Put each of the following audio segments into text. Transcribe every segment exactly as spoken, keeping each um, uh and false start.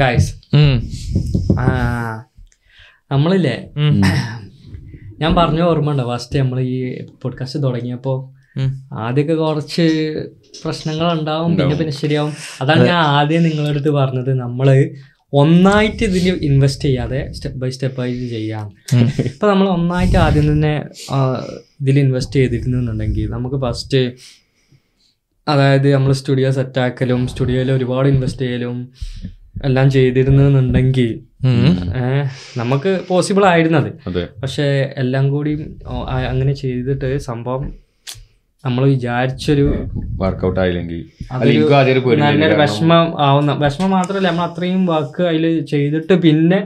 Guys, നമ്മളില്ലേ, ഞാൻ പറഞ്ഞ ഓർമ്മ ഉണ്ടോ ഫസ്റ്റ് നമ്മൾ ഈ പോഡ്കാസ്റ്റ് തുടങ്ങിയപ്പോൾ ആദ്യമൊക്കെ കുറച്ച് പ്രശ്നങ്ങൾ ഉണ്ടാവും, പിന്നെ പിന്നെ ശരിയാവും. അതാണ് ഞാൻ ആദ്യം നിങ്ങളടുത്ത് പറഞ്ഞത്, നമ്മള് ഒന്നായിട്ട് ഇതിന് ഇൻവെസ്റ്റ് ചെയ്യാതെ സ്റ്റെപ്പ് ബൈ സ്റ്റെപ്പായിട്ട് ചെയ്യാം. ഇപ്പം നമ്മൾ ഒന്നായിട്ട് ആദ്യം തന്നെ ഇതിൽ ഇൻവെസ്റ്റ് ചെയ്തിരുന്നുണ്ടെങ്കിൽ നമുക്ക് ഫസ്റ്റ്, അതായത് നമ്മൾ സ്റ്റുഡിയോ സെറ്റാക്കലും സ്റ്റുഡിയോയിൽ ഒരുപാട് ഇൻവെസ്റ്റ് ചെയ്യലും എല്ലാം ചെയ്തിരുന്നുണ്ടെങ്കിൽ നമുക്ക് പോസിബിൾ ആയിരുന്നത്. പക്ഷെ എല്ലാം കൂടി അങ്ങനെ ചെയ്തിട്ട് സംഭവം നമ്മൾ വിചാരിച്ചൊരു വർക്കൗട്ട് ആയില്ലെങ്കിൽ നല്ലൊരു വിഷമം ആവുന്ന വിഷമം മാത്രമല്ല, നമ്മൾ അത്രയും വർക്ക് അതിൽ ചെയ്തിട്ട് പിന്നെ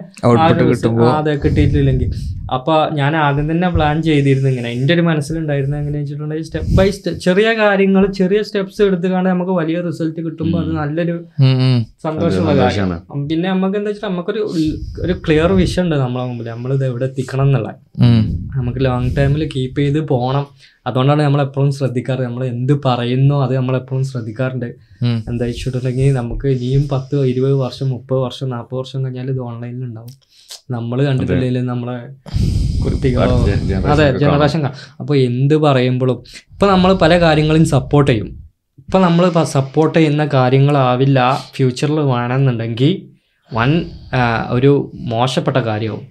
അത് കിട്ടിയിട്ടില്ലെങ്കിൽ. അപ്പൊ ഞാൻ ആദ്യം തന്നെ പ്ലാൻ ചെയ്തിരുന്നു ഇങ്ങനെ, എൻ്റെ ഒരു മനസ്സിലുണ്ടായിരുന്നത് എങ്ങനെ വെച്ചിട്ടുണ്ടെങ്കിൽ സ്റ്റെപ്പ് ബൈ സ്റ്റെപ്പ് ചെറിയ കാര്യങ്ങൾ ചെറിയ സ്റ്റെപ്സ് എടുത്തുകൊണ്ട് നമുക്ക് വലിയ റിസൾട്ട് കിട്ടുമ്പോൾ അത് നല്ലൊരു സന്തോഷമുള്ള കാര്യമാണ്. പിന്നെ നമുക്ക് എന്താ വെച്ചാൽ നമുക്കൊരു ഒരു ക്ലിയർ വിഷൻ ഉണ്ട് നമ്മളെ മുമ്പിൽ, നമ്മളിത് എവിടെ എത്തിക്കണം എന്നുള്ള, നമുക്ക് ലോങ് ടൈമിൽ കീപ്പ് ചെയ്ത് പോകണം. അതുകൊണ്ടാണ് നമ്മളെപ്പോഴും ശ്രദ്ധിക്കാറ്, നമ്മൾ എന്ത് പറയുന്നു അത് നമ്മളെപ്പോഴും ശ്രദ്ധിക്കാറുണ്ട്. എന്താ വെച്ചിട്ടുണ്ടെങ്കിൽ നമുക്ക് ഇനിയും പത്ത് ഇരുപത് വർഷം മുപ്പത് വർഷം നാൽപ്പത് വർഷം കഴിഞ്ഞാൽ ഇത് ഓൺലൈനിൽ ഉണ്ടാവും, നമ്മൾ കണ്ടിട്ടില്ലെങ്കിൽ നമ്മളെ കുർത്തികളോ അതെ ജനറേഷൻ. അപ്പോൾ എന്ത് പറയുമ്പോഴും ഇപ്പം നമ്മൾ പല കാര്യങ്ങളും സപ്പോർട്ട് ചെയ്യും. ഇപ്പം നമ്മൾ സപ്പോർട്ട് ചെയ്യുന്ന കാര്യങ്ങളാവില്ല ഫ്യൂച്ചറിൽ വേണമെന്നുണ്ടെങ്കിൽ വൺ ഒരു മോശപ്പെട്ട കാര്യവും.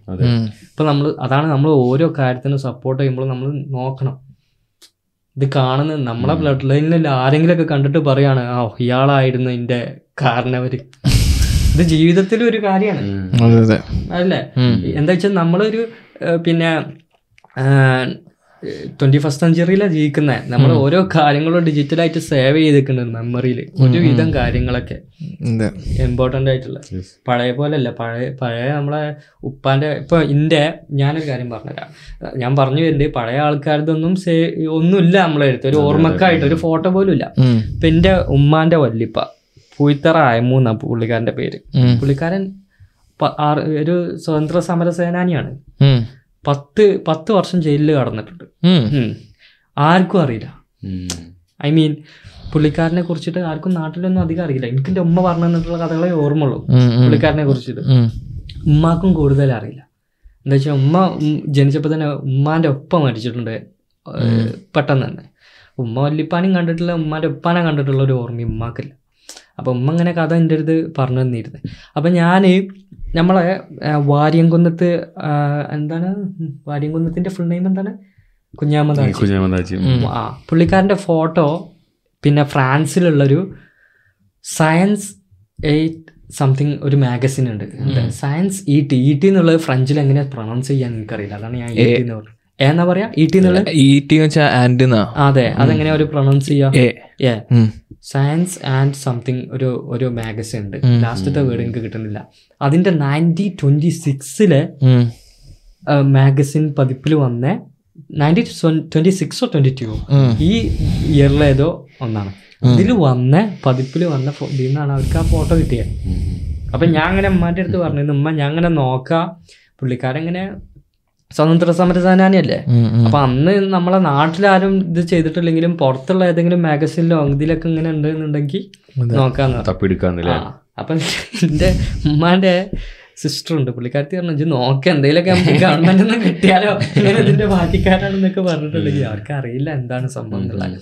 ഇപ്പം നമ്മൾ അതാണ് നമ്മൾ ഓരോ കാര്യത്തിനും സപ്പോർട്ട് ചെയ്യുമ്പോഴും നമ്മൾ നോക്കണം. ഇത് കാണുന്ന നമ്മളെ ബ്ലഡ് ലൈനിൽ ആരെങ്കിലുമൊക്കെ കണ്ടിട്ട് പറയാണ്, ആ ഇയാളായിരുന്നു എൻ്റെ കാരണവര്. ഇത് ജീവിതത്തിലൊരു കാര്യമാണ് അല്ലേ. എന്താ വെച്ചാൽ നമ്മളൊരു പിന്നെ ട്വന്റി ഫസ്റ്റ് സെഞ്ചുറിയിലാണ് ജീവിക്കുന്നത്. നമ്മൾ ഓരോ കാര്യങ്ങളും ഡിജിറ്റലായിട്ട് സേവ് ചെയ്തിട്ടുണ്ട് മെമ്മറിയിൽ, ഒരുവിധം കാര്യങ്ങളൊക്കെ ഇമ്പോർട്ടൻ്റ് ആയിട്ടുള്ള. പഴയ പോലെയല്ല, പഴയ പഴയ നമ്മളെ ഉപ്പാൻ്റെ ഇപ്പോൾ എൻ്റെ ഞാനൊരു കാര്യം പറഞ്ഞുതരാം. ഞാൻ പറഞ്ഞു വരുന്നത് പഴയ ആൾക്കാരതൊന്നും സേ ഒന്നുമില്ല നമ്മളെ അടുത്ത്, ഒരു ഓർമ്മക്കായിട്ട് ഒരു ഫോട്ടോ പോലും ഇല്ല. ഇപ്പം എൻ്റെ ഉമ്മാൻ്റെ വല്ലിപ്പ പൂയിത്തറ ആയമൂന്നാ പുള്ളിക്കാരൻ്റെ പേര്. പുള്ളിക്കാരൻ ഒരു സ്വതന്ത്ര സമര സേനാനിയാണ്. പത്ത് പത്ത് വർഷം ജയിലിൽ കടന്നിട്ടുണ്ട്. ആർക്കും അറിയില്ല, ഐ മീൻ പുള്ളിക്കാരനെ കുറിച്ചിട്ട് ആർക്കും നാട്ടിലൊന്നും അധികം അറിയില്ല. എനിക്ക് എൻ്റെ ഉമ്മ പറഞ്ഞു തന്നിട്ടുള്ള കഥകളെ ഓർമ്മയുള്ളൂ പുള്ളിക്കാരനെ കുറിച്ചിട്ട്. ഉമ്മാക്കും കൂടുതൽ അറിയില്ല. എന്താ വെച്ചാൽ ഉമ്മ ജനിച്ചപ്പോൾ തന്നെ ഉമ്മാൻ്റെ ഒപ്പം മരിച്ചിട്ടുണ്ട് പെട്ടെന്ന് തന്നെ. ഉമ്മ വല്ലിപ്പാനും കണ്ടിട്ടില്ല, ഉമ്മാൻ്റെ ഉപ്പാനെ കണ്ടിട്ടുള്ള ഒരു ഓർമ്മയും ഉമ്മാക്കില്ല. അപ്പം ഉമ്മ ഇങ്ങനെ കഥ എൻ്റെ അടുത്ത് പറഞ്ഞു തന്നിരുന്നത്. അപ്പം ഞാൻ നമ്മളെ വാര്യംകുന്നത്ത് എന്താണ് വാര്യംകുന്നത്തിൻ്റെ ഫുൾ നെയിം എന്താണ്, കുഞ്ഞഹമ്മദ് ഹാജി. ആ പുള്ളിക്കാരൻ്റെ ഫോട്ടോ പിന്നെ ഫ്രാൻസിലുള്ളൊരു സയൻസ് എയ്റ്റ് സംതിങ് ഒരു മാഗസിൻ ഉണ്ട്, science E T E T എന്നുള്ളത് ഫ്രഞ്ചിൽ എങ്ങനെ പ്രൊണൗൺസ് ചെയ്യാൻ എനിക്കറിയില്ല. അതാണ് ഞാൻ എന്ന് പറഞ്ഞത്. എന്നാ പറയാ ഇ ടി എന്നുള്ള, അതെ അതെങ്ങനെയാ ഒരു പ്രൊണൗൺസ് ചെയ്യാ, സയൻസ് ആൻഡ് സംതിങ് ഒരു ഒരു മാഗസിൻ ഉണ്ട്. ലാസ്റ്റത്തെ വേർഡ് എനിക്ക് കിട്ടുന്നില്ല. അതിന്റെ നയൻറ്റീൻ ട്വന്റി സിക്സിലെ മാഗസിൻ പതിപ്പിൽ വന്ന നയൻറ്റീൻ ട്വന്റി സിക്സോ ട്വന്റി ടു ഈ ഇയറിലേതോ ഒന്നാണ്, ഇതിൽ വന്ന പതിപ്പിൽ വന്ന ഇതിന്നാണ് അവർക്ക് ആ ഫോട്ടോ കിട്ടിയത്. അപ്പൊ ഞാൻ അങ്ങനെ ഉമ്മാന്റെ അടുത്ത് പറഞ്ഞിരുന്നു, ഉമ്മ ഞാൻ അങ്ങനെ നോക്കാം, പുള്ളിക്കാരെങ്ങനെ സ്വതന്ത്ര സമര സേനാനിയല്ലേ. അപ്പൊ അന്ന് നമ്മളെ നാട്ടിലാരും ഇത് ചെയ്തിട്ടില്ലെങ്കിലും പുറത്തുള്ള ഏതെങ്കിലും മാഗസിനിലോ ഇതിലൊക്കെ ഇങ്ങനെ ഉണ്ടെന്നുണ്ടെങ്കിൽ നോക്കാന്ന് തപ്പിയെടുക്കാന്നില്ല. അപ്പൊ എന്റെ ഉമ്മാന്റെ സിസ്റ്റർ ഉണ്ട്, പുള്ളിക്കാരത്തി പറഞ്ഞു നോക്കാം എന്തെങ്കിലുമൊക്കെ നമുക്ക് ഗവൺമെന്റ് നിന്ന് കിട്ടിയാലോ ഇങ്ങനെ ഇതിന്റെ ബാക്കിക്കാരാണെന്നൊക്കെ പറഞ്ഞിട്ടുണ്ടെങ്കിൽ അവർക്ക് അറിയില്ല എന്താണ് സംഭവം എന്നുള്ളത്.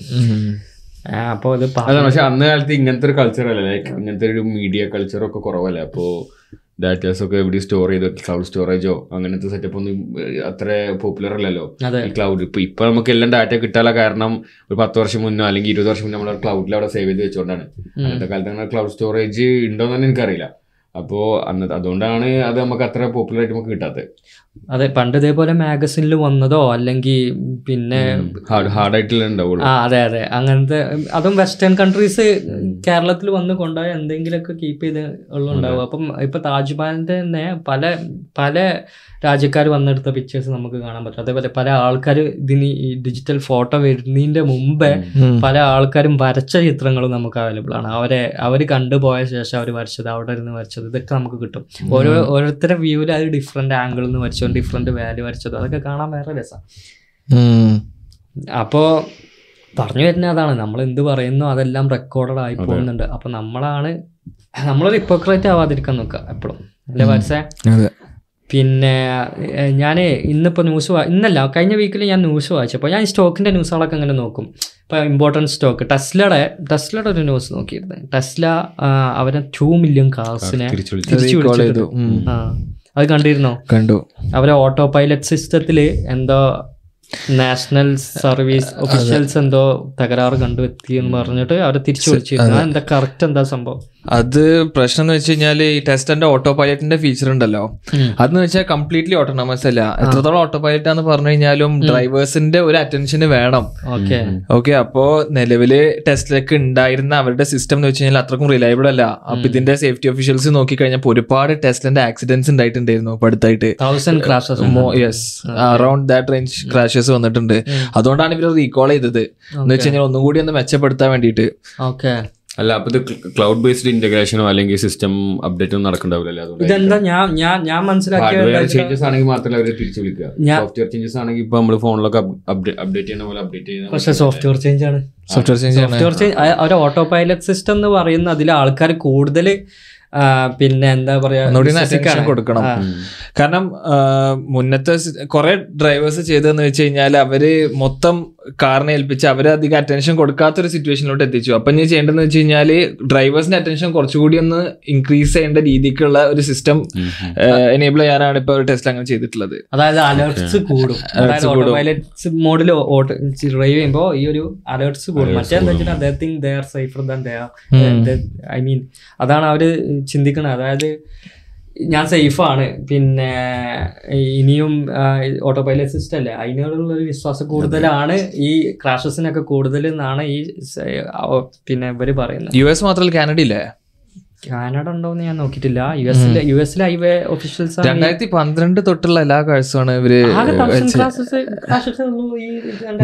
അപ്പൊ അത് പക്ഷെ അന്ന് കാലത്ത് ഇങ്ങനത്തെ ഒരു കൾച്ചർ അല്ലേ, ഇങ്ങനത്തെ ഒരു മീഡിയ കൾച്ചറൊക്കെ കുറവല്ലേ. അപ്പോ ഡാറ്റാസൊക്കെ എവിടെ സ്റ്റോർ ചെയ്ത് ക്ലൗഡ് സ്റ്റോറേജോ അങ്ങനത്തെ സെറ്റപ്പ് ഒന്നും അത്ര പോപ്പുലർ അല്ലല്ലോ ക്ലൗഡ്. ഇപ്പം ഇപ്പം നമുക്ക് എല്ലാം ഡാറ്റ കിട്ടാനുള്ള കാരണം ഒരു പത്ത് വർഷം മുന്നോ അല്ലെങ്കിൽ ഇരുപത് വർഷം മുന്നേ നമ്മൾ ക്ലൗഡിൽ അവിടെ സേവ് ചെയ്ത് വെച്ചുകൊണ്ടാണ്. അന്നത്തെ കാലത്ത് അങ്ങനെ ക്ലൗഡ് സ്റ്റോറേജ് ഉണ്ടോ എന്ന് തന്നെ എനിക്കറിയില്ല. അപ്പോൾ അന്ന് അതുകൊണ്ടാണ് അത് നമുക്ക് അത്ര പോപ്പുലർ ആയിട്ട് നമുക്ക് കിട്ടാത്തത്. അതെ പണ്ട് ഇതേപോലെ മാഗസിനിൽ വന്നതോ അല്ലെങ്കിൽ പിന്നെ ഹാർഡ് ആയിട്ടുള്ള ഉണ്ടാവുള്ളൂ. അതെ അതെ അങ്ങനത്തെ അതും വെസ്റ്റേൺ കൺട്രീസ് കേരളത്തിൽ വന്ന് കൊണ്ടുപോയി എന്തെങ്കിലുമൊക്കെ കീപ്പ് ചെയ്ത് ഉള്ളുണ്ടാവും. അപ്പം ഇപ്പം താജ്മഹലിൻ്റെ തന്നെ പല പല രാജ്യക്കാർ വന്നെടുത്ത പിക്ചേഴ്സ് നമുക്ക് കാണാൻ പറ്റും. അതേപോലെ പല ആൾക്കാർ ഇതിന് ഈ ഡിജിറ്റൽ ഫോട്ടോ വരുന്നതിൻ്റെ മുമ്പേ പല ആൾക്കാരും വരച്ച ചിത്രങ്ങളും നമുക്ക് അവൈലബിൾ ആണ്. അവരെ അവർ കണ്ടുപോയ ശേഷം അവർ വരച്ചത് അവിടെ ഇരുന്ന് വരച്ചത് ഇതൊക്കെ നമുക്ക് കിട്ടും. ഓരോ ഓരോരുത്തരുടെ വ്യൂവിൽ അത് ഡിഫറെൻ്റ് ആംഗിളിൽ നിന്ന് വരച്ചോ ഡിഫറെൻ്റ് വാല്യൂ വരച്ചതോ അതൊക്കെ കാണാൻ വേറെ രസം. അപ്പോൾ പറഞ്ഞു വരുന്നത് അതാണ്, നമ്മൾ എന്ത് പറയുന്നു അതെല്ലാം റെക്കോർഡഡ് ആയി പോകുന്നുണ്ട്. അപ്പോൾ നമ്മളാണ് നമ്മളൊരു ഹിപ്പോക്രൈറ്റ് ആവാതിരിക്കാൻ നോക്കുക എപ്പോഴും, അല്ലേ വാട്സേ? പിന്നെ ഞാൻ ഇന്നിപ്പോൾ ന്യൂസ് ഇന്നല്ല കഴിഞ്ഞ വീക്കിൽ ഞാൻ ന്യൂസ് വായിച്ചപ്പോൾ ഞാൻ സ്റ്റോക്കിൻ്റെ ന്യൂസുകളൊക്കെ അങ്ങനെ നോക്കും. ഇപ്പോൾ ഇമ്പോർട്ടൻറ്റ് സ്റ്റോക്ക് ടെസ്ലയുടെ ടെസ്ലയുടെ ഒരു ന്യൂസ് നോക്കിയിരുന്നു. ടെസ്ല അവരെ ടു മില്യൺ കാർസിനെ തിരിച്ചു വിളിച്ചു. ആ അത് കണ്ടിരുന്നോ? കണ്ടു. അവരെ ഓട്ടോ പൈലറ്റ് സിസ്റ്റത്തിൽ എന്തോ നാഷണൽ സർവീസ് ഒഫീഷ്യൽസ് എന്തോ തകരാറ് കണ്ടുവെത്തി എന്ന് പറഞ്ഞിട്ട് അവരെ തിരിച്ചു വിളിച്ചിരുന്നു. എന്താ കറക്റ്റ് എന്താ സംഭവം? അത് പ്രശ്നം എന്ന് വെച്ച് കഴിഞ്ഞാൽ ഈ ടെസ്റ്റിന്റെ ഓട്ടോ പൈലറ്റിന്റെ ഫീച്ചർ ഉണ്ടല്ലോ, അതെന്ന് വെച്ചാൽ കംപ്ലീറ്റ്ലി ഓട്ടോണമസ് അല്ല. എത്രത്തോളം ഓട്ടോ പൈലറ്റ് ആണെന്ന് പറഞ്ഞു കഴിഞ്ഞാലും ഡ്രൈവേഴ്സിന്റെ ഒരു അറ്റൻഷന് വേണം. ഓക്കെ ഓക്കെ അപ്പോൾ നിലവില് ടെസ്റ്റിലേക്ക് ഉണ്ടായിരുന്ന അവരുടെ സിസ്റ്റം എന്ന് വെച്ച് കഴിഞ്ഞാൽ അത്രക്കും റിലയബിൾ അല്ല. അപ്പൊ ഇതിന്റെ സേഫ്റ്റി ഒഫീഷ്യൽസ് നോക്കി കഴിഞ്ഞപ്പോൾ ഒരുപാട് ടെസ്റ്റിന്റെ ആക്സിഡന്റ്സ് ഉണ്ടായിട്ടുണ്ടായിരുന്നു. ഇപ്പൊ അടുത്തായിട്ട് yes around that range crashes വന്നിട്ടുണ്ട്. അതുകൊണ്ടാണ് ഇവർ റീകോൾ ചെയ്തത്, എന്ന് വെച്ച് കഴിഞ്ഞാൽ ഒന്നും കൂടി ഒന്ന് മെച്ചപ്പെടുത്താൻ വേണ്ടിയിട്ട്. ഓക്കെ അല്ല, അപ്പൊ ഇത് ക്ലൗഡ് ബേസ്ഡ് ഇന്റഗ്രേഷനോ അല്ലെങ്കിൽ സിസ്റ്റം അപ്ഡേറ്റോ നടക്കണ്ടാവില്ല. ഫോണിലൊക്കെ അപ്ഡേറ്റ് ചെയ്യുന്ന പോലെ അപ്ഡേറ്റ് ചെയ്യുന്ന, പക്ഷേ സോഫ്റ്റ്വെയർ ചേഞ്ച് ആണ്. സോഫ്റ്റ്വെയർ ചേഞ്ച് സോഫ്റ്റ്വെയർ ചേഞ്ച് ഒരു ഓട്ടോ പൈലറ്റ് സിസ്റ്റം എന്ന് പറയുന്ന അതിൽ ആൾക്കാർ കൂടുതൽ പിന്നെ എന്താ പറയാ കൊടുക്കണം. കാരണം മുന്നത്തെ കുറെ ഡ്രൈവേഴ്സ് ചെയ്തതെന്ന് വെച്ച് കഴിഞ്ഞാൽ അവര് മൊത്തം കാറിനെ ഏൽപ്പിച്ച് അവരെ അധികം അറ്റൻഷൻ കൊടുക്കാത്തൊരു സിറ്റുവേഷനിലോട്ട് എത്തിച്ചു. അപ്പൊ ഇനി ചെയ്യേണ്ടതെന്ന് വെച്ച് കഴിഞ്ഞാൽ ഡ്രൈവേഴ്സിന്റെ അറ്റൻഷൻ കുറച്ചുകൂടി ഒന്ന് ഇൻക്രീസ് ചെയ്യേണ്ട രീതിക്കുള്ള ഒരു സിസ്റ്റം എനേബിൾ ചെയ്യാനാണ് ഇപ്പൊ ടെസ്ല അങ്ങനെ ചെയ്തിട്ടുള്ളത്. അതായത് അലേർട്ട്സ് കൂടും, പൈലറ്റ് മോഡിൽ ഡ്രൈവ് ചെയ്യുമ്പോൾ ഈ ഒരു അലേർട്ട്സ് കൂടും. മറ്റേന്ന് വെച്ചാൽ അദ്ദേഹത്തിന് they are safer than they are, I mean അതാണ് അവര് ചിന്തിക്കണം. അതായത് ഞാൻ സേഫാണ്, പിന്നെ ഇനിയും ഓട്ടോ പൈലറ്റ് സിസ്റ്റം അല്ലേ, അതിനോടുള്ള ഒരു വിശ്വാസം കൂടുതലാണ് ഈ ക്രാഷസിനൊക്കെ കൂടുതൽ എന്നാണ് ഈ പിന്നെ ഇവർ പറയുന്നത്. യു എസ് മാത്രമല്ല, കാനഡ ഇല്ലേ? കാനഡ ഉണ്ടോന്ന് ഞാൻ നോക്കിയിട്ടില്ല. യു എസിലെ യു എസിലെ ഹൈവേ ഓഫീഷ്യൽസ് രണ്ടായിരത്തി പന്ത്രണ്ട് തൊട്ടുള്ള എല്ലാ കാഴ്ചയാണ് ഇവര്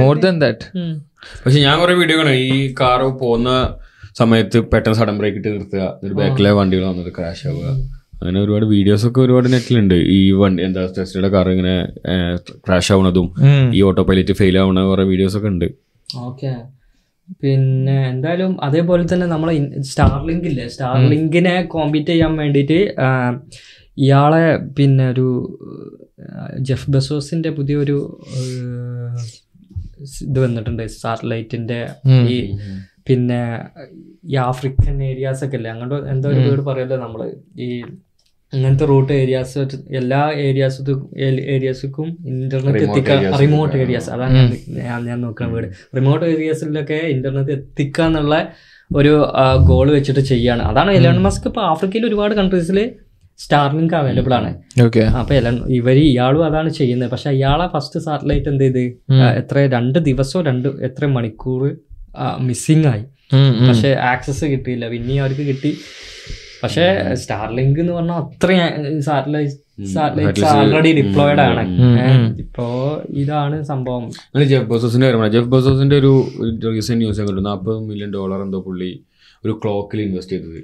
മോർ ദാൻ ദാറ്റ്. പക്ഷെ ഞാൻ കുറെ വീഡിയോ കാണും ഈ കാറ് പോകുന്ന സമയത്ത് പെട്ടെന്ന് സഡൻ ബ്രേക്ക് ഇട്ട് നിർത്തുക, ഒരു ബാക്കിലെ വണ്ടികൾ വന്നത് ക്രാഷ് ആവുക, അങ്ങനെ ഒരുപാട് വീഡിയോസ് ഒക്കെ ഒരുപാട് നെറ്റിലുണ്ട്. ഈ വണ്ടി എന്താ ടെസ്ലയുടെ കാർ ഇങ്ങനെ ക്രാഷ് ആവണതും ഈ ഓട്ടോ പൈലറ്റ് ഫെയിൽ ആവണ കുറെ വീഡിയോസ് ഒക്കെ ഉണ്ട്. ഓക്കെ പിന്നെ എന്തായാലും അതേപോലെ തന്നെ നമ്മൾ സ്റ്റാർലിങ്ക് ഇല്ലേ, സ്റ്റാർലിങ്കിനെ കോമ്പീറ്റ് ചെയ്യാൻ വേണ്ടിയിട്ട് ഇയാളെ പിന്നെ ഒരു ജെഫ് ബെസോസിന്റെ പുതിയൊരു ഇത് വന്നിട്ടുണ്ട് സാറ്റലൈറ്റിന്റെ. ഈ പിന്നെ ഈ ആഫ്രിക്കൻ ഏരിയാസ് ഒക്കെ അല്ലേ, അങ്ങോട്ട് എന്തോ ഒരു വീട് പറയല്ലോ നമ്മള്, ഈ അങ്ങനത്തെ റൂട്ട് ഏരിയാസ് എല്ലാ ഏരിയാസും ഏരിയാസും ഇന്റർനെറ്റ് എത്തിക്കാൻ, റിമോട്ട് ഏരിയാസ് അതാണ് ഞാൻ ഞാൻ നോക്കുന്ന വീട്, റിമോട്ട് ഏരിയാസിലൊക്കെ ഇന്റർനെറ്റ് എത്തിക്കുക എന്നുള്ള ഒരു ഗോൾ വെച്ചിട്ട് ചെയ്യാണ്. അതാണ് ഇലോൺ മസ്ക് ഇപ്പൊ ആഫ്രിക്കയിൽ ഒരുപാട് കൺട്രീസിൽ സ്റ്റാർലിങ്ക് അവൈലബിൾ ആണ്. അപ്പൊ ഇവര് ഇയാളും അതാണ് ചെയ്യുന്നത്. പക്ഷെ ഇയാളെ ഫസ്റ്റ് സാറ്റലൈറ്റ് എന്ത് ചെയ്ത് എത്ര രണ്ട് ദിവസമോ രണ്ട് എത്ര മണിക്കൂർ മിസ്സിംഗ് ആയി, പക്ഷെ ആക്സസ് കിട്ടിയില്ല, പിന്നെയും അവർക്ക് കിട്ടി. പക്ഷെ സ്റ്റാർലിങ്ക് എന്ന് പറഞ്ഞാൽ അത്രയും സാറ്റലൈറ്റ് സാറ്റലൈറ്റ്സ് ഓൾറെഡി ഡിപ്ലോയിഡ് ആണ്. ഇപ്പോ ഇതാണ് സംഭവം. ജെഫ് ബെസോസിന്റെ കാര്യമാണ്. ജെഫ് ബെസോസിന്റെ ഒരു റീസെന്റ് ന്യൂസ് കണ്ടു, നാൽപ്പത് മില്യൺ ഡോളർ എന്തോ പുള്ളി ഒരു ക്ലോക്കിൽ ഇൻവെസ്റ്റ് ചെയ്തത്.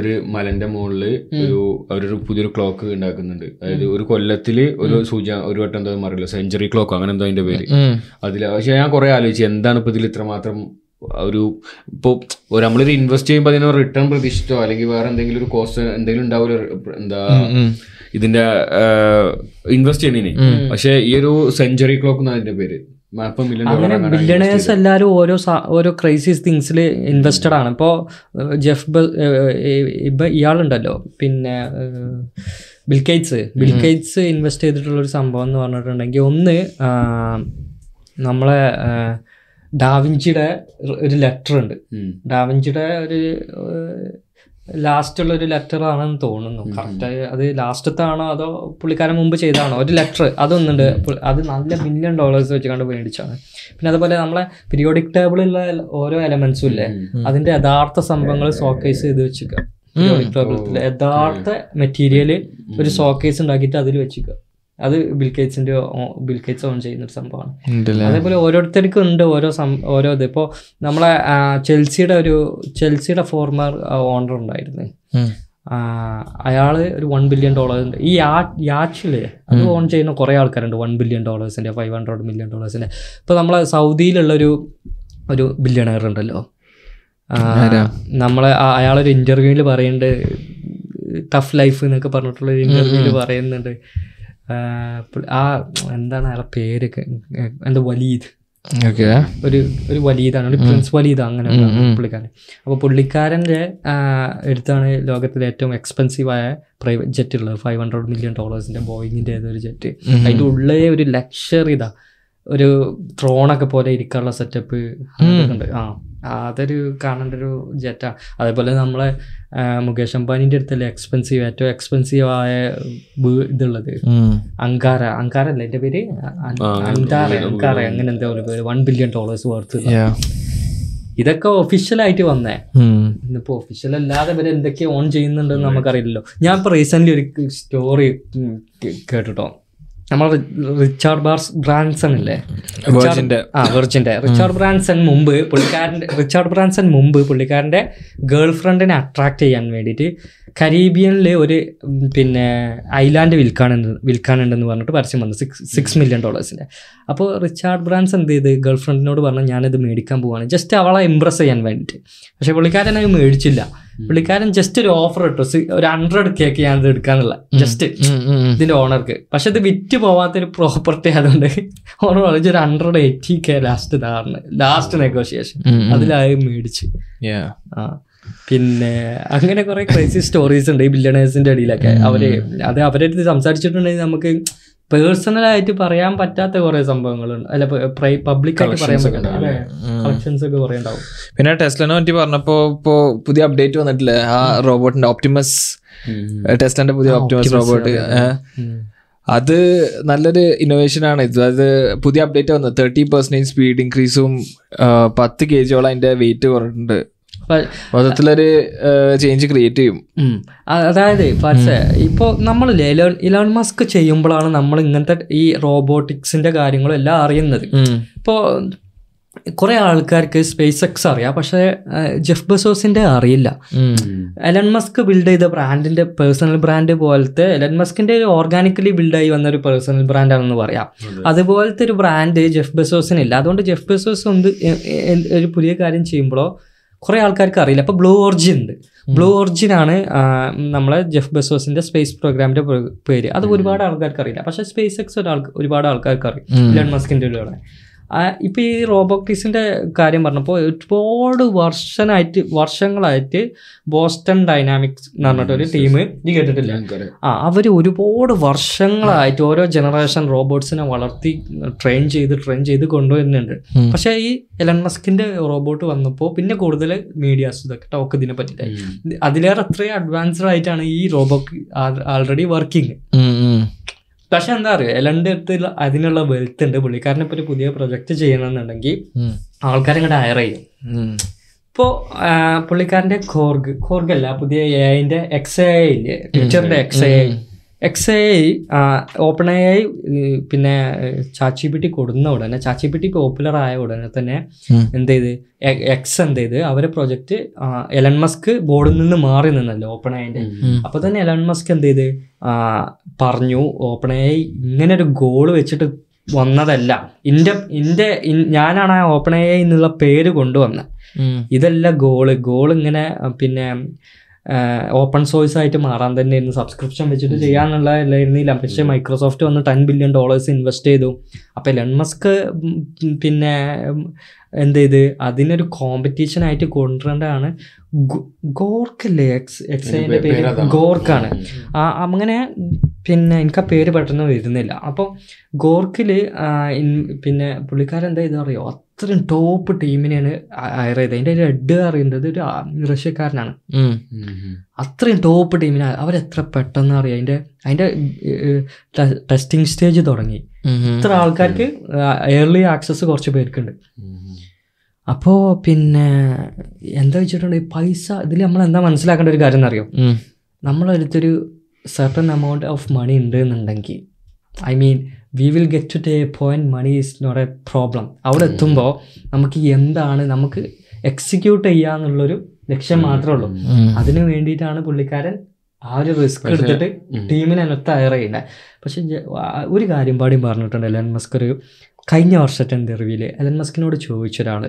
ഒരു മലന്റെ മുകളിൽ ഒരു അവരൊരു പുതിയൊരു ക്ലോക്ക് ഉണ്ടാക്കുന്നുണ്ട്. അതായത് ഒരു കൊല്ലത്തില് ഒരു സൂചന ഒരു വട്ടം എന്താ അറിയില്ല, സെഞ്ചുറി ക്ലോക്ക് അങ്ങനെ എന്തോ അതിന്റെ പേര്. അതിൽ പക്ഷെ ഞാൻ കുറെ ആലോചിച്ചു എന്താണ് ഇപ്പൊ ഇതിൽ ഇത്രമാത്രം ഒരു ഇപ്പൊ നമ്മളൊരു ഇൻവെസ്റ്റ് ചെയ്യുമ്പോൾ അതിനൊരു റിട്ടേൺ പ്രതീക്ഷിച്ചോ അല്ലെങ്കിൽ വേറെ എന്തെങ്കിലും ഒരു കോസ്റ്റ് എന്തെങ്കിലും ഉണ്ടാവില്ല എന്താ ഇതിന്റെ ഇൻവെസ്റ്റ് ചെയ്യണേ. പക്ഷെ ഈ ഒരു സെഞ്ചുറി ക്ലോക്ക് എന്നാണ് അതിന്റെ പേര്. ബില്യണേഴ്സ് എല്ലാവരും ഓരോ ഓരോ ക്രൈസിസ് തിങ്സിൽ ഇൻവെസ്റ്റഡ് ആണ്. ഇപ്പോൾ ജെഫ് ഇപ്പം ഇയാളുണ്ടല്ലോ പിന്നെ Bill Gates Bill Gates invest ചെയ്തിട്ടുള്ളൊരു സംഭവം എന്ന് പറഞ്ഞിട്ടുണ്ടെങ്കിൽ, ഒന്ന് നമ്മളെ ഡാവിഞ്ചിയുടെ ഒരു ലെറ്റർ ഉണ്ട്. ഡാവിഞ്ചിയുടെ ഒരു ലാസ്റ്റുള്ള ഒരു ലെറ്റർ ആണെന്ന് തോന്നുന്നു, കറക്റ്റായി അത് ലാസ്റ്റത്താണോ അതോ പുള്ളിക്കാരൻ മുമ്പ് ചെയ്താണോ ഒരു ലെറ്റർ, അതൊന്നുണ്ട്. അത് നല്ല മില്യൺ ഡോളേഴ്സ് വെച്ച് കണ്ട് മേടിച്ചാണ്. പിന്നെ അതുപോലെ നമ്മളെ പീരിയോഡിക് ടേബിളിലുള്ള ഓരോ എലമെന്റ്സും ഇല്ലേ, അതിന്റെ യഥാർത്ഥ സംഭവങ്ങൾ സോക്കേസ് ചെയ്ത് വെച്ചിരിക്കുക. പീരിയോഡിക് ടേബിളിൽ യഥാർത്ഥ മെറ്റീരിയല് ഒരു സോക്കേസ് ഉണ്ടാക്കിയിട്ട് അതിൽ വെച്ചിരിക്കുക. അത് ബിൽ ഗേറ്റ്സിന്റെ ബിൽ ഗേറ്റ്സ് ഓൺ ചെയ്യുന്ന ഒരു സംഭവമാണ്. അതേപോലെ ഓരോരുത്തർക്കും ഉണ്ട് ഓരോ ഓരോ ഇത്. ഇപ്പോൾ നമ്മളെ ചെൽസിയുടെ ഒരു ചെൽസിയുടെ ഫോർമർ ഓണർ ഉണ്ടായിരുന്നു, അയാൾ ഒരു വൺ ബില്യൺ ഡോളേഴ്സിന്റെ ഈ യാച്ചില് അത് ഓൺ ചെയ്യുന്ന കുറേ ആൾക്കാരുണ്ട്. വൺ ബില്യൺ ഡോളേഴ്സിന്റെ ഫൈവ് ഹൺഡ്രഡ് മില്യൺ ഡോളേഴ്സിന്റെ. ഇപ്പോൾ നമ്മളെ സൗദിയിലുള്ളൊരു ഒരു ബില്യണയർ ഉണ്ടല്ലോ, നമ്മളെ അയാളൊരു ഇന്റർവ്യൂവിൽ പറയുന്നുണ്ട്, ടഫ് ലൈഫ് എന്നൊക്കെ പറഞ്ഞിട്ടുള്ളൊരു ഇന്റർവ്യൂവിൽ പറയുന്നുണ്ട്. ആ എന്താണ് അയാളെ പേരൊക്കെ, എന്താ വലീദ്, ഒരു ഒരു വലീദാണ്, ഒരു പ്രിൻസ് വലീദ് അങ്ങനെ പുള്ളിക്കാരൻ. അപ്പോൾ പുള്ളിക്കാരൻ്റെ അടുത്താണ് ലോകത്തിലെ ഏറ്റവും എക്സ്പെൻസീവായ പ്രൈവറ്റ് ജെറ്റ് ഉള്ളത്, ഫൈവ് ഹൺഡ്രഡ് മില്യൺ ഡോളേഴ്സിൻ്റെ ബോയിങ്ങിൻ്റെ ഏതൊരു ജെറ്റ്. അതിൻ്റെ ഉള്ളിലെ ഒരു ലക്ഷറി ഇതാ ഒരു ത്രോണൊക്കെ പോലെ ഇരിക്കാനുള്ള സെറ്റപ്പ് ഉണ്ട്. ആ അതൊരു കാണേണ്ട ഒരു ജെറ്റാണ്. അതേപോലെ നമ്മളെ മുകേഷ് അംബാനിൻ്റെ അടുത്തല്ലേ എക്സ്പെൻസീവ്, ഏറ്റവും എക്സ്പെൻസീവ് ആയ ഇതുള്ളത് അങ്കാര, അങ്കാര അല്ലേ എൻ്റെ പേര്, അങ്കാര അങ്കാര അങ്ങനെ എന്താ പേര്, വൺ ബില്യൺ ഡോളേഴ്സ് വർത്ത്. ഇതൊക്കെ ഒഫീഷ്യലായിട്ട് വന്നേ, ഇന്നിപ്പോൾ ഒഫീഷ്യൽ അല്ലാതെ ഇവർ എന്തൊക്കെ ഓൺ ചെയ്യുന്നുണ്ടെന്ന് നമുക്കറിയില്ലല്ലോ. ഞാൻ ഇപ്പോൾ റീസെൻ്റ്ലി ഒരു സ്റ്റോറി കേട്ടിട്ടോ, നമ്മളെ റിച്ചാർഡ് ബാർസ് ബ്രാൻസൺ ഇല്ലേ, ആ വെർജിൻ്റെ റിച്ചാർഡ് ബ്രാൻസൺ മുമ്പ് പുള്ളിക്കാരൻ്റെ റിച്ചാർഡ് ബ്രാൻസൺ മുമ്പ് പുള്ളിക്കാരൻ്റെ ഗേൾ ഫ്രണ്ടിനെ അട്രാക്ട് ചെയ്യാൻ വേണ്ടിയിട്ട് കരീബിയനിൽ ഒരു പിന്നെ ഐലാൻഡ് വിൽക്കാനുണ്ട് വിൽക്കാനുണ്ടെന്ന് പറഞ്ഞിട്ട് പരസ്യം വന്നു, സിക്സ് സിക്സ് മില്യൺ ഡോളേഴ്സിൻ്റെ. അപ്പോൾ റിച്ചാർഡ് ബ്രാൻസൺ എന്ത് ചെയ്ത്, ഗേൾ ഫ്രണ്ടിനോട് പറഞ്ഞു ഞാനിത് മേടിക്കാൻ പോവാണ്, ജസ്റ്റ് അവളെ ഇംപ്രസ് ചെയ്യാൻ വേണ്ടിയിട്ട്. പക്ഷേ പുള്ളിക്കാരൻ അത് മേടിച്ചില്ല. പുള്ളിക്കാരൻ ജസ്റ്റ് ഒരു ഓഫർ ഇട്ടു, ഒരു ഹൺഡ്രഡ് കേക്ക് ഞാനത് എടുക്കാന്നുള്ള ജസ്റ്റ് ഇതിൻ്റെ ഓണർക്ക്. പക്ഷെ ഇത് വിറ്റ് പോവാത്തൊരു പ്രോപ്പർട്ടി ആയതുകൊണ്ട് ഓണർ പറഞ്ഞു ഒരു ഹൺഡ്രഡ് എയ്റ്റി കെ ലാസ്റ്റ് ഇതാർന്ന് ലാസ്റ്റ് നെഗോഷിയേഷൻ, അതിലായി മേടിച്ച്. ആ പിന്നെ അങ്ങനെ കുറെ ക്രൈസി സ്റ്റോറീസ് ഉണ്ട് ഈ ബില്യണേഴ്സിന്റെ ഇടയിലൊക്കെ. അവര് അത് അവരടുത്ത് സംസാരിച്ചിട്ടുണ്ടെങ്കിൽ നമുക്ക് പേഴ്സണലായിട്ട് പറയാൻ പറ്റാത്ത കുറെ സംഭവങ്ങളുണ്ട്, അല്ല പബ്ലിക്കായിട്ട് പറയാൻ പറ്റുന്ന കളക്ഷൻസ് ഒക്കെ കുറെ ഉണ്ടാവും. പിന്നെ ടെസ്ലനെ പറ്റി പറഞ്ഞപ്പോ ഇപ്പോ പുതിയ അപ്ഡേറ്റ് വന്നിട്ടില്ലേ, ആ റോബോട്ടിന്റെ ഓപ്റ്റിമസ്, ടെസ്ലന്റെ പുതിയ ഓപ്റ്റിമസ് റോബോട്ട്, അത് നല്ലൊരു ഇന്നോവേഷനാണ്. ഇത് അത് പുതിയ അപ്ഡേറ്റ് വന്നത്, തേർട്ടി പെർസെന്റേജ് സ്പീഡ് ഇൻക്രീസും പത്ത് കെ ജിയോളം അതിന്റെ വെയിറ്റ് കുറഞ്ഞിട്ടുണ്ട്. മൊത്തത്തിലൊരു ചേഞ്ച് ക്രിയേറ്റ് ചെയ്യും. അതായത് പക്ഷേ ഇപ്പോൾ നമ്മളില്ലേ ഇലോൺ ഇലോൺ മസ്ക് ചെയ്യുമ്പോഴാണ് നമ്മൾ ഇങ്ങനത്തെ ഈ റോബോട്ടിക്സിന്റെ കാര്യങ്ങളും എല്ലാം അറിയുന്നത്. ഇപ്പോൾ കുറെ ആൾക്കാർക്ക് സ്പേസ് എക്സ് അറിയാം, പക്ഷേ ജെഫ് ബെസോസിന്റെ അറിയില്ല. എലൻ മസ്ക് ബിൽഡ് ചെയ്ത ബ്രാൻഡിന്റെ പേഴ്സണൽ ബ്രാൻഡ് പോലത്തെ, എലൻ മസ്കിന്റെ ഓർഗാനിക്കലി ബിൽഡായി വന്ന ഒരു പേഴ്സണൽ ബ്രാൻഡാണെന്ന് പറയാം. അതുപോലത്തെ ഒരു ബ്രാൻഡ് ജെഫ് ബെസോസിനില്ല. അതുകൊണ്ട് ജെഫ് ബെസോസ് എന്ത് ഒരു പുതിയ കാര്യം ചെയ്യുമ്പോഴോ കുറെ ആൾക്കാർക്ക് അറിയില്ല. അപ്പോൾ ബ്ലൂ ഓർജിൻ ഉണ്ട്, ബ്ലൂ ഓർജിൻ ആണ് നമ്മളെ ജെഫ് ബെസോസിന്റെ സ്പേസ് പ്രോഗ്രാമിന്റെ പേര്. അത് ഒരുപാട് ആൾക്കാർക്ക് അറിയില്ല, പക്ഷെ സ്പേസ് എക്സ് ഒരാൾക്ക് ഒരുപാട് ആൾക്കാർക്ക് അറിയാം, ഇലോൺ മസ്കിന്റെ ഒരുപാട്. ഇപ്പം ഈ റോബോട്ടിക്സിൻ്റെ കാര്യം പറഞ്ഞപ്പോൾ ഒരുപാട് വർഷനായിട്ട് വർഷങ്ങളായിട്ട് ബോസ്റ്റൺ ഡൈനാമിക്സ് എന്ന് പറഞ്ഞിട്ടൊരു ടീം, ഇത് കേട്ടിട്ടില്ല, ആ അവർ ഒരുപാട് വർഷങ്ങളായിട്ട് ഓരോ ജനറേഷൻ റോബോട്ട്സിനെ വളർത്തി ട്രെയിൻ ചെയ്ത് ട്രെയിൻ ചെയ്ത് കൊണ്ടുവരുന്നുണ്ട്. പക്ഷേ ഈ എലൻ മസ്കിൻ്റെ റോബോട്ട് വന്നപ്പോൾ പിന്നെ കൂടുതൽ മീഡിയാസ് ഇതൊക്കെ ടോക്ക് ഇതിനെ പറ്റിയിട്ടായി. അതിലേറെ അത്രയും അഡ്വാൻസ്ഡ് ആയിട്ടാണ് ഈ റോബോട്ട് ആൾറെഡി വർക്കിംഗ്. പക്ഷെ എന്താ അറിയാം, എലൻ്റെ അടുത്ത് അതിനുള്ള വെൽത്ത് ഉണ്ട്. പുള്ളിക്കാരനെ ഇപ്പോൾ ഒരു പുതിയ പ്രൊജക്റ്റ് ചെയ്യണമെന്നുണ്ടെങ്കിൽ ആൾക്കാരെ ഇങ്ങോട്ട് ഹയർ ചെയ്യും. ഇപ്പോൾ പുള്ളിക്കാരൻ്റെ ഖോർഗ് ഖോർഗല്ല പുതിയ എ ഐൻ്റെ എക്സ് എ ഇല്ലേ, ട്വിറ്ററിൻ്റെ X A X A open A I പിന്നെ ചാറ്റ്ജിപിടി കൊടുക്കുന്ന ഉടനെ, ചാറ്റ്ജിപിടി പോപ്പുലർ ആയ ഉടനെ തന്നെ എന്ത് ചെയ്ത് എക്സ് എന്ത് ചെയ്ത് അവരെ പ്രൊജക്റ്റ് എലൻ മസ്ക് ബോർഡിൽ നിന്ന് മാറി നിന്നല്ലോ ഓപ്പൺ എഐൻ്റെ. അപ്പോൾ തന്നെ എലൻ മസ്ക് എന്ത് ചെയ്ത് പറഞ്ഞു, ഓപ്പൺ എ ഐ ഇങ്ങനെ ഒരു ഗോൾ വെച്ചിട്ട് വന്നതല്ല, ഇൻ്റെ ഇൻ്റെ ഞാനാണ് ആ ഓപ്പൺ എ ഐ എന്നുള്ള പേര് കൊണ്ടുവന്നത്, ഇതല്ല ഗോള്. ഗോൾ ഇങ്ങനെ പിന്നെ ഓപ്പൺ സോഴ്സ് ആയിട്ട് മാറാൻ തന്നെയായിരുന്നു, സബ്സ്ക്രിപ്ഷൻ വെച്ചിട്ട് ചെയ്യാന്നുള്ള അല്ലായിരുന്നില്ല. പക്ഷേ മൈക്രോസോഫ്റ്റ് വന്ന് ടെൻ ബില്യൺ ഡോളേഴ്സ് ഇൻവെസ്റ്റ് ചെയ്തു. അപ്പോൾ എലൻ മസ്ക് പിന്നെ എന്ത് ചെയ്ത് അതിനൊരു കോമ്പറ്റീഷനായിട്ട് കൊണ്ടുവരേണ്ടതാണ്. ഗോർക്കല്ലേ എക്സ് എക്സ് ഐൻ്റെ പേര് ഗോർക്കാണ്. ആ അങ്ങനെ പിന്നെ എനിക്ക് ആ പേര് പെട്ടെന്ന് വരുന്നില്ല. അപ്പോൾ ഗോർക്കിൽ പിന്നെ പുള്ളിക്കാരൻ എന്താ ഇത് അറിയോ, അത്രയും ടോപ്പ് ടീമിനെയാണ് ഹയർ ചെയ്തത്. അതിൻ്റെ ഒരു ഹെഡ് അറിയേണ്ടത് ഒരു റഷ്യക്കാരനാണ്. അത്രയും ടോപ്പ് ടീമിനെ അവരെത്ര പെട്ടെന്ന് അറിയാം. അതിൻ്റെ അതിൻ്റെ ടെസ്റ്റിംഗ് സ്റ്റേജ് തുടങ്ങി. ഇത്ര ആൾക്കാർക്ക് ഏർലി ആക്സസ് കുറച്ച് പേർക്കുണ്ട്. അപ്പോൾ പിന്നെ എന്താ വെച്ചിട്ടുണ്ടെങ്കിൽ പൈസ ഇതിൽ നമ്മൾ എന്താ മനസ്സിലാക്കേണ്ട ഒരു കാര്യം എന്നറിയോ, നമ്മളെടുത്തൊരു സർട്ടൺ എമൗണ്ട് ഓഫ് മണി ഉണ്ട് എന്നുണ്ടെങ്കിൽ, I mean we will get to the point money is not a problem. അവിടെ എത്തുമ്പോൾ നമുക്ക് എന്താണ് നമുക്ക് എക്സിക്യൂട്ട് ചെയ്യുക എന്നുള്ളൊരു ലക്ഷ്യം മാത്രമേ ഉള്ളൂ. അതിന് വേണ്ടിയിട്ടാണ് പുള്ളിക്കാരൻ ആ ഒരു റിസ്ക് എടുത്തിട്ട് ടീമിനൊത്ത ഹയർ ചെയ്യുന്നത്. പക്ഷെ ഒരു കാര്യം പാടിയും പറഞ്ഞിട്ടുണ്ട് എലൻ മസ്ക്. കഴിഞ്ഞ വർഷത്തെ ഇന്റർവ്യൂവിൽ എലൻ മസ്കിനോട് ചോദിച്ചൊരാൾ,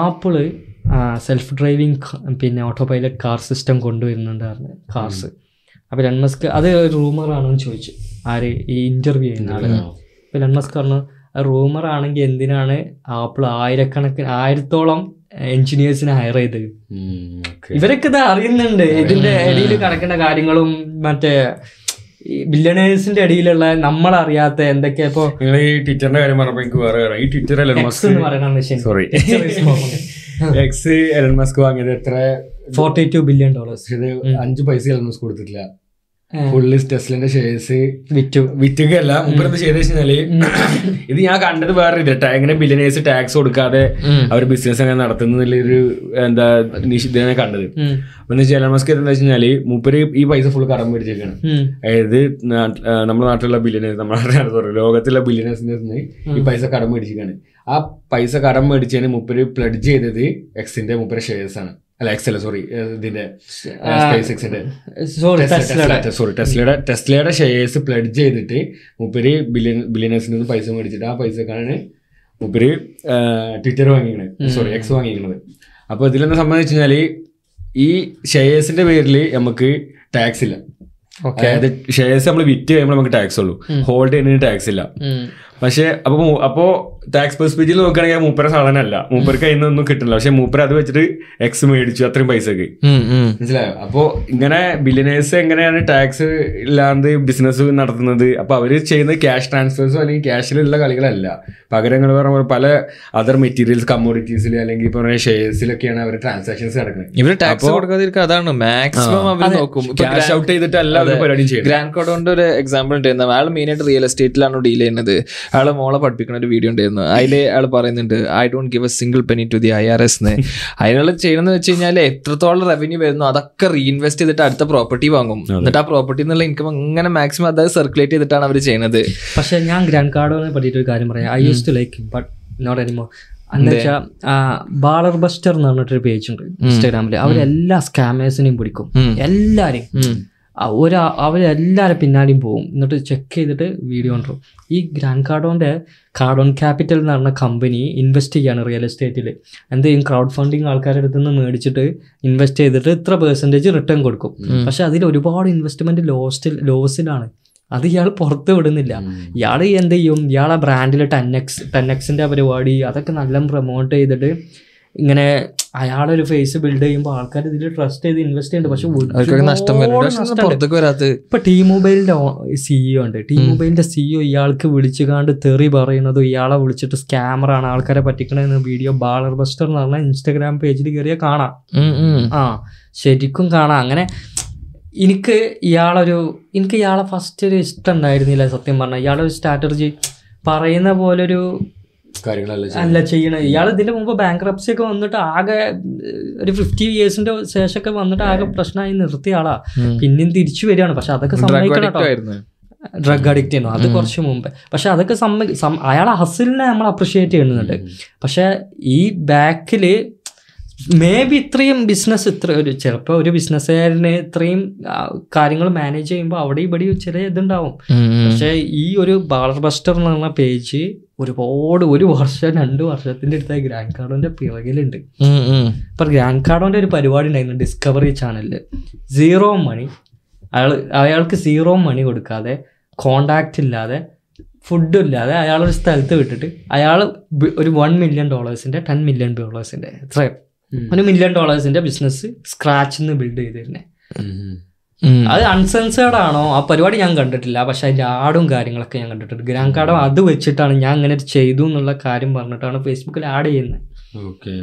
ആപ്പിള് സെൽഫ് ഡ്രൈവിംഗ് പിന്നെ ഓട്ടോ പൈലറ്റ് കാർ സിസ്റ്റം കൊണ്ടുവരുന്നുണ്ടായിരുന്നു കാർസ്. അപ്പോൾ ഇലോൺ മസ്ക് അത് റൂമറാണെന്ന് ചോദിച്ചു ആര് ഈ ഇൻ്റർവ്യൂ ചെയ്യുന്ന ആൾ. അപ്പോൾ ഇലോൺ മസ്ക് പറഞ്ഞു റൂമറാണെങ്കിൽ എന്തിനാണ് ആപ്പിൾ ആയിരക്കണക്കിന് ആയിരത്തോളം എൻജിനീയേഴ്സിനെ ഹയർ ചെയ്ത്, ഇവരൊക്കെ ഇത് അറിയുന്നുണ്ട്, ഇതിൻ്റെ ഇടയിൽ കിടക്കുന്ന കാര്യങ്ങളും മറ്റേ ഈ ബില്യണേഴ്സിന്റെ ഇടയിലുള്ള നമ്മളറിയാത്ത എന്തൊക്കെ. ഇപ്പോൾ നിങ്ങൾ ഈ ട്വിറ്ററിന്റെ കാര്യം പറഞ്ഞപ്പോൾ എനിക്ക് വേറെ ഈ ട്വിറ്റർ ഇലോൺ മസ്ക് എന്ന് പറയണ സോറി എക്സ് ഇലോൺ മസ്ക് വാങ്ങിയത് എത്ര ഫോർട്ടി ടു ബില്യൺ ഡോളേഴ്സ്. ഇത് അഞ്ച് പൈസ ഇലോൺ മസ്ക് കൊടുത്തിട്ടില്ല. ഫുള്ളി ടെസ്ലന്റെ ഷെയർസ് വിറ്റു വിറ്റുകയല്ല മുമ്പ് ചെയ്ത വെച്ചാല്. ഇത് ഞാൻ കണ്ടത് വേറെ ഇത് എങ്ങനെ ബില്യനേഴ്സ് ടാക്സ് കൊടുക്കാതെ അവർ ബിസിനസ് അങ്ങനെ നടത്തുന്നൊരു എന്താ നിഷിദ്ധനെ കണ്ടത്. അപ്പൊ എന്താ വെച്ചാൽ ഇലോൺ മസ്ക് എന്താ വെച്ചാല് മൂപ്പര് ഈ പൈസ ഫുൾ കടം മേടിച്ചേക്കാണ്. അതായത് നമ്മുടെ നാട്ടിലുള്ള ബില്യനേഴ്സ്, നമ്മുടെ ലോകത്തുള്ള ബില്യനേഴ്സിന്റെ ഈ പൈസ കടം മേടിച്ചേക്കാണ്. ആ പൈസ കടം മേടിച്ചതിന് മുപ്പര് പ്ലഡ്ജ് ചെയ്തത് എക്സിന്റെ മുപ്പര് ഷെയർസ് ആണ്. അല്ല എക്സ് അല്ല സോറി ഇതിന്റെ സ്പേസ് എക്സിന്റെ സോറി ടെസ്ലയുടെ ടെസ്ലയുടെ ഷെയർസ് പ്ലഡ്ജ് ചെയ്തിട്ട് മുപ്പര് ബില്യൻ ബില്യനേഴ്സിന് പൈസ മേടിച്ചിട്ട് ആ പൈസക്കാണ് മുപ്പര് ട്വിറ്റർ വാങ്ങിക്കണത്, സോറി എക്സ് വാങ്ങിക്കണത്. അപ്പോൾ ഇതിലെന്ന് സംബന്ധിച്ച് കഴിഞ്ഞാൽ ഈ ഷെയർസിന്റെ പേരിൽ നമുക്ക് ടാക്സ് ഇല്ല. അതായത് ഷെയർസ് നമ്മൾ വിറ്റ് കഴിയുമ്പോൾ നമുക്ക് ടാക്സ് ഉള്ളൂ, ഹോൾഡ് ചെയ്യുന്നതിന് ടാക്സ് ഇല്ല. പക്ഷെ അപ്പൊ അപ്പോ ടാക്സ് പെർസ്പെക്റ്റീവിൽ നോക്കുകയാണെങ്കിൽ മൂപ്പര സാധനമല്ല, മൂപ്പർക്ക് അതിൽ നിന്നൊന്നും കിട്ടില്ല. പക്ഷെ മൂപ്പര അത് വെച്ചിട്ട് എക്സ് മേടിച്ചു അത്രയും പൈസക്ക്, മനസ്സിലായോ? അപ്പോ ഇങ്ങനെ ബില്യനേഴ്സ് എങ്ങനെയാണ് ടാക്സ് ഇല്ലാണ്ട് ബിസിനസ് നടത്തുന്നത്? അപ്പൊ അവര് ചെയ്യുന്ന ക്യാഷ് ട്രാൻസ്ഫേഴ്സോ അല്ലെങ്കിൽ ക്യാഷിലുള്ള കളികളല്ല, പകരങ്ങൾ പറഞ്ഞ പല അതർ മെറ്റീരിയൽസ് കമ്മോഡിറ്റീസിൽ അല്ലെങ്കിൽ ഇപ്പൊ ഷെയർസിലൊക്കെയാണ് അവർ ട്രാൻസാക്ഷൻസ് നടക്കുന്നത്. ഇവര് ടാക്സ് കൊടുക്കാതിരിക്കുക, അതാണ് മാക്സിമം അവർ നോക്കും. ക്യാഷ് ഔട്ട് ചെയ്തിട്ടല്ല അവർ പരിപാടി ചെയ്യുന്നത്. ഗ്രാൻഡ് കോഡോന്റെ ഒരു എക്സാമ്പിൾ ഉണ്ടായിരുന്നു. അയാൾ മെയിൻ ആയിട്ട് റിയൽ എസ്റ്റേറ്റിലാണ് ഡീൽ ചെയ്യുന്നത്. അയാൾ മോളെ പഠിപ്പിക്കുന്ന ഒരു വീഡിയോ ഉണ്ടായിരുന്നു. അതിൽ അയാൾ പറയുന്നുണ്ട് I don't give a single penny to the I R S എന്ന്. അതിനുള്ള ചെയ്യണമെന്ന് വെച്ച് കഴിഞ്ഞാൽ എത്രത്തോളം റവന്യൂ വരുന്നു അതൊക്കെ റീഇൻവെസ്റ്റ് ചെയ്തിട്ട് അടുത്ത പ്രോപ്പർട്ടി വാങ്ങും. എന്നിട്ട് ആ പ്രോപ്പർട്ടി എന്നുള്ള ഇൻകം അങ്ങനെ മാക്സിമം അതായത് സർക്കുലേറ്റ് ചെയ്തിട്ടാണ് അവർ ചെയ്യുന്നത്. പക്ഷേ ഞാൻ ഗ്രാൻഡ് കാർഡോനെ പറ്റിയിട്ട് ഒരു കാര്യം പറയാം. I use to like but not anymore. എന്താ വെച്ചാൽ ബാലർ ബസ്റ്റർ എന്ന് പറഞ്ഞിട്ടൊരു പേജ് ഉണ്ട് ഇൻസ്റ്റാഗ്രാമിൽ. അവരെല്ലാ സ്കാമേഴ്സിനെയും പിടിക്കും, എല്ലാവരെയും ഒരാ അവരെല്ലാവരും പിന്നാലെയും പോകും. എന്നിട്ട് ചെക്ക് ചെയ്തിട്ട് വീഡിയോ കൊണ്ടുവരും. ഈ ഗ്രാൻഡ് കാർഡോൻ്റെ കാർഡോൺ ക്യാപിറ്റൽ എന്ന് പറഞ്ഞ കമ്പനി ഇൻവെസ്റ്റ് ചെയ്യാണ് റിയൽ എസ്റ്റേറ്റിൽ. എന്തെങ്കിലും ക്രൗഡ് ഫണ്ടിങ് ആൾക്കാരുടെ അടുത്ത് നിന്ന് മേടിച്ചിട്ട് ഇൻവെസ്റ്റ് ചെയ്തിട്ട് ഇത്ര പെർസെൻറ്റേജ് റിട്ടേൺ കൊടുക്കും. പക്ഷെ അതിൽ ഒരുപാട് ഇൻവെസ്റ്റ്മെൻറ്റ് ലോസിൽ ലോസിലാണ്. അത് ഇയാൾ പുറത്ത് വിടുന്നില്ല. ഇയാൾ എന്ത് ചെയ്യും, ഇയാളെ ബ്രാൻഡിൽ ടെൻഎക്സ് ടെൻഎക്സിൻ്റെ പരിപാടി അതൊക്കെ നല്ല പ്രൊമോട്ട് ചെയ്തിട്ട് ഇങ്ങനെ അയാളൊരു ഫേസ് ബിൽഡ് ചെയ്യുമ്പോൾ ആൾക്കാർ ഇതിൽ ട്രസ്റ്റ് ചെയ്ത് ഇൻവെസ്റ്റ് ചെയ്യുന്നുണ്ട്. പക്ഷേ ഇപ്പൊ ടി മൊബൈലിന്റെ സിഇഒ ഉണ്ട്. ടി മൊബൈലിന്റെ സിഇഒ ഇയാൾക്ക് വിളിച്ചു കാണ്ട് തെറി പറയുന്നത്, ഇയാളെ വിളിച്ചിട്ട് സ്കാമറാണ് ആൾക്കാരെ പറ്റിക്കണെന്ന് വീഡിയോ ബാലർ ബസ്റ്റർ എന്ന് പറഞ്ഞാൽ ഇൻസ്റ്റാഗ്രാം പേജിൽ കയറിയാൽ കാണാം. ആ ശരിക്കും കാണാം. അങ്ങനെ എനിക്ക് ഇയാളൊരു എനിക്ക് ഇയാളെ ഫസ്റ്റ് ഒരു ഇഷ്ടം ഉണ്ടായിരുന്നില്ല സത്യം പറഞ്ഞാൽ. ഇയാളൊരു സ്ട്രാറ്റജി പറയുന്ന പോലൊരു അല്ല ചെയ്യണത്. ഇയാൾ ഇതിന്റെ മുമ്പ് ബാങ്ക്രപ്സി ഒക്കെ വന്നിട്ട് ആകെ ഒരു ഫിഫ്റ്റി ഇയേഴ്സിന്റെ ശേഷമൊക്കെ വന്നിട്ട് ആകെ പ്രശ്നമായി നിർത്തിയ ആളാ. പിന്നെയും തിരിച്ചു വരികയാണ്. പക്ഷെ അതൊക്കെ സമ്മതിക്കണം. ഡ്രഗ് അഡിക്റ്റ് ചെയ്യുന്നു അത് കുറച്ച് മുമ്പേ. പക്ഷെ അതൊക്കെ സമ്മതി അയാളെ ഹസിലിനെ നമ്മൾ അപ്രിഷിയേറ്റ് ചെയ്യുന്നുണ്ട്. പക്ഷെ ഈ ബാക്കില് മേ ബി ഇത്രയും ബിസിനസ് ഇത്ര ഒരു ചിലപ്പോൾ ഒരു ബിസിനസ്സുകാരന് ഇത്രയും കാര്യങ്ങൾ മാനേജ് ചെയ്യുമ്പോൾ അവിടെ ഇവിടെ ചില ഇതുണ്ടാവും. പക്ഷെ ഈ ഒരു ബാലർ ബസ്റ്റർ എന്ന് പറഞ്ഞ പേജ് ഒരുപാട് ഒരു വർഷം രണ്ട് വർഷത്തിൻ്റെ അടുത്തായി ഗ്രാൻഡ് കാർഡോൻ്റെ പിറകിലുണ്ട്. അപ്പം ഗ്രാൻഡ് കാർഡോൻ്റെ ഒരു പരിപാടി ഉണ്ടായിരുന്നു ഡിസ്കവറി ചാനലിൽ. സീറോ മണി അയാൾ അയാൾക്ക് സീറോ മണി കൊടുക്കാതെ കോണ്ടാക്റ്റ് ഇല്ലാതെ ഫുഡും ഇല്ലാതെ അയാളൊരു സ്ഥലത്ത് വിട്ടിട്ട് അയാൾ ഒരു വൺ മില്യൺ ഡോളേഴ്സിൻ്റെ ടെൻ മില്യൺ ഡോളേഴ്സിൻ്റെ എത്ര ഒരു മില്യൺ ഡോളേഴ്സിന്റെ ബിസിനസ് സ്ക്രാച്ചിൽ നിന്ന് ബിൽഡ് ചെയ്തിരുന്നേ. അത് അൺസെൻസേർഡ് ആണോ ആ പരിപാടി ഞാൻ കണ്ടിട്ടില്ല. പക്ഷെ അതിന്റെ ആടും കാര്യങ്ങളൊക്കെ ഞാൻ കണ്ടിട്ടുണ്ട്. ഗ്രാൻഡ് കാർഡോ അത് വെച്ചിട്ടാണ് ഞാൻ ഇങ്ങനെ ചെയ്തു എന്നുള്ള കാര്യം പറഞ്ഞിട്ടാണ് ഫേസ്ബുക്കിൽ ആഡ് ചെയ്യുന്നത്. ഓക്കെ.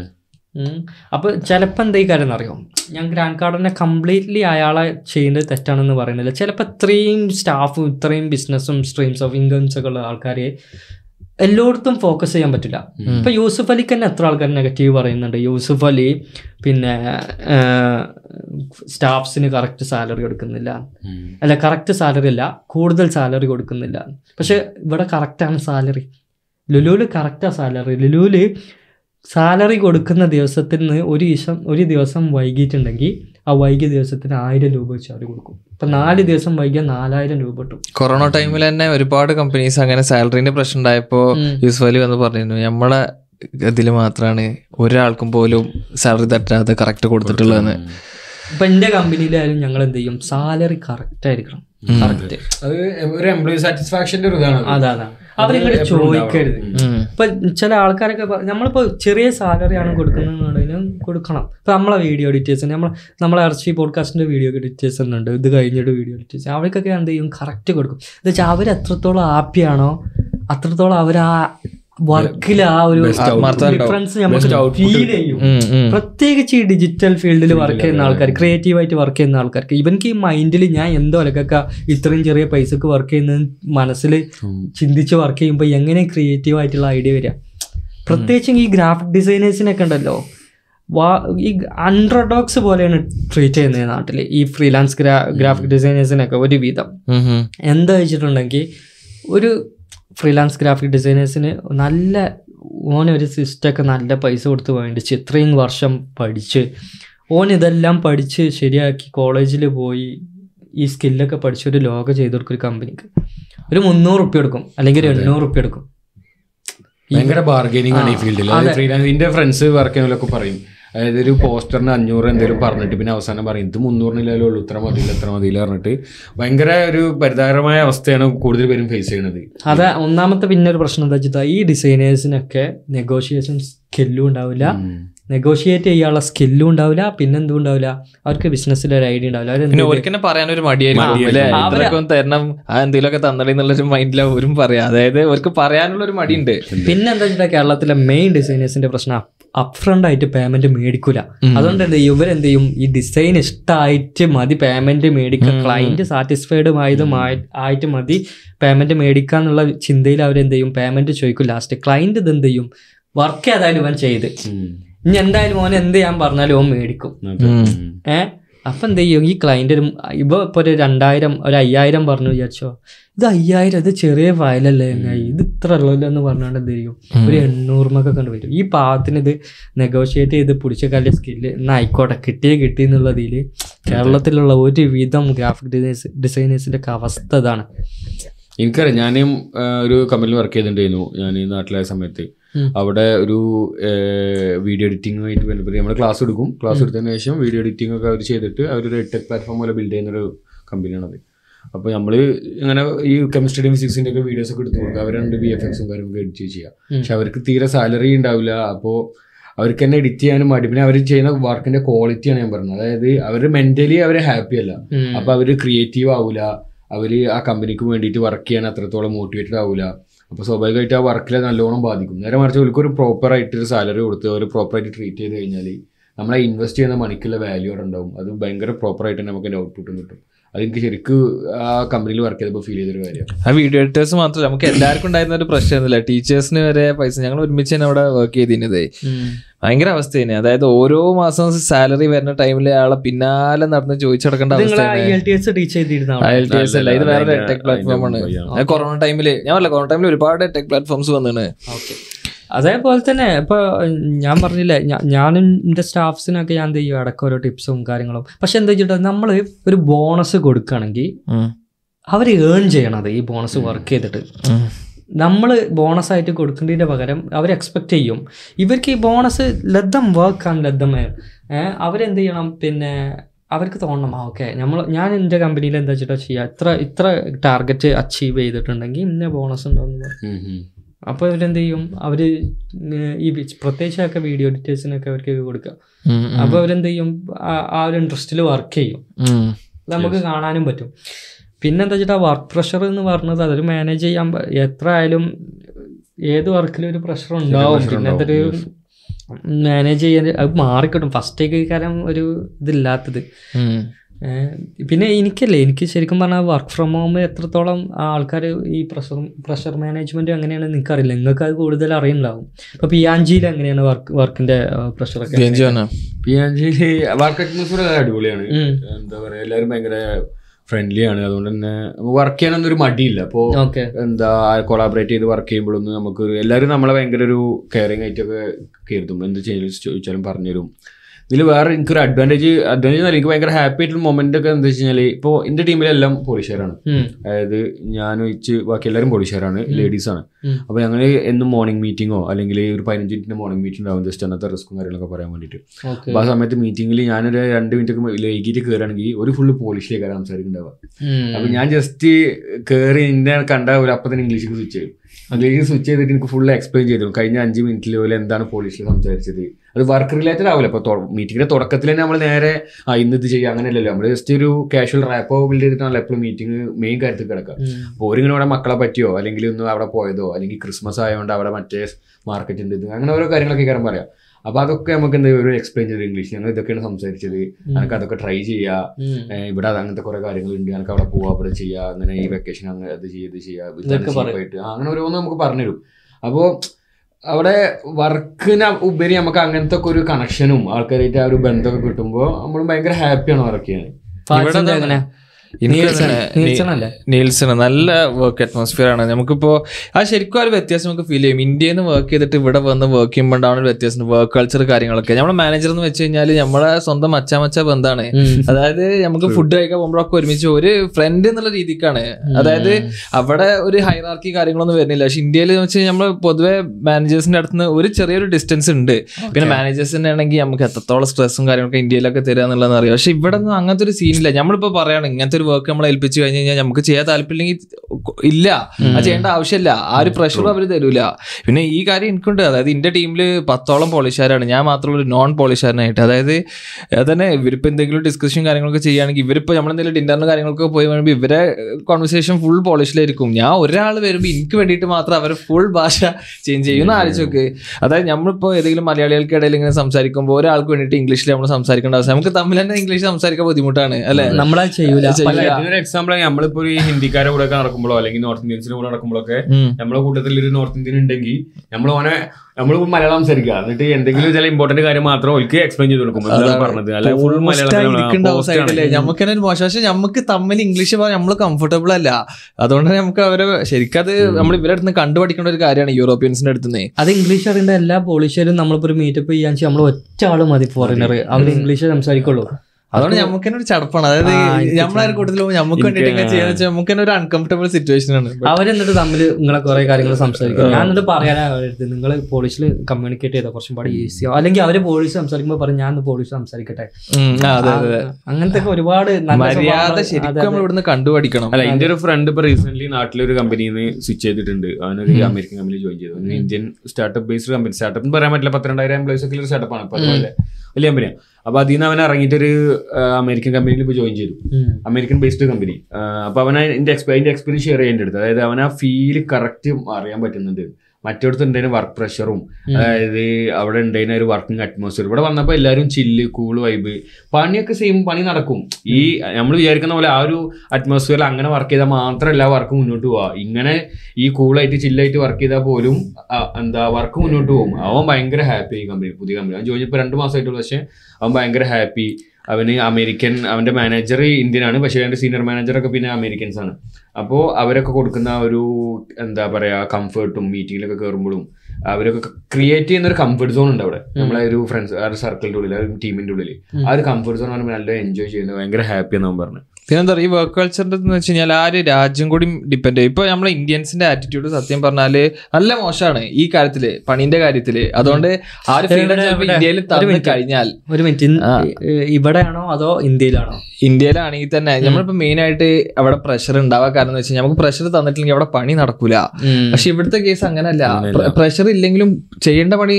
അപ്പൊ ചിലപ്പോൾ എന്താ ഈ കാര്യം അറിയാം, ഞാൻ ഗ്രാൻഡ് കാർഡോനെ കംപ്ലീറ്റ്ലി അയാളെ ചെയ്യേണ്ടത് തെറ്റാണെന്ന് പറയുന്നില്ല. ചിലപ്പോൾ ഇത്രയും സ്റ്റാഫും ഇത്രയും ബിസിനസ്സും സ്ട്രീംസ് ഓഫ് ഇൻകംസ് ഒക്കെ ഉള്ള ആൾക്കാരെ എല്ലായിടത്തും ഫോക്കസ് ചെയ്യാൻ പറ്റില്ല. ഇപ്പം യൂസുഫ് അലിക്ക് തന്നെ എത്ര ആൾക്കാർ നെഗറ്റീവ് പറയുന്നുണ്ട്. യൂസുഫ് അലി പിന്നെ സ്റ്റാഫ്സിന് കറക്റ്റ് സാലറി കൊടുക്കുന്നില്ല, അല്ല കറക്റ്റ് സാലറി അല്ല കൂടുതൽ സാലറി കൊടുക്കുന്നില്ല. പക്ഷെ ഇവിടെ കറക്റ്റാണ് സാലറി. ലുലുവില് കറക്റ്റാണ് സാലറി. ലുലുവില് സാലറി കൊടുക്കുന്ന ദിവസത്തിൽ നിന്ന് ഒരു ദിവസം ഒരു ദിവസം വൈകിയിട്ടുണ്ടെങ്കിൽ ആ വൈകിയ ദിവസത്തിന് ആയിരം രൂപ വെച്ച് അവർ കൊടുക്കും. ഇപ്പം നാല് ദിവസം വൈകിയാൽ നാലായിരം രൂപ കിട്ടും. കൊറോണ ടൈമിൽ തന്നെ ഒരുപാട് കമ്പനീസ് അങ്ങനെ സാലറിന്റെ പ്രശ്നം ഉണ്ടായപ്പോൾ യൂസ്വലി വന്ന് പറഞ്ഞു നമ്മളെ ഇതിൽ മാത്രമാണ് ഒരാൾക്കും പോലും സാലറി തട്ടാതെ കറക്റ്റ് കൊടുത്തിട്ടുള്ളതെന്ന്. ഇപ്പം എൻ്റെ കമ്പനിയിലായാലും ഞങ്ങൾ എന്ത് ചെയ്യും, സാലറി കറക്റ്റ് ആയിരിക്കണം. കറക്റ്റ് അത് ഒരു എംപ്ലോയി സാറ്റിസ്ഫാക്ഷൻ്റെ ഒരു ഇതാണ്. അതെ അതാണ് അവരിങ്ങനെ ചോദിക്കരുത്. ഇപ്പം ചില ആൾക്കാരൊക്കെ നമ്മളിപ്പോൾ ചെറിയ സാലറിയാണ് കൊടുക്കുന്നതെന്നുണ്ടെങ്കിലും കൊടുക്കണം. ഇപ്പം നമ്മളെ വീഡിയോ എഡിറ്റേഴ്സിന് നമ്മൾ നമ്മളെ ഇറച്ചി പോഡ്കാസ്റ്റിൻ്റെ വീഡിയോ എഡിറ്റേഴ്സ് ഉണ്ട്, ഇത് കഴിഞ്ഞിട്ട് വീഡിയോ എഡിറ്റേഴ്സ് അവർക്കൊക്കെ എന്ത് ചെയ്യും കറക്റ്റ് കൊടുക്കും. എന്ന് വെച്ചാൽ അവരെത്രത്തോളം ഹാപ്പിയാണോ അത്രത്തോളം അവർ ആ വർക്കിൽ ആ ഒരു ഡിഫറൻസ് നമുക്ക് ഫീൽ ചെയ്യും. പ്രത്യേകിച്ച് ഈ ഡിജിറ്റൽ ഫീൽഡിൽ വർക്ക് ചെയ്യുന്ന ആൾക്കാർ, ക്രിയേറ്റീവായിട്ട് വർക്ക് ചെയ്യുന്ന ആൾക്കാർക്ക് ഇവൻക്ക് ഈ മൈൻഡിൽ ഞാൻ എന്തോ അലക്കൊക്കെ ഇത്രയും ചെറിയ പൈസക്ക് വർക്ക് ചെയ്യുന്നത് മനസ്സിൽ ചിന്തിച്ച് വർക്ക് ചെയ്യുമ്പോൾ എങ്ങനെ ക്രിയേറ്റീവായിട്ടുള്ള ഐഡിയ വരിക. പ്രത്യേകിച്ചും ഈ ഗ്രാഫിക് ഡിസൈനേഴ്സിനൊക്കെ ഉണ്ടല്ലോ വാ ഈ അണ്ടർഡോഗ്സ് പോലെയാണ് ട്രീറ്റ് ചെയ്യുന്നത് നാട്ടിൽ ഈ ഫ്രീലാൻസ് ഗ്രാ ഗ്രാഫിക് ഡിസൈനേഴ്സിനൊക്കെ ഒരു വിധം. എന്താ വെച്ചിട്ടുണ്ടെങ്കിൽ ഒരു ഫ്രീലാൻസ് ഗ്രാഫിക് ഡിസൈനേഴ്സിന് നല്ല ഓനൊരു സിസ്റ്റമൊക്കെ നല്ല പൈസ കൊടുത്ത് വേണ്ടിച്ച് ഇത്രയും വർഷം പഠിച്ച് ഓൻ ഇതെല്ലാം പഠിച്ച് ശരിയാക്കി കോളേജിൽ പോയി ഈ സ്കില്ലൊക്കെ പഠിച്ച് ഒരു ലോഗോ ചെയ്ത് കൊടുക്കും ഒരു കമ്പനിക്ക്. ഒരു മുന്നൂറ് റുപ്യ എടുക്കും അല്ലെങ്കിൽ ഒരു എണ്ണൂറ് റുപ്യ എടുക്കും. ഭയങ്കര ബാർഗെയിനിങ് ആണ് ഈ ഫീൽഡിൽ. എൻ്റെ ഫ്രണ്ട്സ് വർക്ക് ചെയ്യുന്നവരൊക്കെ പറയും, അതായത് ഒരു പോസ്റ്ററിന് അഞ്ഞൂറ് എന്തെങ്കിലും പറഞ്ഞിട്ട് പിന്നെ അവസാനം പറയും ഇത് മുന്നൂറിനില്ലല്ലോ ഉള്ളൂ, ഇത്ര മതിയില്ല ഇത്ര മതിയില്ല പറഞ്ഞിട്ട് ഭയങ്കര ഒരു പരിതാപകരമായ അവസ്ഥയാണ് കൂടുതൽ പേരും ഫേസ് ചെയ്യണത്. അതാ ഒന്നാമത്തെ പിന്നെ ഒരു പ്രശ്നം എന്താ വെച്ചാൽ ഈ ഡിസൈനേഴ്സിനൊക്കെ നെഗോഷിയേഷൻ സ്കില്ലും ഉണ്ടാവില്ല, നെഗോഷിയേറ്റ് ചെയ്യാനുള്ള സ്കില്ലും ഉണ്ടാവില്ല, പിന്നെന്തും ഉണ്ടാവില്ല, അവർക്ക് ബിസിനസ്സിൽ ഒരു ഐഡിയ ഉണ്ടാവില്ല, പറയാനൊരു മടിയായിരിക്കും മൈൻഡിൽ അവരും പറയാം. അതായത് അവർക്ക് പറയാനുള്ള ഒരു മടിയുണ്ട്. പിന്നെ എന്താ വെച്ചാൽ കേരളത്തിലെ മെയിൻ ഡിസൈനേഴ്സിന്റെ പ്രശ്നം അപ് ഫ്രണ്ട് ആയിട്ട് പേയ്മെന്റ് മേടിക്കൂല. അതുകൊണ്ട് എന്ത് ചെയ്യും ഇവരെന്ത് ചെയ്യും ഈ ഡിസൈൻ ഇഷ്ടമായിട്ട് മതി പേയ്മെന്റ് മേടിക്കുക, ക്ലൈന്റ് സാറ്റിസ്ഫൈഡ് ആയതും ആയിട്ട് മതി പേയ്മെന്റ് മേടിക്കുക എന്നുള്ള ചിന്തയിൽ അവരെന്ത് ചെയ്യും പേയ്മെന്റ് ചോദിക്കും. ലാസ്റ്റ് ക്ലൈന്റ് ഇതെന്ത് ചെയ്യും വർക്ക് ഏതായാലും ഇവൻ ചെയ്ത് ഇനി എന്തായാലും ഓൻ എന്ത് ചെയ്യാൻ പറഞ്ഞാലും ഓൻ മേടിക്കും. ഏഹ് അപ്പം എന്ത് ചെയ്യും ഈ ക്ലൈൻറ്റ് ഇപ്പോൾ ഇപ്പോൾ ഒരു രണ്ടായിരം ഒരു അയ്യായിരം പറഞ്ഞു വിചാരിച്ചോ, ഇത് അയ്യായിരം ഇത് ചെറിയ ഫയലല്ലേ എങ്ങായി ഇത് ഇത്ര ഉള്ളല്ലോ എന്ന് പറഞ്ഞുകൊണ്ട് എന്ത് ചെയ്യും ഒരു എണ്ണൂറുമൊക്കെ കണ്ട് വരും. ഈ പാവത്തിന് ഇത് നെഗോഷിയേറ്റ് ചെയ്ത് പിടിച്ച കളി സ്കില്ല് എന്നായിക്കോട്ടെ കിട്ടിയേ കിട്ടി എന്നുള്ളതിൽ കേരളത്തിലുള്ള ഒരുവിധം ഗ്രാഫിക് ഡിസൈനേഴ്സ് ഡിസൈനേഴ്സിൻ്റെ ഒക്കെ അവസ്ഥ ഇതാണ്. എനിക്കറിയാം, ഞാനും ഒരു കമ്പനിയിൽ വർക്ക് ചെയ്തിട്ടുണ്ടായിരുന്നു ഞാൻ ഈ നാട്ടിലായ സമയത്ത്. അവിടെ ഒരു വീഡിയോ എഡിറ്റിംഗുമായിട്ട് ബന്ധപ്പെട്ട് നമ്മൾ ക്ലാസ് എടുക്കും, ക്ലാസ് എടുത്തതിന് ശേഷം വീഡിയോ എഡിറ്റിംഗ് ഒക്കെ അവർ ചെയ്തിട്ട് അവരൊരു ടെക് പ്ലാറ്റ്ഫോം പോലെ ബിൽഡ് ചെയ്യുന്നൊരു കമ്പനിയാണത്. അപ്പോൾ നമ്മൾ ഇങ്ങനെ ഈ കെമിസ്ട്രിയുടെയും ഫിസിക്സിൻ്റെ ഒക്കെ വീഡിയോസ് ഒക്കെ എടുത്ത് കൊടുക്കുക, അവരുണ്ട് വി എഫ് എക്സും കാര്യങ്ങളൊക്കെ എഡിറ്റ് ചെയ്യുക. പക്ഷെ അവർക്ക് തീരെ സാലറി ഉണ്ടാവില്ല, അപ്പോൾ അവർക്ക് തന്നെ എഡിറ്റ് ചെയ്യാനും മടി. പിന്നെ അവർ ചെയ്യുന്ന വർക്കിൻ്റെ ക്വാളിറ്റിയാണ് ഞാൻ പറഞ്ഞത്. അതായത് അവർ മെൻ്റലി അവർ ഹാപ്പി അല്ല, അപ്പോൾ അവർ ക്രിയേറ്റീവ് ആവില്ല, അവർ ആ കമ്പനിക്ക് വേണ്ടിയിട്ട് വർക്ക് ചെയ്യാൻ അത്രത്തോളം മോട്ടിവേറ്റഡ് ആവില്ല. അപ്പോൾ സ്വാഭാവികമായിട്ട് ആ വർക്കിലെ നല്ലോണം ബാധിക്കും. നേരെ മറിച്ച് അവർക്കൊരു പ്രോപ്പറായിട്ടൊരു സാലറി കൊടുത്ത് അവർ പ്രോപ്പറായിട്ട് ട്രീറ്റ് ചെയ്ത് കഴിഞ്ഞാൽ നമ്മളെ ഇൻവെസ്റ്റ് ചെയ്യുന്ന മണിക്കുള്ള വാല്യൂ അവിടെ ഉണ്ടാവും. അത് ഭയങ്കര പ്രോപ്പറായിട്ട് തന്നെ നമുക്ക് അതിൻ്റെ ഔട്ട്പുട്ടും കിട്ടും. അതെനിക്ക് ശരിക്കും ആ കമ്പനിയിൽ വർക്ക് ചെയ്തപ്പോൾ ഫീൽ ചെയ്തൊരു കാര്യമാണ്. ആ വീഡിയോ എഡിറ്റേഴ്സ് മാത്രമല്ല, നമുക്ക് എല്ലാവർക്കും ഉണ്ടായിരുന്ന ഒരു പ്രശ്നമൊന്നുമില്ല. ടീച്ചേഴ്സിന് വരെ പൈസ ഞങ്ങൾ ഒരുമിച്ച് തന്നെ അവിടെ വർക്ക് ചെയ്തിരുന്നത് ഭയങ്കര അവസ്ഥ തന്നെ. അതായത് ഓരോ മാസം സാലറി വരുന്ന ടൈമിൽ ആളെ പിന്നാലെ നടന്ന് ചോദിച്ചെടുക്കേണ്ട അവസ്ഥയാണ്. അല്ല ഇത് വേറെ ടെക് പ്ലാറ്റ്ഫോമാണ്. കൊറോണ ടൈമിൽ ഞാൻ പറഞ്ഞ കൊറോണ ടൈമിൽ ഒരുപാട് ടെക് പ്ലാറ്റ്ഫോംസ് വന്നാണ്. അതേപോലെ തന്നെ ഇപ്പോൾ ഞാൻ പറഞ്ഞില്ലേ ഞാനും എൻ്റെ സ്റ്റാഫ്സിനൊക്കെ ഞാൻ എന്ത് ചെയ്യും അടക്കം ഓരോ ടിപ്സും കാര്യങ്ങളും. പക്ഷെ എന്താ വെച്ചിട്ടുണ്ടെങ്കിൽ നമ്മൾ ഒരു ബോണസ് കൊടുക്കുകയാണെങ്കിൽ അവർ ഏൺ ചെയ്യണത് ഈ ബോണസ് വർക്ക് ചെയ്തിട്ട് നമ്മൾ ബോണസായിട്ട് കൊടുക്കേണ്ടതിൻ്റെ പകരം അവർ എക്സ്പെക്റ്റ് ചെയ്യും. ഇവർക്ക് ഈ ബോണസ് ലദ്ധം വർക്ക് ആണ് ലദ്ധം അവരെന്ത് ചെയ്യണം പിന്നെ അവർക്ക് തോന്നണം ആ ഓക്കെ നമ്മൾ ഞാൻ എൻ്റെ കമ്പനിയിൽ എന്താ വെച്ചിട്ടാ ചെയ്യുക ഇത്ര ഇത്ര ടാർഗറ്റ് അച്ചീവ് ചെയ്തിട്ടുണ്ടെങ്കിൽ ഇന്ന ബോണസ് ഉണ്ടോയെന്ന് പറയും. അപ്പോൾ ഇവരെന്ത് ചെയ്യും അവർ ഈ പ്രത്യേകിച്ചൊക്കെ വീഡിയോ എഡിറ്റേഴ്സിനൊക്കെ അവർക്ക് കൊടുക്കുക. അപ്പോൾ അവരെന്ത് ചെയ്യും ആ ഒരു ഇൻട്രസ്റ്റിൽ വർക്ക് ചെയ്യും, നമുക്ക് കാണാനും പറ്റും. പിന്നെന്താ വെച്ചിട്ട് ആ വർക്ക് പ്രഷർ എന്ന് പറഞ്ഞത് അതൊരു മാനേജ് ചെയ്യാൻ എത്ര ആയാലും ഏത് വർക്കിലും ഒരു പ്രഷർ ഉണ്ടാവും. പിന്നെ അതൊരു മാനേജ് ചെയ്യാൻ അത് മാറിക്കിട്ടും ഫസ്റ്റേക്ക് കാരണം ഒരു ഇതില്ലാത്തത്. പിന്നെ എനിക്കല്ലേ എനിക്ക് ശരിക്കും പറഞ്ഞാൽ വർക്ക് ഫ്രം ഹോം എത്രത്തോളം ആൾക്കാർ ഈ പ്രഷർ പ്രഷർ മാനേജ്മെൻറ്റ് അങ്ങനെയാണ് നിങ്ങൾക്കറിയില്ല, നിങ്ങൾക്ക് അത് കൂടുതൽ അറിയുന്നുണ്ടാവും. അപ്പോൾ പി എൻ ജിയിൽ എങ്ങനെയാണ് വർക്ക് വർക്കിൻ്റെ പ്രഷറൊക്കെ? പി എൻ ജിയിൽ വർക്ക് അറ്റ്മോസ്ഫിയർ അടിപൊളിയാണ്, എന്താ പറയുക എല്ലാവരും ഭയങ്കര ഫ്രണ്ട്ലി ആണ്. അതുകൊണ്ട് തന്നെ വർക്ക് ചെയ്യാനൊന്നും ഒരു മടിയില്ല. അപ്പോൾ എന്താ കൊളാബറേറ്റ് ചെയ്ത് വർക്ക് ചെയ്യുമ്പോഴൊന്നും നമുക്ക് എല്ലാവരും നമ്മളെ ഭയങ്കര ഒരു കെയറിങ് ആയിട്ടൊക്കെ കരുതും, എന്ത് ചെയ്യലും ചോദിച്ചാലും പറഞ്ഞുതരും. ഇതിൽ വേറെ എനിക്കൊരു അഡ്വാൻറ്റേജ് അഡ്വാൻറ്റേജ് എന്നല്ല, എനിക്ക് ഭയങ്കര ഹാപ്പി ആയിട്ടുള്ള മൊമെന്റ് ഒക്കെ എന്താ വെച്ച് കഴിഞ്ഞാൽ ഇപ്പോൾ എൻ്റെ ടീമിലെല്ലാം പോളിഷുകാരാണ്. അതായത് ഞാൻ ഒഴിച്ച് ബാക്കി എല്ലാവരും പോളിഷുകാരാണ്, ലേഡീസാണ്. അപ്പോൾ ഞങ്ങൾ എന്നും മോർണിംഗ് മീറ്റിങ്ങോ അല്ലെങ്കിൽ ഒരു പതിനഞ്ച് മിനിറ്റിൻ്റെ മോർണിംഗ് മീറ്റിംഗ് ഉണ്ടാവും, ജസ്റ്റ് അന്നത്തെ റിസ്ക്കും കാര്യങ്ങളൊക്കെ പറയാൻ വേണ്ടിയിട്ട്. അപ്പോൾ ആ സമയത്ത് മീറ്റിംഗിൽ ഞാനൊരു രണ്ട് മിനിറ്റ് ഒക്കെ ലേഗിയിട്ട് കയറുകയാണെങ്കിൽ ഒരു ഫുള്ള് പോളിഷിലേക്കാരാണ് സംസാരിക്കുന്നുണ്ടാവുക. അപ്പോൾ ഞാൻ ജസ്റ്റ് കയറി എന്നെ കണ്ട ഒരു അപ്പം തന്നെ ഇംഗ്ലീഷിലേക്ക് സ്വിച്ച് ചെയ്യും. അതിലേക്ക് സ്വിച്ച് ചെയ്തിട്ട് എനിക്ക് ഫുള്ള് എക്സ്പ്ലെയിൻ ചെയ്തു കഴിഞ്ഞ അഞ്ച് മിനിറ്റിൽ പോലെ എന്താണ് പോളിഷിൽ സംസാരിച്ചത്. അത് വർക്ക് റിലേറ്റഡ് ആവില്ല. അപ്പോൾ മീറ്റിങ്ങിന്റെ തുടക്കത്തിൽ തന്നെ നമ്മൾ നേരെ ആ ഇന്ന് ഇത് ചെയ്യുക അങ്ങനെയല്ലല്ലോ, നമ്മൾ ജസ്റ്റ് ഒരു കാഷ്വൽ റാപ്പോ ബിൽഡ് ചെയ്തിട്ടാണല്ലോ എപ്പോഴും മീറ്റിംഗ് മെയിൻ കാര്യത്തിൽ കിടക്കുക. അപ്പോൾ ഓരിങ്ങനെ അവിടെ മക്കളെ പറ്റിയോ അല്ലെങ്കിൽ ഒന്ന് അവിടെ പോയതോ അല്ലെങ്കിൽ ക്രിസ്മസ് ആയതുകൊണ്ട് അവിടെ മറ്റേ മാർക്കറ്റ് ഉണ്ട് ഇത് അങ്ങനെ ഓരോ കാര്യങ്ങളൊക്കെ കാരണം പറയാം. അപ്പൊ അതൊക്കെ നമുക്ക് എന്താ ഒരു എക്സ്പ്ലെയിൻ ചെയ്ത് ഇംഗ്ലീഷ് ഞങ്ങൾ ഇതൊക്കെയാണ് സംസാരിച്ചത്, എനിക്ക് അതൊക്കെ ട്രൈ ചെയ്യുക, ഇവിടെ അങ്ങനത്തെ കുറെ കാര്യങ്ങളുണ്ട്, എനിക്ക് അവിടെ പോവാ അവിടെ ചെയ്യുക, അങ്ങനെ ഈ വെക്കേഷൻ അങ്ങനെ അത് ചെയ്ത് ചെയ്യാനായിട്ട് അങ്ങനെ ഓരോന്നും നമുക്ക് പറഞ്ഞുതരും. അപ്പോൾ അവിടെ വർക്കിന് ഉപരി നമുക്ക് അങ്ങനത്തെ ഒക്കെ ഒരു കണക്ഷനും ആൾക്കാരായിട്ട് ആ ഒരു ബന്ധമൊക്കെ കിട്ടുമ്പോൾ നമ്മൾ ഭയങ്കര ഹാപ്പിയാണ് വർക്ക് ചെയ്യാൻ. നീൽസൺ നല്ല വർക്ക് അറ്റ്മോസ്ഫിയർ ആണ്. നമുക്കിപ്പോ ആ ശരിക്കും ആ ഒരു വ്യത്യാസം നമുക്ക് ഫീൽ ചെയ്യും. ഇന്ത്യയിൽ നിന്ന് വർക്ക് ചെയ്തിട്ട് ഇവിടെ വന്ന് വർക്ക് ചെയ്യുമ്പോൾ ഉണ്ടാവുന്ന ഒരു വ്യത്യാസം, വർക്ക് കൾച്ചർ കാര്യങ്ങളൊക്കെ. നമ്മുടെ മാനേജർ എന്ന് വെച്ച് കഴിഞ്ഞാൽ നമ്മളെ സ്വന്തം മച്ചാമച്ച ബന്ധമാണ്. അതായത് നമുക്ക് ഫുഡ് കഴിക്കാൻ പോകുമ്പോഴൊക്കെ ഒരുമിച്ച് ഒരു ഫ്രണ്ട് എന്നുള്ള രീതിക്കാണ്. അതായത് അവിടെ ഒരു ഹൈറാർക്കി കാര്യങ്ങളൊന്നും വരുന്നില്ല. പക്ഷെ ഇന്ത്യയിൽ എന്ന് വെച്ച് കഴിഞ്ഞാൽ നമ്മൾ പൊതുവെ മാനേജേഴ്സിന്റെ അടുത്തുനിന്ന് ഒരു ചെറിയൊരു ഡിസ്റ്റൻസ് ഉണ്ട്. പിന്നെ മാനേജേഴ്സിന്റെ ആണെങ്കിൽ നമുക്ക് എത്രത്തോളം സ്ട്രെസ്സും കാര്യങ്ങളൊക്കെ ഇന്ത്യയിലൊക്കെ തരിക എന്നുള്ളതെന്ന് അറിയാം. പക്ഷെ ഇവിടെ ഒന്നും അങ്ങനത്തെ ഒരു സീനില്ല. നമ്മളിപ്പോൾ പറയുകയാണ് ഇങ്ങനത്തെ ഒരു വർക്ക് നമ്മളെ ഏൽപ്പിച്ചു കഴിഞ്ഞു കഴിഞ്ഞാൽ നമുക്ക് ചെയ്യാൻ താല്പര്യമില്ലെങ്കിൽ ഇല്ല, അത് ചെയ്യേണ്ട ആവശ്യമില്ല, ആ ഒരു പ്രഷറും അവർ തരൂല. പിന്നെ ഈ കാര്യം എനിക്കുണ്ട്. അതായത് എൻ്റെ ടീമിൽ പത്തോളം പോളിഷുകാരാണ്, ഞാൻ മാത്രമുള്ള ഒരു നോൺ പോളിഷുകാരനായിട്ട്. അതായത് അതന്നെ ഇവരിപ്പോൾ എന്തെങ്കിലും ഡിസ്കഷൻ കാര്യങ്ങളൊക്കെ ചെയ്യുകയാണെങ്കിൽ ഇവരിപ്പോൾ നമ്മളെന്തെങ്കിലും ഡിന്നറിന് കാര്യങ്ങളൊക്കെ പോയി വരുമ്പോൾ ഇവരെ കോൺവെർസേഷൻ ഫുൾ പോളിഷിലായിരിക്കും. ഞാൻ ഒരാൾ വരുമ്പോൾ എനിക്ക് വേണ്ടിയിട്ട് മാത്രം അവർ ഫുൾ ഭാഷ ചേഞ്ച് ചെയ്യുമെന്ന് ആലോചിച്ച് നോക്ക്. അതായത് നമ്മളിപ്പോൾ ഏതെങ്കിലും മലയാളികൾക്കിടയിൽ ഇങ്ങനെ സംസാരിക്കുമ്പോൾ ഒരാൾക്ക് വേണ്ടിയിട്ട് ഇംഗ്ലീഷിൽ നമ്മൾ സംസാരിക്കേണ്ട ആവശ്യം, നമുക്ക് തമ്മിൽ തന്നെ ഇംഗ്ലീഷ് സംസാരിക്കാൻ ബുദ്ധിമുട്ടാണ് അല്ലേ. നമ്മളാ ചെയ്യൂല. ഇതിനൊരു എക്സാമ്പിൾ ആണ്, നമ്മളിപ്പോ ഒരു ഹിന്ദിക്കാരുടെ കൂടെ ഒക്കെ നടക്കുമ്പോഴോ അല്ലെങ്കിൽ നോർത്ത് ഇന്ത്യൻസിന്റെ കൂടെ നടക്കുമ്പോഴൊക്കെ നമ്മളെ കൂട്ടത്തിൽ ഒരു നോർത്ത് ഇന്ത്യൻ ഉണ്ടെങ്കിൽ നമ്മൾ ഓനെ നമ്മൾ മലയാളം സംസാരിക്കുക, എന്നിട്ട് എന്തെങ്കിലും ചില ഇമ്പോർട്ടന്റ് കാര്യം മാത്രം ഓൽക്ക് എക്സ്പ്ലെയിൻ ചെയ്ത് കൊടുക്കും. നമുക്ക് മോശം, പക്ഷെ നമുക്ക് തമ്മിൽ ഇംഗ്ലീഷ് പറയാൻ നമ്മൾ കംഫർട്ടബിൾ അല്ല. അതുകൊണ്ട് നമുക്ക് അവരെ ശരിക്കും അത് നമ്മൾ ഇവരുടെ അടുത്ത് നിന്ന് കണ്ടുപഠിക്കേണ്ട ഒരു കാര്യമാണ്, യൂറോപ്യൻസിന്റെ അടുത്തുനിന്ന്. അത് ഇംഗ്ലീഷ് അറിയേണ്ട എല്ലാ പോളിഷുകാരും നമ്മളിപ്പോ ഒരു മീറ്റപ്പ് ചെയ്യാൻ നമ്മൾ ഒറ്റ ആള് മതി, ഫോറിനർ അവർ ഇംഗ്ലീഷ് സംസാരിക്കുള്ളൂ. അതുകൊണ്ട് നമുക്ക് തന്നെ ഒരു ചടപ്പാണ്. അതായത് നമ്മളെ കൂട്ടത്തിൽ നമുക്ക് വേണ്ടിയിട്ട് നമുക്ക് തന്നെ ഒരു അൺകംഫർട്ടബിൾ സിറ്റുവേഷൻ ആണ്. അവരെന്നിട്ട് തമ്മിൽ നിങ്ങളെ കുറെ കാര്യങ്ങൾ സംസാരിക്കും. ഞാൻ എന്നിട്ട് പറയാനായിട്ട് നിങ്ങൾ പോളിഷിൽ കമ്മ്യൂണിക്കേറ്റ് ചെയ്താൽ കുറച്ചും പാട് ഈസിയോ, അല്ലെങ്കിൽ അവര് പോളിഷ് സംസാരിക്കുമ്പോൾ പറഞ്ഞു ഞാൻ പോളിഷ് സംസാരിക്കട്ടെ, അങ്ങനത്തെ ഒരുപാട് മര്യാദ ശരിക്കും ഇവിടുന്ന് കണ്ടുപഠിക്കണം. അല്ല, എന്റെ ഒരു ഫ്രണ്ട് ഇപ്പൊ റീസെന്റ്ലി നാട്ടിലൊരു കമ്പനിയിൽ നിന്ന് സ്വിച്ച് ചെയ്തിട്ടുണ്ട്. അവനൊരു അമേരിക്കൻ കമ്പനി ജോയിൻ ചെയ്തു, Indian startup based company. Startup പറയാൻ പറ്റില്ല, പന്ത്രണ്ടായിരം എംപ്ലോയീസ് ഒക്കെ ഒരു സ്റ്റാർട്ടപ്പ് ആണ്, അതുപോലെ വലിയ കമ്പനിയാണ്. അപ്പൊ അതിൽ നിന്ന് അവൻ ഇറങ്ങിയിട്ടൊരു അമേരിക്കൻ കമ്പനിയിൽ ഇപ്പോൾ ജോയിൻ ചെയ്തു, അമേരിക്കൻ ബേസ്ഡ് കമ്പനി. അപ്പൊ അവൻ അതിന്റെ എക്സ്പീരിയൻസ് എക്സ്പീരിയൻസ് ഷെയർ ചെയ്യേണ്ട അടുത്ത്, അതായത് അവൻ ആ ഫീല് കറക്റ്റ് അറിയാൻ പറ്റുന്നുണ്ട്. മറ്റടുത്ത് ഉണ്ടായിരുന്ന വർക്ക് പ്രഷറും അതായത് അവിടെ ഉണ്ടായിരുന്ന ഒരു വർക്കിംഗ് അറ്റ്മോസ്ഫിയർ, ഇവിടെ വന്നപ്പോൾ എല്ലാവരും ചില്ല് കൂൾ വൈബ്, പണിയൊക്കെ സെയിം പണി നടക്കും. ഈ നമ്മൾ വിചാരിക്കുന്ന പോലെ ആ ഒരു അറ്റ്മോസ്ഫിയറിൽ അങ്ങനെ വർക്ക് ചെയ്താൽ മാത്രം എല്ലാ വർക്കും മുന്നോട്ട് പോവാ. ഇങ്ങനെ ഈ കൂളായിട്ട് ചില്ലായിട്ട് വർക്ക് ചെയ്താൽ പോലും എന്താ വർക്ക് മുന്നോട്ട് പോകും. അവൻ ഭയങ്കര ഹാപ്പി. ഈ കമ്പനി പുതിയ കമ്പനി അവൻ ജോയിൻ ചെയ്തപ്പോൾ രണ്ട് മാസമായിട്ടുള്ളൂ, പക്ഷെ അവൻ ഭയങ്കര ഹാപ്പി. അവന് അമേരിക്കൻ, അവൻ്റെ മാനേജർ ഇന്ത്യനാണ്, പക്ഷേ അവൻ്റെ സീനിയർ മാനേജറൊക്കെ പിന്നെ അമേരിക്കൻസ് ആണ്. അപ്പോൾ അവരൊക്കെ കൊടുക്കുന്ന ഒരു എന്താ പറയുക കംഫേർട്ടും മീറ്റിങ്ങിലൊക്കെ കയറുമ്പോഴും അവരൊക്കെ ക്രിയേറ്റ് ചെയ്യുന്ന ഒരു കംഫർട്ട് സോൺ ഉണ്ട് അവിടെ. നമ്മളെ ഒരു ഫ്രണ്ട്സ് ആ ഒരു സർക്കിളിൻ്റെ ഉള്ളിൽ ആ ഒരു ടീമിൻ്റെ ഉള്ളിൽ ആ ഒരു കംഫർട്ട് സോൺ ആണ് നല്ല എൻജോയ് ചെയ്യുന്നത്, ഭയങ്കര ഹാപ്പി എന്നാണ് പറഞ്ഞു. പിന്നെന്താ പറയുക, ഈ വർക്ക് കൾച്ചറിൻ്റെ എന്ന് വെച്ച് കഴിഞ്ഞാൽ ആ ഒരു രാജ്യം കൂടി ഡിപ്പെൻഡ് ചെയ്യും. ഇപ്പോൾ നമ്മളെ ഇന്ത്യൻസിൻ്റെ ആറ്റിറ്റ്യൂഡ് സത്യം പറഞ്ഞാൽ നല്ല മോശമാണ് ഈ കാര്യത്തിൽ, പണീൻ്റെ കാര്യത്തിൽ. അതുകൊണ്ട് ആ ഒരു ഫ്രീഡം ഇന്ത്യയിൽ തന്നു കഴിഞ്ഞാൽ ഒരു മിനിറ്റ് ഇവിടെയാണോ അതോ ഇന്ത്യയിലാണോ? ഇന്ത്യയിലാണെങ്കിൽ തന്നെ നമ്മളിപ്പോൾ മെയിനായിട്ട് അവിടെ പ്രഷർ ഉണ്ടാവാൻ കാരണം എന്ന് വെച്ച് കഴിഞ്ഞാൽ നമുക്ക് പ്രഷർ തന്നിട്ടില്ലെങ്കിൽ അവിടെ പണി നടക്കൂല. പക്ഷെ ഇവിടുത്തെ കേസ് അങ്ങനല്ല, പ്രഷർ ഇല്ലെങ്കിലും ചെയ്യേണ്ട പണി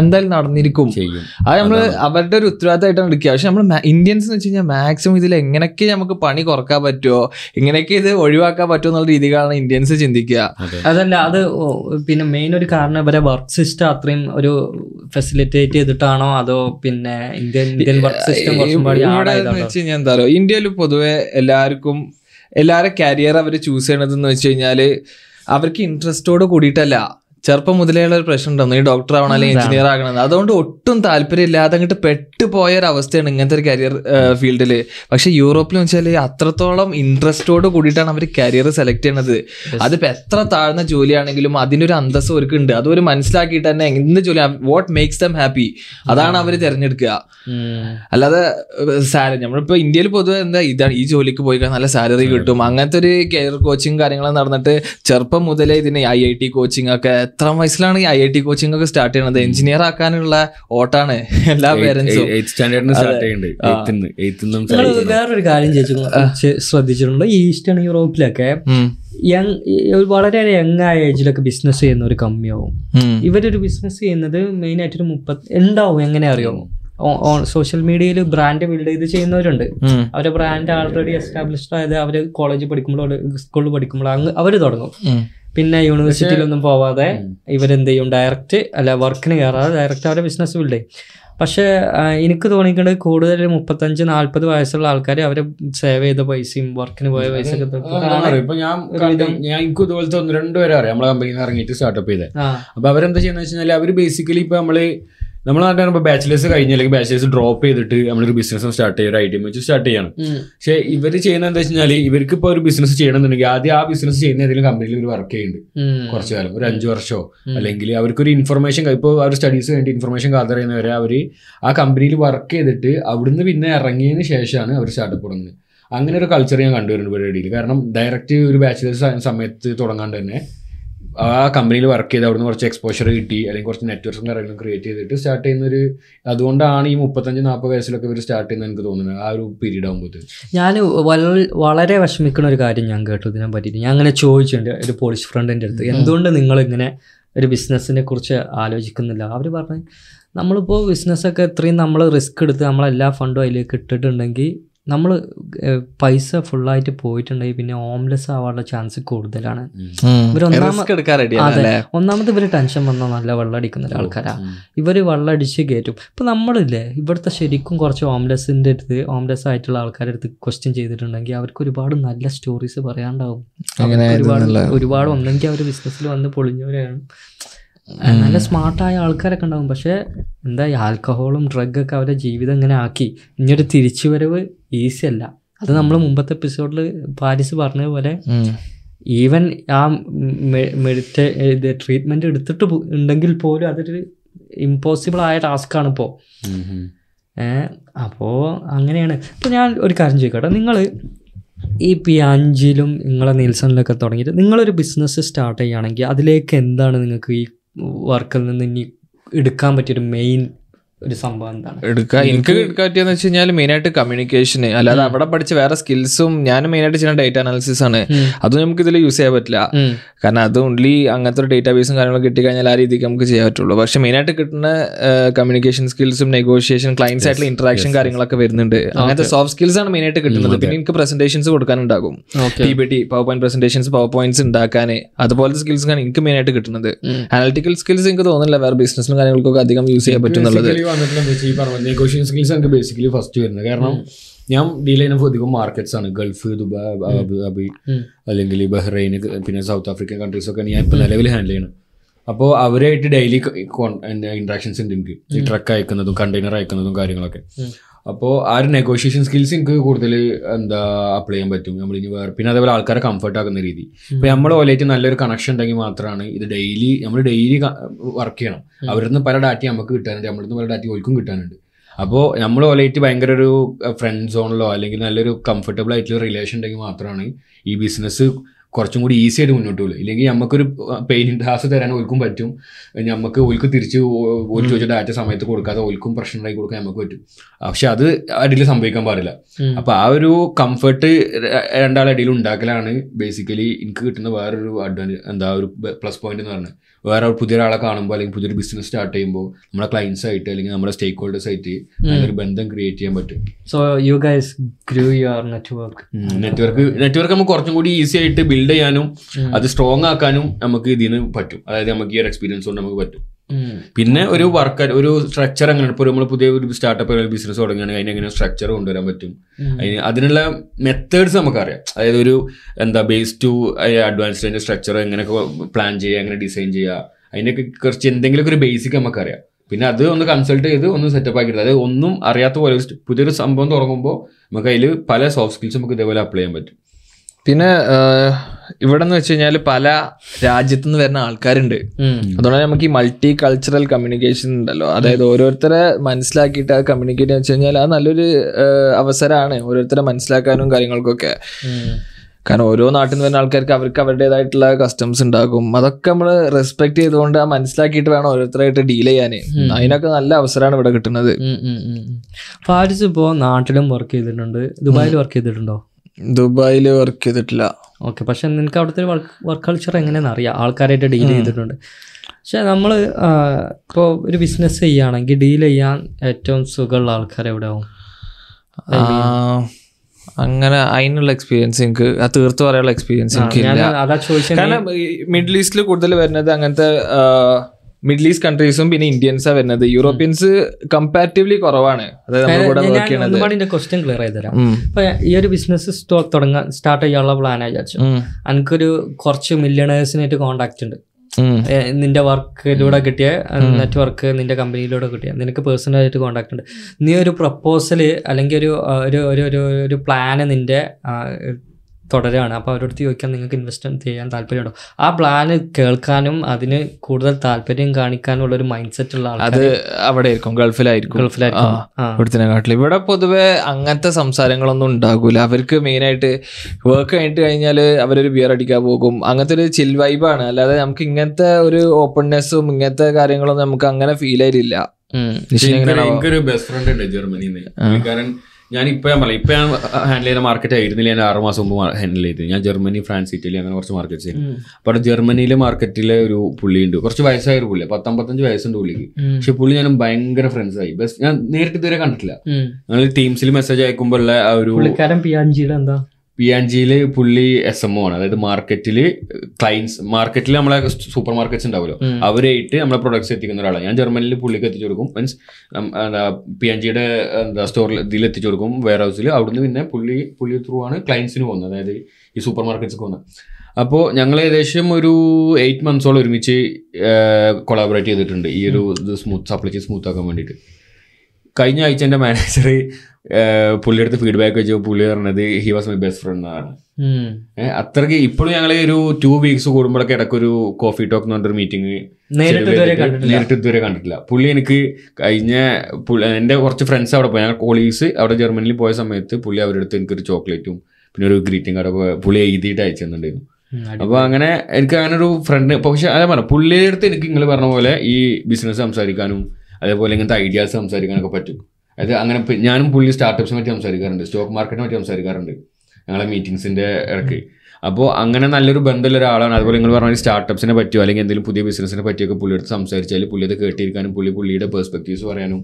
എന്തായാലും നടന്നിരിക്കും. അത് നമ്മൾ അവരുടെ ഒരു ഉത്തരവാദിത്തമായിട്ടാണ് എടുക്കുക. പക്ഷെ നമ്മൾ ഇന്ത്യൻസ് എന്ന് വെച്ച് കഴിഞ്ഞാൽ മാക്സിമം ഇതിൽ എങ്ങനെയൊക്കെ നമുക്ക് പണി കുറക്കാൻ പറ്റുമോ, എങ്ങനെയൊക്കെ ഇത് ഒഴിവാക്കാൻ പറ്റുമോ എന്നുള്ള രീതികളാണ് ഇന്ത്യൻസ് ചിന്തിക്കുക. അതല്ല, അത് പിന്നെ മെയിൻ ഒരു കാരണം ഇവരെ വർക്ക് സിസ്റ്റം അത്രയും ഒരു ഫെസിലിറ്റേറ്റ് ചെയ്തിട്ടാണോ അതോ പിന്നെ ഇന്ത്യൻ ഇന്ത്യൻ വർക്ക് സിസ്റ്റം കുറച്ചും വെച്ച് കഴിഞ്ഞാൽ എന്താ പറയുക, ഇന്ത്യയിൽ പൊതുവെ എല്ലാവർക്കും എല്ലാവരുടെ കരിയർ അവർ ചൂസ് ചെയ്യണതെന്ന് വെച്ച് കഴിഞ്ഞാൽ അവർക്ക് ഇൻട്രസ്റ്റോട് കൂടിയിട്ടല്ല ചെറുപ്പം മുതലേയുള്ള ഒരു പ്രശ്നം ഉണ്ടാവും, ഈ ഡോക്ടർ ആവണം അല്ലെങ്കിൽ എഞ്ചിനീയർ ആകണം. അതുകൊണ്ട് ഒട്ടും താല്പര്യമില്ലാതെ അങ്ങോട്ട് പെട്ടുപോയ ഒരു അവസ്ഥയാണ് ഇങ്ങനത്തെ ഒരു കരിയർ ഫീൽഡിൽ. പക്ഷെ യൂറോപ്പിൽ എന്ന് വെച്ചാൽ അത്രത്തോളം ഇൻട്രസ്റ്റോട് കൂടിയിട്ടാണ് അവർ കരിയർ സെലക്ട് ചെയ്യണത്. അതിപ്പോൾ എത്ര താഴ്ന്ന ജോലിയാണെങ്കിലും അതിനൊരു അന്തസ്സം ഒരുക്കുണ്ട്. അത് ഒരു മനസ്സിലാക്കിയിട്ട് തന്നെ എന്ത് ജോലി വാട്ട് മേക്സ് ദം ഹാപ്പി അതാണ് അവർ തിരഞ്ഞെടുക്കുക. അല്ലാതെ സാലറി നമ്മളിപ്പോൾ ഇന്ത്യയിൽ പൊതുവെ എന്താ ഇതാണ് ഈ ജോലിക്ക് പോയി കഴിഞ്ഞാൽ നല്ല സാലറി കിട്ടും അങ്ങനത്തെ ഒരു കരിയർ കോച്ചിങ് കാര്യങ്ങളും നടന്നിട്ട് ചെറുപ്പം മുതലേ ഇതിന് ഐ ഐ ടി കോച്ചിങ് ഒക്കെ എത്രാം വയസ്സിലാണ് ഈ ഐ ഐ ടി കോച്ചിങ് ഒക്കെ സ്റ്റാർട്ട് ചെയ്യണത്. എഞ്ചിനീയർ ആക്കാനുള്ള ഓട്ടാണ് എല്ലാ പേരൻസും. വേറൊരു കാര്യം ശ്രദ്ധിച്ചിട്ടുണ്ട്, ഈസ്റ്റേൺ യൂറോപ്പിലൊക്കെ യങ് വളരെ യങ് ആയ ഏജിലൊക്കെ ബിസിനസ് ചെയ്യുന്നവർ കമ്മിയാവും. ഇവരൊരു ബിസിനസ് ചെയ്യുന്നത് മെയിനായിട്ടൊരു മുപ്പത്തി ഉണ്ടാവും. എങ്ങനെ അറിയാമോ, സോഷ്യൽ മീഡിയയിൽ ബ്രാൻഡ് ബിൽഡ് ചെയ്ത് ചെയ്യുന്നവരുണ്ട്. അവരുടെ ബ്രാൻഡ് ആൾറെഡി എസ്റ്റാബ്ലിഷ്ഡ് ആയത് അവർ കോളേജിൽ പഠിക്കുമ്പോഴോ സ്കൂളിൽ പഠിക്കുമ്പോഴോ അങ്ങ് അവർ തുടങ്ങും. പിന്നെ യൂണിവേഴ്സിറ്റിയിലൊന്നും പോവാതെ ഇവരെന്ത് ചെയ്യും, ഡയറക്റ്റ് അല്ല വർക്കിന് കയറാതെ ഡയറക്റ്റ് അവരുടെ ബിസിനസ് ബിൽഡ് ചെയ്യും. പക്ഷേ എനിക്ക് തോന്നിക്കുന്നത് കൂടുതൽ മുപ്പത്തഞ്ച് നാല്പത് വയസ്സുള്ള ആൾക്കാർ അവരെ സേവ് ചെയ്ത പൈസയും വർക്കിന് പോയ പൈസയൊക്കെ എനിക്ക് ഇതുപോലത്തെ ഒന്ന് രണ്ടുപേരെ അറിയാം നമ്മളെ കമ്പനിയിൽ നിന്ന് ഇറങ്ങിയിട്ട് സ്റ്റാർട്ടപ്പ് ചെയ്തത്. അപ്പൊ അവരെന്താ ചെയ്യുന്നത് വെച്ചാൽ അവർ ബേസിക്കലി ഇപ്പൊ നമ്മള് നമ്മൾ നാട്ടിൽ ബാച്ചിലേഴ്സ് കഴിഞ്ഞ് അല്ലെങ്കിൽ ബാച്ചിലേഴ്സ് ഡ്രോപ്പ് ചെയ്തിട്ട് നമ്മളൊരു ബിസിനസ് സ്റ്റാർട്ട് ചെയ്യുക, ഒരു ഐ ഡി എം വെച്ച് സ്റ്റാർട്ട് ചെയ്യണം. പക്ഷെ ഇവർ ചെയ്യുന്നത് എന്താ വെച്ചാൽ ഇവർക്ക് ഇപ്പോൾ ഒരു ബിസിനസ് ചെയ്യണമെന്നുണ്ടെങ്കിൽ ആദ്യം ആ ബിസിനസ് ചെയ്യുന്ന ഏതെങ്കിലും കമ്പനിയിൽ ഇവർ വർക്ക് ചെയ്യുന്നുണ്ട് കുറച്ചു കാലം, ഒരു അഞ്ചു വർഷമോ അല്ലെങ്കിൽ അവർക്കൊരു ഇൻഫർമേഷൻ ഇപ്പോൾ അവർ സ്റ്റഡീസ് കഴിഞ്ഞിട്ട് ഇൻഫർമേഷൻ ഗ്യാതർ ചെയ്യുന്നവരെ അവർ ആ കമ്പനിയിൽ വർക്ക് ചെയ്തിട്ട് അവിടുന്ന് പിന്നെ ഇറങ്ങിയതിന് ശേഷമാണ് അവർ സ്റ്റാർട്ടപ്പ് തുടങ്ങുന്നത്. അങ്ങനെ ഒരു കൾച്ചർ ഞാൻ കണ്ടുവരുന്നുണ്ട് പരിപാടിയിൽ. കാരണം ഡയറക്റ്റ് ഒരു ബാച്ചിലേഴ്സ് സമയത്ത് തുടങ്ങാണ്ട് തന്നെ ആ കമ്പനിയിൽ വർക്ക് ചെയ്ത് അവിടുന്ന് കുറച്ച് എക്സ്പോഷർ കിട്ടി അല്ലെങ്കിൽ കുറച്ച് നെറ്റ്വർക്കും കാര്യങ്ങളും ക്രിയേറ്റ് ചെയ്തിട്ട് സ്റ്റാർട്ട് ചെയ്യുന്നൊരു, അതുകൊണ്ടാണ് ഈ മുപ്പത്തഞ്ച് നാൽപ്പത് വയസ്സിലൊക്കെ ഇവർ സ്റ്റാർട്ട് ചെയ്യുന്നത് എനിക്ക് തോന്നുന്നത് ആ ഒരു പീരീഡ് ആകുമ്പോഴത്തേക്ക്. ഞാൻ വളരെ വിഷമിക്കുന്ന ഒരു കാര്യം ഞാൻ കേട്ടു ഇതിനെ പറ്റിയിട്ട്. ഞാൻ അങ്ങനെ ചോദിച്ചിട്ടുണ്ട് ഒരു പോളിഷ് ഫ്രണ്ടിൻ്റെ അടുത്ത് എന്തുകൊണ്ട് നിങ്ങളിങ്ങനെ ഒരു ബിസിനസ്സിനെ കുറിച്ച് ആലോചിക്കുന്നില്ല. അവർ പറഞ്ഞു നമ്മളിപ്പോൾ ബിസിനസ്സൊക്കെ ഇത്രയും നമ്മൾ റിസ്ക് എടുത്ത് നമ്മളെല്ലാ ഫണ്ടും അതിലേക്ക് ഇട്ടിട്ടുണ്ടെങ്കിൽ നമ്മൾ പൈസ ഫുള്ളായിട്ട് പോയിട്ടുണ്ടെങ്കിൽ പിന്നെ ഹോംലെസ് ആവാനുള്ള ചാൻസ് കൂടുതലാണ്. ഇവർ ഒന്നാമത് അതെ ഒന്നാമത് ഇവർ ടെൻഷൻ വന്നാൽ നല്ല വെള്ളമടിക്കുന്ന ആൾക്കാരാണ്. ഇവർ വെള്ളമടിച്ച് കയറ്റും. ഇപ്പം നമ്മളില്ലേ ഇവിടുത്തെ ശരിക്കും കുറച്ച് ഹോംലെസിൻ്റെ അടുത്ത് ഹോംലെസ് ആയിട്ടുള്ള ആൾക്കാരുടെ അടുത്ത് ക്വസ്റ്റ്യൻ ചെയ്തിട്ടുണ്ടെങ്കിൽ അവർക്ക് ഒരുപാട് നല്ല സ്റ്റോറീസ് പറയാണ്ടാവും. ഒരുപാട് ഒരുപാട് ഒന്നെങ്കിൽ അവർ ബിസിനസ്സിൽ വന്ന് പൊളിഞ്ഞവരാണ്, നല്ല സ്മാർട്ടായ ആൾക്കാരൊക്കെ ഉണ്ടാകും. പക്ഷേ എന്താ ഈ ആൽക്കഹോളും ഡ്രഗൊക്കെ അവരുടെ ജീവിതം ഇങ്ങനെ ആക്കി. ഇനിയൊരു തിരിച്ചുവരവ് ഈസി അല്ല. അത് നമ്മൾ മുമ്പത്തെ എപ്പിസോഡിൽ പാരിസ് പറഞ്ഞതുപോലെ ഈവൻ ആ മെഡിറ്റേ ഇത് ട്രീറ്റ്മെൻറ്റ് എടുത്തിട്ട് ഉണ്ടെങ്കിൽ പോലും അതൊരു ഇമ്പോസിബിളായ ടാസ്ക്കാണ് ഇപ്പോൾ. ഏഹ് അപ്പോൾ അങ്ങനെയാണ്. ഇപ്പോൾ ഞാൻ ഒരു കാര്യം ചോദിക്കട്ടെ, നിങ്ങൾ ഈ പി എൻ ജിയിലും നിങ്ങളെ നീൽസണിലൊക്കെ തുടങ്ങിയിട്ട് നിങ്ങളൊരു ബിസിനസ് സ്റ്റാർട്ട് ചെയ്യുകയാണെങ്കിൽ അതിലേക്ക് എന്താണ് നിങ്ങൾക്ക് ഈ വർക്കിൽ നിന്ന് ഇനി എടുക്കാൻ പറ്റിയൊരു മെയിൻ ഒരു സംഭവം എന്താണ് എടുക്കുക? എനിക്ക് എടുക്കാൻ പറ്റിയെന്ന് വെച്ച് കഴിഞ്ഞാൽ മെയിനായിട്ട് കമ്മ്യൂണിക്കേഷന്, അല്ലാതെ അവിടെ പഠിച്ച വേറെ സ്കിൽസും ഞാൻ മെയിനായിട്ട് ചെയ്യുന്ന ഡേറ്റ അനാലിസിസ് ആണ്. അതും നമുക്ക് ഇതിൽ യൂസ് ചെയ്യാൻ പറ്റില്ല, കാരണം അത് ഓൺലി അങ്ങനത്തെ ഒരു ഡേറ്റാ ബേസും കാര്യങ്ങളൊക്കെ കിട്ടിക്കഴിഞ്ഞാൽ ആ രീതിക്ക് നമുക്ക് ചെയ്യാൻ പറ്റുള്ളൂ. പക്ഷെ മെയിനായിട്ട് കിട്ടുന്ന കമ്മ്യൂണിക്കേഷൻ സ്കിൽസും നെഗോഷിയേഷൻ ക്ലയൻസ് ആയിട്ടുള്ള ഇന്ററാക്ഷൻ കാര്യങ്ങളൊക്കെ വരുന്നുണ്ട്. അങ്ങനത്തെ സോഫ്റ്റ് സ്കിൽസ് ആണ് മെയിനായിട്ട് കിട്ടുന്നത്. പിന്നെ എനിക്ക് പ്രസന്റേഷൻസ് കൊടുക്കാനുണ്ടാകും, P P T power point presentations power points ഉണ്ടാക്കാൻ, അതുപോലത്തെ സ്കിൽസാണ് എനിക്ക് മെയിനായിട്ട് കിട്ടുന്നത്. അനാലിറ്റിക്കൽ സ്കിൽസ് എനിക്ക് തോന്നുന്നില്ല വേറെ ബിസിനസ്സിനും കാര്യങ്ങൾക്കൊക്കെ അധികം യൂസ് ചെയ്യാൻ പറ്റുന്നുള്ളത്. നെഗോഷിയേഷൻ സ്കിൽസ് എനിക്ക് ബേസിക്കലി ഫസ്റ്റ് വരുന്നത്. കാരണം ഞാൻ ഡീൽ ചെയ്യുന്ന അധികം മാർക്കറ്റ്സ് ആണ്, ഗൾഫ്, ദുബായ്, അബുദാബി അല്ലെങ്കിൽ ബഹ്റൈൻ, പിന്നെ സൗത്ത് ആഫ്രിക്കൻ കൺട്രീസ് ഒക്കെയാണ് ഞാൻ ഇപ്പം നിലവിൽ ഹാൻഡിൽ ചെയ്യണം. അപ്പോൾ അവരായിട്ട് ഡെയിലി ഇന്ററാക്ഷൻസ് ഉണ്ട് എനിക്ക്, ഈ ട്രക്ക് അയക്കുന്നതും കണ്ടെയ്നർ അയക്കുന്നതും കാര്യങ്ങളൊക്കെ. അപ്പോൾ ആ ഒരു നെഗോഷിയേഷൻ സ്കിൽസ് എനിക്ക് കൂടുതൽ എന്താ അപ്ലൈ ചെയ്യാൻ പറ്റും നമ്മൾ ഇനി വേറെ. പിന്നെ അതേപോലെ ആൾക്കാരെ കംഫർട്ട് ആക്കുന്ന രീതി, ഇപ്പം നമ്മൾ ഓലായിട്ട് നല്ലൊരു കണക്ഷൻ ഉണ്ടെങ്കിൽ മാത്രമാണ് ഇത് ഡെയിലി നമ്മൾ ഡെയിലി വർക്ക് ചെയ്യണം. അവരിൽ നിന്ന് പല ഡാറ്റ നമുക്ക് കിട്ടാനുണ്ട്, നമ്മളിൽ നിന്ന് പല ഡാറ്റ ഓൽക്കും കിട്ടാനുണ്ട്. അപ്പോൾ നമ്മൾ ഓലായിട്ട് ഭയങ്കര ഒരു ഫ്രണ്ട് സോണിലോ അല്ലെങ്കിൽ നല്ലൊരു കംഫർട്ടബിൾ ആയിട്ടുള്ള റിലേഷൻ ഉണ്ടെങ്കിൽ മാത്രമാണ് ഈ ബിസിനസ് കുറച്ചും കൂടി ഈസി ആയിട്ട് മുന്നോട്ട് പോകും. ഇല്ലെങ്കിൽ നമുക്കൊരു പെയിൻ ടാസ്ക് തരാൻ ഓൽക്കും പറ്റും, നമുക്ക് ഓൽക്ക് തിരിച്ച് ഓൽ ചോദിച്ച ഡാറ്റ സമയത്ത് കൊടുക്കാതെ ഓൽക്കും പ്രശ്നമായി കൊടുക്കാൻ നമുക്ക് പറ്റും. പക്ഷെ അത് അടിയിൽ സംഭവിക്കാൻ പാടില്ല. അപ്പം ആ ഒരു കംഫർട്ട് രണ്ടാളടിയിൽ ഉണ്ടാക്കലാണ് ബേസിക്കലി എനിക്ക് കിട്ടുന്ന വേറൊരു അഡ്വാൻറ്റേജ്, എന്താ ഒരു പ്ലസ് പോയിന്റ് എന്ന് പറഞ്ഞാൽ. വേറെ പുതിയൊരാളെ കാണുമ്പോൾ അല്ലെങ്കിൽ പുതിയൊരു ബിസിനസ് സ്റ്റാർട്ട് ചെയ്യുമ്പോൾ നമ്മളെ ക്ലയൻസ് ആയിട്ട് അല്ലെങ്കിൽ നമ്മുടെ സ്റ്റേക്ക് ഹോൾഡേഴ്സ് ആയിട്ട് നല്ലൊരു ബന്ധം ക്രിയേറ്റ് ചെയ്യാൻ പറ്റും. So you guys grow your network network network നമുക്ക് കുറച്ചും കൂടി ഈസി ആയിട്ട് ബിൽഡ് ചെയ്യാനും അത് സ്ട്രോങ് ആക്കാനും നമുക്ക് ഇതിന് പറ്റും. അതായത് നമുക്ക് ഈ ഒരു എക്സ്പീരിയൻസ് കൊണ്ട് നമുക്ക് പറ്റും. പിന്നെ ഒരു വർക്ക് ഒരു സ്ട്രക്ചർ അങ്ങനെ ഇപ്പോൾ നമ്മൾ പുതിയ ഒരു സ്റ്റാർട്ടപ്പ് ബിസിനസ് തുടങ്ങുകയാണെങ്കിൽ അതിനെങ്ങനെ സ്ട്രക്ചർ കൊണ്ടുവരാൻ പറ്റും, അതിന് അതിനുള്ള മെത്തേഡ്സ് നമുക്കറിയാം. അതായത് ഒരു എന്താ ബേസ് ടു അഡ്വാൻസ്ഡ് അതിൻ്റെ സ്ട്രക്ചർ എങ്ങനെയൊക്കെ പ്ലാൻ ചെയ്യുക, എങ്ങനെ ഡിസൈൻ ചെയ്യുക, അതിനൊക്കെ കുറച്ച് എന്തെങ്കിലുമൊക്കെ ഒരു ബേസിക് നമുക്കറിയാം. പിന്നെ അത് ഒന്ന് കൺസൾട്ട് ചെയ്ത് ഒന്ന് സെറ്റപ്പ് ആക്കി എടുത്ത്, അത് ഒന്നും അറിയാത്ത പോലെ പുതിയൊരു സംഭവം തുടങ്ങുമ്പോൾ നമുക്ക് അതിൽ പല സോഫ്റ്റ് സ്കിൽസ് നമുക്ക് ഇതേപോലെ അപ്ലൈ ചെയ്യാൻ പറ്റും. പിന്നെ ഇവിടെ എന്ന് വെച്ച് കഴിഞ്ഞാൽ പല രാജ്യത്തു നിന്ന് വരുന്ന ആൾക്കാരുണ്ട്. അതുകൊണ്ട് നമുക്ക് ഈ മൾട്ടി കൾച്ചറൽ കമ്മ്യൂണിക്കേഷൻ ഉണ്ടല്ലോ, അതായത് ഓരോരുത്തരെ മനസ്സിലാക്കിയിട്ട് ആ കമ്മ്യൂണിക്കേറ്റ് വെച്ച് കഴിഞ്ഞാൽ അത് നല്ലൊരു അവസരമാണ് ഓരോരുത്തരെ മനസ്സിലാക്കാനും കാര്യങ്ങൾക്കൊക്കെ. കാരണം ഓരോ നാട്ടിൽ നിന്ന് വരുന്ന ആൾക്കാർക്ക് അവർക്ക് അവരുടേതായിട്ടുള്ള കസ്റ്റംസ് ഉണ്ടാകും, അതൊക്കെ നമ്മൾ റെസ്പെക്ട് ചെയ്തുകൊണ്ട് ആ മനസ്സിലാക്കിയിട്ട് വേണം ഓരോരുത്തരായിട്ട് ഡീൽ ചെയ്യാൻ. അതിനൊക്കെ നല്ല അവസരമാണ് ഇവിടെ കിട്ടുന്നത്. ഫാരിസ് ഇപ്പോൾ നാട്ടിലും വർക്ക് ചെയ്തിട്ടുണ്ട്, ദുബായിൽ വർക്ക് ചെയ്തിട്ടുണ്ടോ? ദുബായിൽ വർക്ക് ചെയ്തിട്ടില്ല. ഓക്കെ, പക്ഷെ നിനക്ക് അവിടുത്തെ വർക്ക് വർക്ക് കൾച്ചർ എങ്ങനെയാണെന്ന് അറിയാം, ആൾക്കാരായിട്ട് ഡീൽ ചെയ്തിട്ടുണ്ട്. പക്ഷെ നമ്മൾ ഇപ്പോൾ ഒരു ബിസിനസ് ചെയ്യുകയാണെങ്കിൽ ഡീൽ ചെയ്യാൻ ഏറ്റവും സുഖമുള്ള ആൾക്കാരെവിടെ ആവും? അങ്ങനെ അതിനുള്ള എക്സ്പീരിയൻസ് എനിക്ക് തീർത്ത് പറയാനുള്ള എക്സ്പീരിയൻസ് എനിക്ക്. കാരണം മിഡിൽ ഈസ്റ്റിൽ കൂടുതൽ വരുന്നത് അങ്ങനത്തെ മിഡിൽ ഈസ്റ്റ് കൺട്രീസും പിന്നെ ഇന്ത്യൻസാണ് വരുന്നത്. യൂറോപ്യൻസ് കമ്പാരിറ്റീവ്ലി കുറവാണ്. അതായത് ക്വസ്റ്റ്യൻ ക്ലിയർ ചെയ്ത് തരാം. ഇപ്പൊ ഈ ഒരു ബിസിനസ് തുടങ്ങാൻ സ്റ്റാർട്ട് ചെയ്യാനുള്ള പ്ലാൻ വിചാരിച്ചു, എനിക്കൊരു കുറച്ച് മില്യണേഴ്സിനായിട്ട് കോണ്ടാക്ട് ഉണ്ട്, നിന്റെ വർക്കിലൂടെ കിട്ടിയ നെറ്റ്വർക്ക് നിന്റെ കമ്പനിയിലൂടെ കിട്ടിയ നിനക്ക് പേഴ്സണലായിട്ട് കോണ്ടാക്ട് ഉണ്ട്, നീ ഒരു പ്രപ്പോസല് അല്ലെങ്കിൽ ഒരു ഒരു ഒരു ഒരു പ്ലാന് നിന്റെ തുടരാണ്. അപ്പോൾ അവരോട് ചോദിക്കാൻ നിങ്ങൾക്ക് ഇൻവെസ്റ്റ് ചെയ്യാൻ താല്പര്യമുണ്ടോ? ആ പ്ലാന് കേൾക്കാനും അതിന് കൂടുതൽ താല്പര്യം കാണിക്കാനും ഉള്ള ഒരു മൈൻഡ് സെറ്റ് ഉള്ള ആൾ അത് അവിടെ ആയിരിക്കും, ഗൾഫിലായിരിക്കും. ഗൾഫിലായിരിക്കും ഇവിടുത്തെ. ഇവിടെ പൊതുവെ അങ്ങനത്തെ സംസാരങ്ങളൊന്നും ഉണ്ടാകില്ല. അവർക്ക് മെയിനായിട്ട് വർക്ക് കഴിഞ്ഞിട്ട് കഴിഞ്ഞാൽ അവരൊരു ബിയർ അടിക്കാൻ പോകും, അങ്ങനത്തെ ഒരു ചിൽ വൈബാണ്. അല്ലാതെ നമുക്ക് ഇങ്ങനത്തെ ഒരു ഓപ്പൺനെസ്സും ഇങ്ങനത്തെ കാര്യങ്ങളൊന്നും നമുക്ക് അങ്ങനെ ഫീൽ ആയിട്ടില്ല. എനിക്കൊരു ബെസ്റ്റ് ഫ്രണ്ട് ഉണ്ട് ജർമ്മനിയിൽ. ഞാൻ ഇപ്പം ഞാൻ പറയാം, ഇപ്പം ഞാൻ ഹാൻഡിൽ ചെയ്യുന്ന മാർക്കറ്റ് ആയിരുന്നില്ല, ഞാൻ ആറ് മാസം മുമ്പ് ഹാൻഡിൽ ചെയ്ത്. ഞാൻ ജർമ്മനി, ഫ്രാൻസ്, ഇറ്റലി അങ്ങനെ കുറച്ച് മാർക്കറ്റ്സ് ആയിരുന്നു. അപ്പോൾ ജർമ്മനിയിലെ മാർക്കറ്റിലെ ഒരു പുള്ളിയുണ്ട്, കുറച്ച് വയസ്സായ ഒരു പുള്ളി, പത്തൊമ്പത്തഞ്ച് വയസ്സുണ്ട് പുള്ളിക്ക്. പക്ഷെ പുള്ളി ഞാനും ഭയങ്കര ഫ്രണ്ട്സ് ആയി. ബസ് ഞാൻ നേരിട്ട് ഇതുവരെ കണ്ടിട്ടില്ല. ഞങ്ങൾ ടീംസിൽ മെസ്സേജ് അയക്കുമ്പോഴുള്ള ആ ഒരു പി എൻ ജിയുടെ എന്താ പി എൻ ജിയിൽ പുള്ളി എസ് എം ഒ ആണ്. അതായത് മാർക്കറ്റിൽ ക്ലൈൻസ്, മാർക്കറ്റിൽ നമ്മളെ സൂപ്പർ മാർക്കറ്റ്സ് ഉണ്ടാവുമല്ലോ, അവരായിട്ട് നമ്മളെ പ്രൊഡക്ട്സ് എത്തിക്കുന്ന ഒരാളാണ്. ഞാൻ ജർമ്മനിയിൽ പുള്ളിക്ക് എത്തിച്ചു കൊടുക്കും, മീൻസ് എന്താ പി എൻ ജിയുടെ എന്താ സ്റ്റോറിൽ ഇതിൽ എത്തിച്ചു കൊടുക്കും, വെയർ ഹൗസിൽ. അവിടുന്ന് പിന്നെ പുള്ളി പുള്ളി ത്രൂ ആണ് ക്ലൈൻസിന് പോകുന്നത്, അതായത് ഈ സൂപ്പർ മാർക്കറ്റ്സ്ക്ക് പോകുന്നത്. അപ്പോൾ ഞങ്ങൾ ഏകദേശം ഒരു എയ്റ്റ് മന്ത്സോളം ഒരുമിച്ച് കൊളാബറേറ്റ് ചെയ്തിട്ടുണ്ട് ഈ ഒരു ഇത് സ്മൂത്ത് സപ്ലൈ ചെയിൻ സ്മൂത്ത് ആക്കാൻ വേണ്ടിയിട്ട്. കഴിഞ്ഞ ആഴ്ച എൻ്റെ മാനേജർ പുള്ളിയുടെ അടുത്ത് ഫീഡ്ബാക്ക് വെച്ചു. പുള്ളി പറഞ്ഞത് he was my best friend എന്നാണ്. ഏഹ് അത്രയ്ക്ക് ഇപ്പോഴും ഞങ്ങൾ ഒരു ടു വീക്സ് കൂടുമ്പോഴൊക്കെ ഇടയ്ക്കൊരു കോഫി ടോക്ക് എന്ന് പറഞ്ഞൊരു മീറ്റിംഗ് നേരിട്ട് ഇതുവരെ കണ്ടിട്ടില്ല. പുള്ളി എനിക്ക് കഴിഞ്ഞ എൻ്റെ കുറച്ച് ഫ്രണ്ട്സ് അവിടെ പോയി, ഞങ്ങൾ കോളീഗ്സ് അവിടെ ജർമ്മനിയിൽ പോയ സമയത്ത് പുള്ളി അവരുടെ അടുത്ത് എനിക്കൊരു ചോക്ലേറ്റും പിന്നെ ഒരു ഗ്രീറ്റിംഗ് കാർഡൊക്കെ പുള്ളി എഴുതിയിട്ട് അയച്ചു തന്നിട്ടുണ്ടായിരുന്നു. അപ്പോൾ അങ്ങനെ എനിക്ക് അങ്ങനെ ഒരു ഫ്രണ്ട്. പക്ഷെ അതേ പറഞ്ഞ പുള്ളിയുടെ അടുത്ത് എനിക്ക് നിങ്ങൾ പറഞ്ഞ പോലെ ഈ ബിസിനസ് സംസാരിക്കാനും അതേപോലെ ഇങ്ങനത്തെ ഐഡിയാസ് സംസാരിക്കാനൊക്കെ പറ്റും. അതായത് അങ്ങനെ ഞാനും പുള്ളി സ്റ്റാർട്ടപ്പ്സിനെ പറ്റി സംസാരിക്കാറുണ്ട്, സ്റ്റോക്ക് മാർക്കറ്റിനെ പറ്റി സംസാരിക്കാറുണ്ട് ഞങ്ങളെ മീറ്റിംഗ്സിൻ്റെ ഇടയ്ക്ക്. അപ്പോൾ അങ്ങനെ നല്ലൊരു ബന്ധമുള്ള ഒരാളാണ്. അതുപോലെ നിങ്ങൾ പറഞ്ഞാൽ സ്റ്റാർട്ടപ്പ്സിനെ പറ്റിയോ അല്ലെങ്കിൽ എന്തെങ്കിലും പുതിയ ബിസിനസ്സിനെ പറ്റിയൊക്കെ പുള്ളിയെടുത്ത് സംസാരിച്ചാൽ പുള്ളി അത് കേട്ടിരിക്കാനും പുള്ളി പുള്ളിയുടെ പെർസ്പെക്റ്റീവ്സ് പറയാനും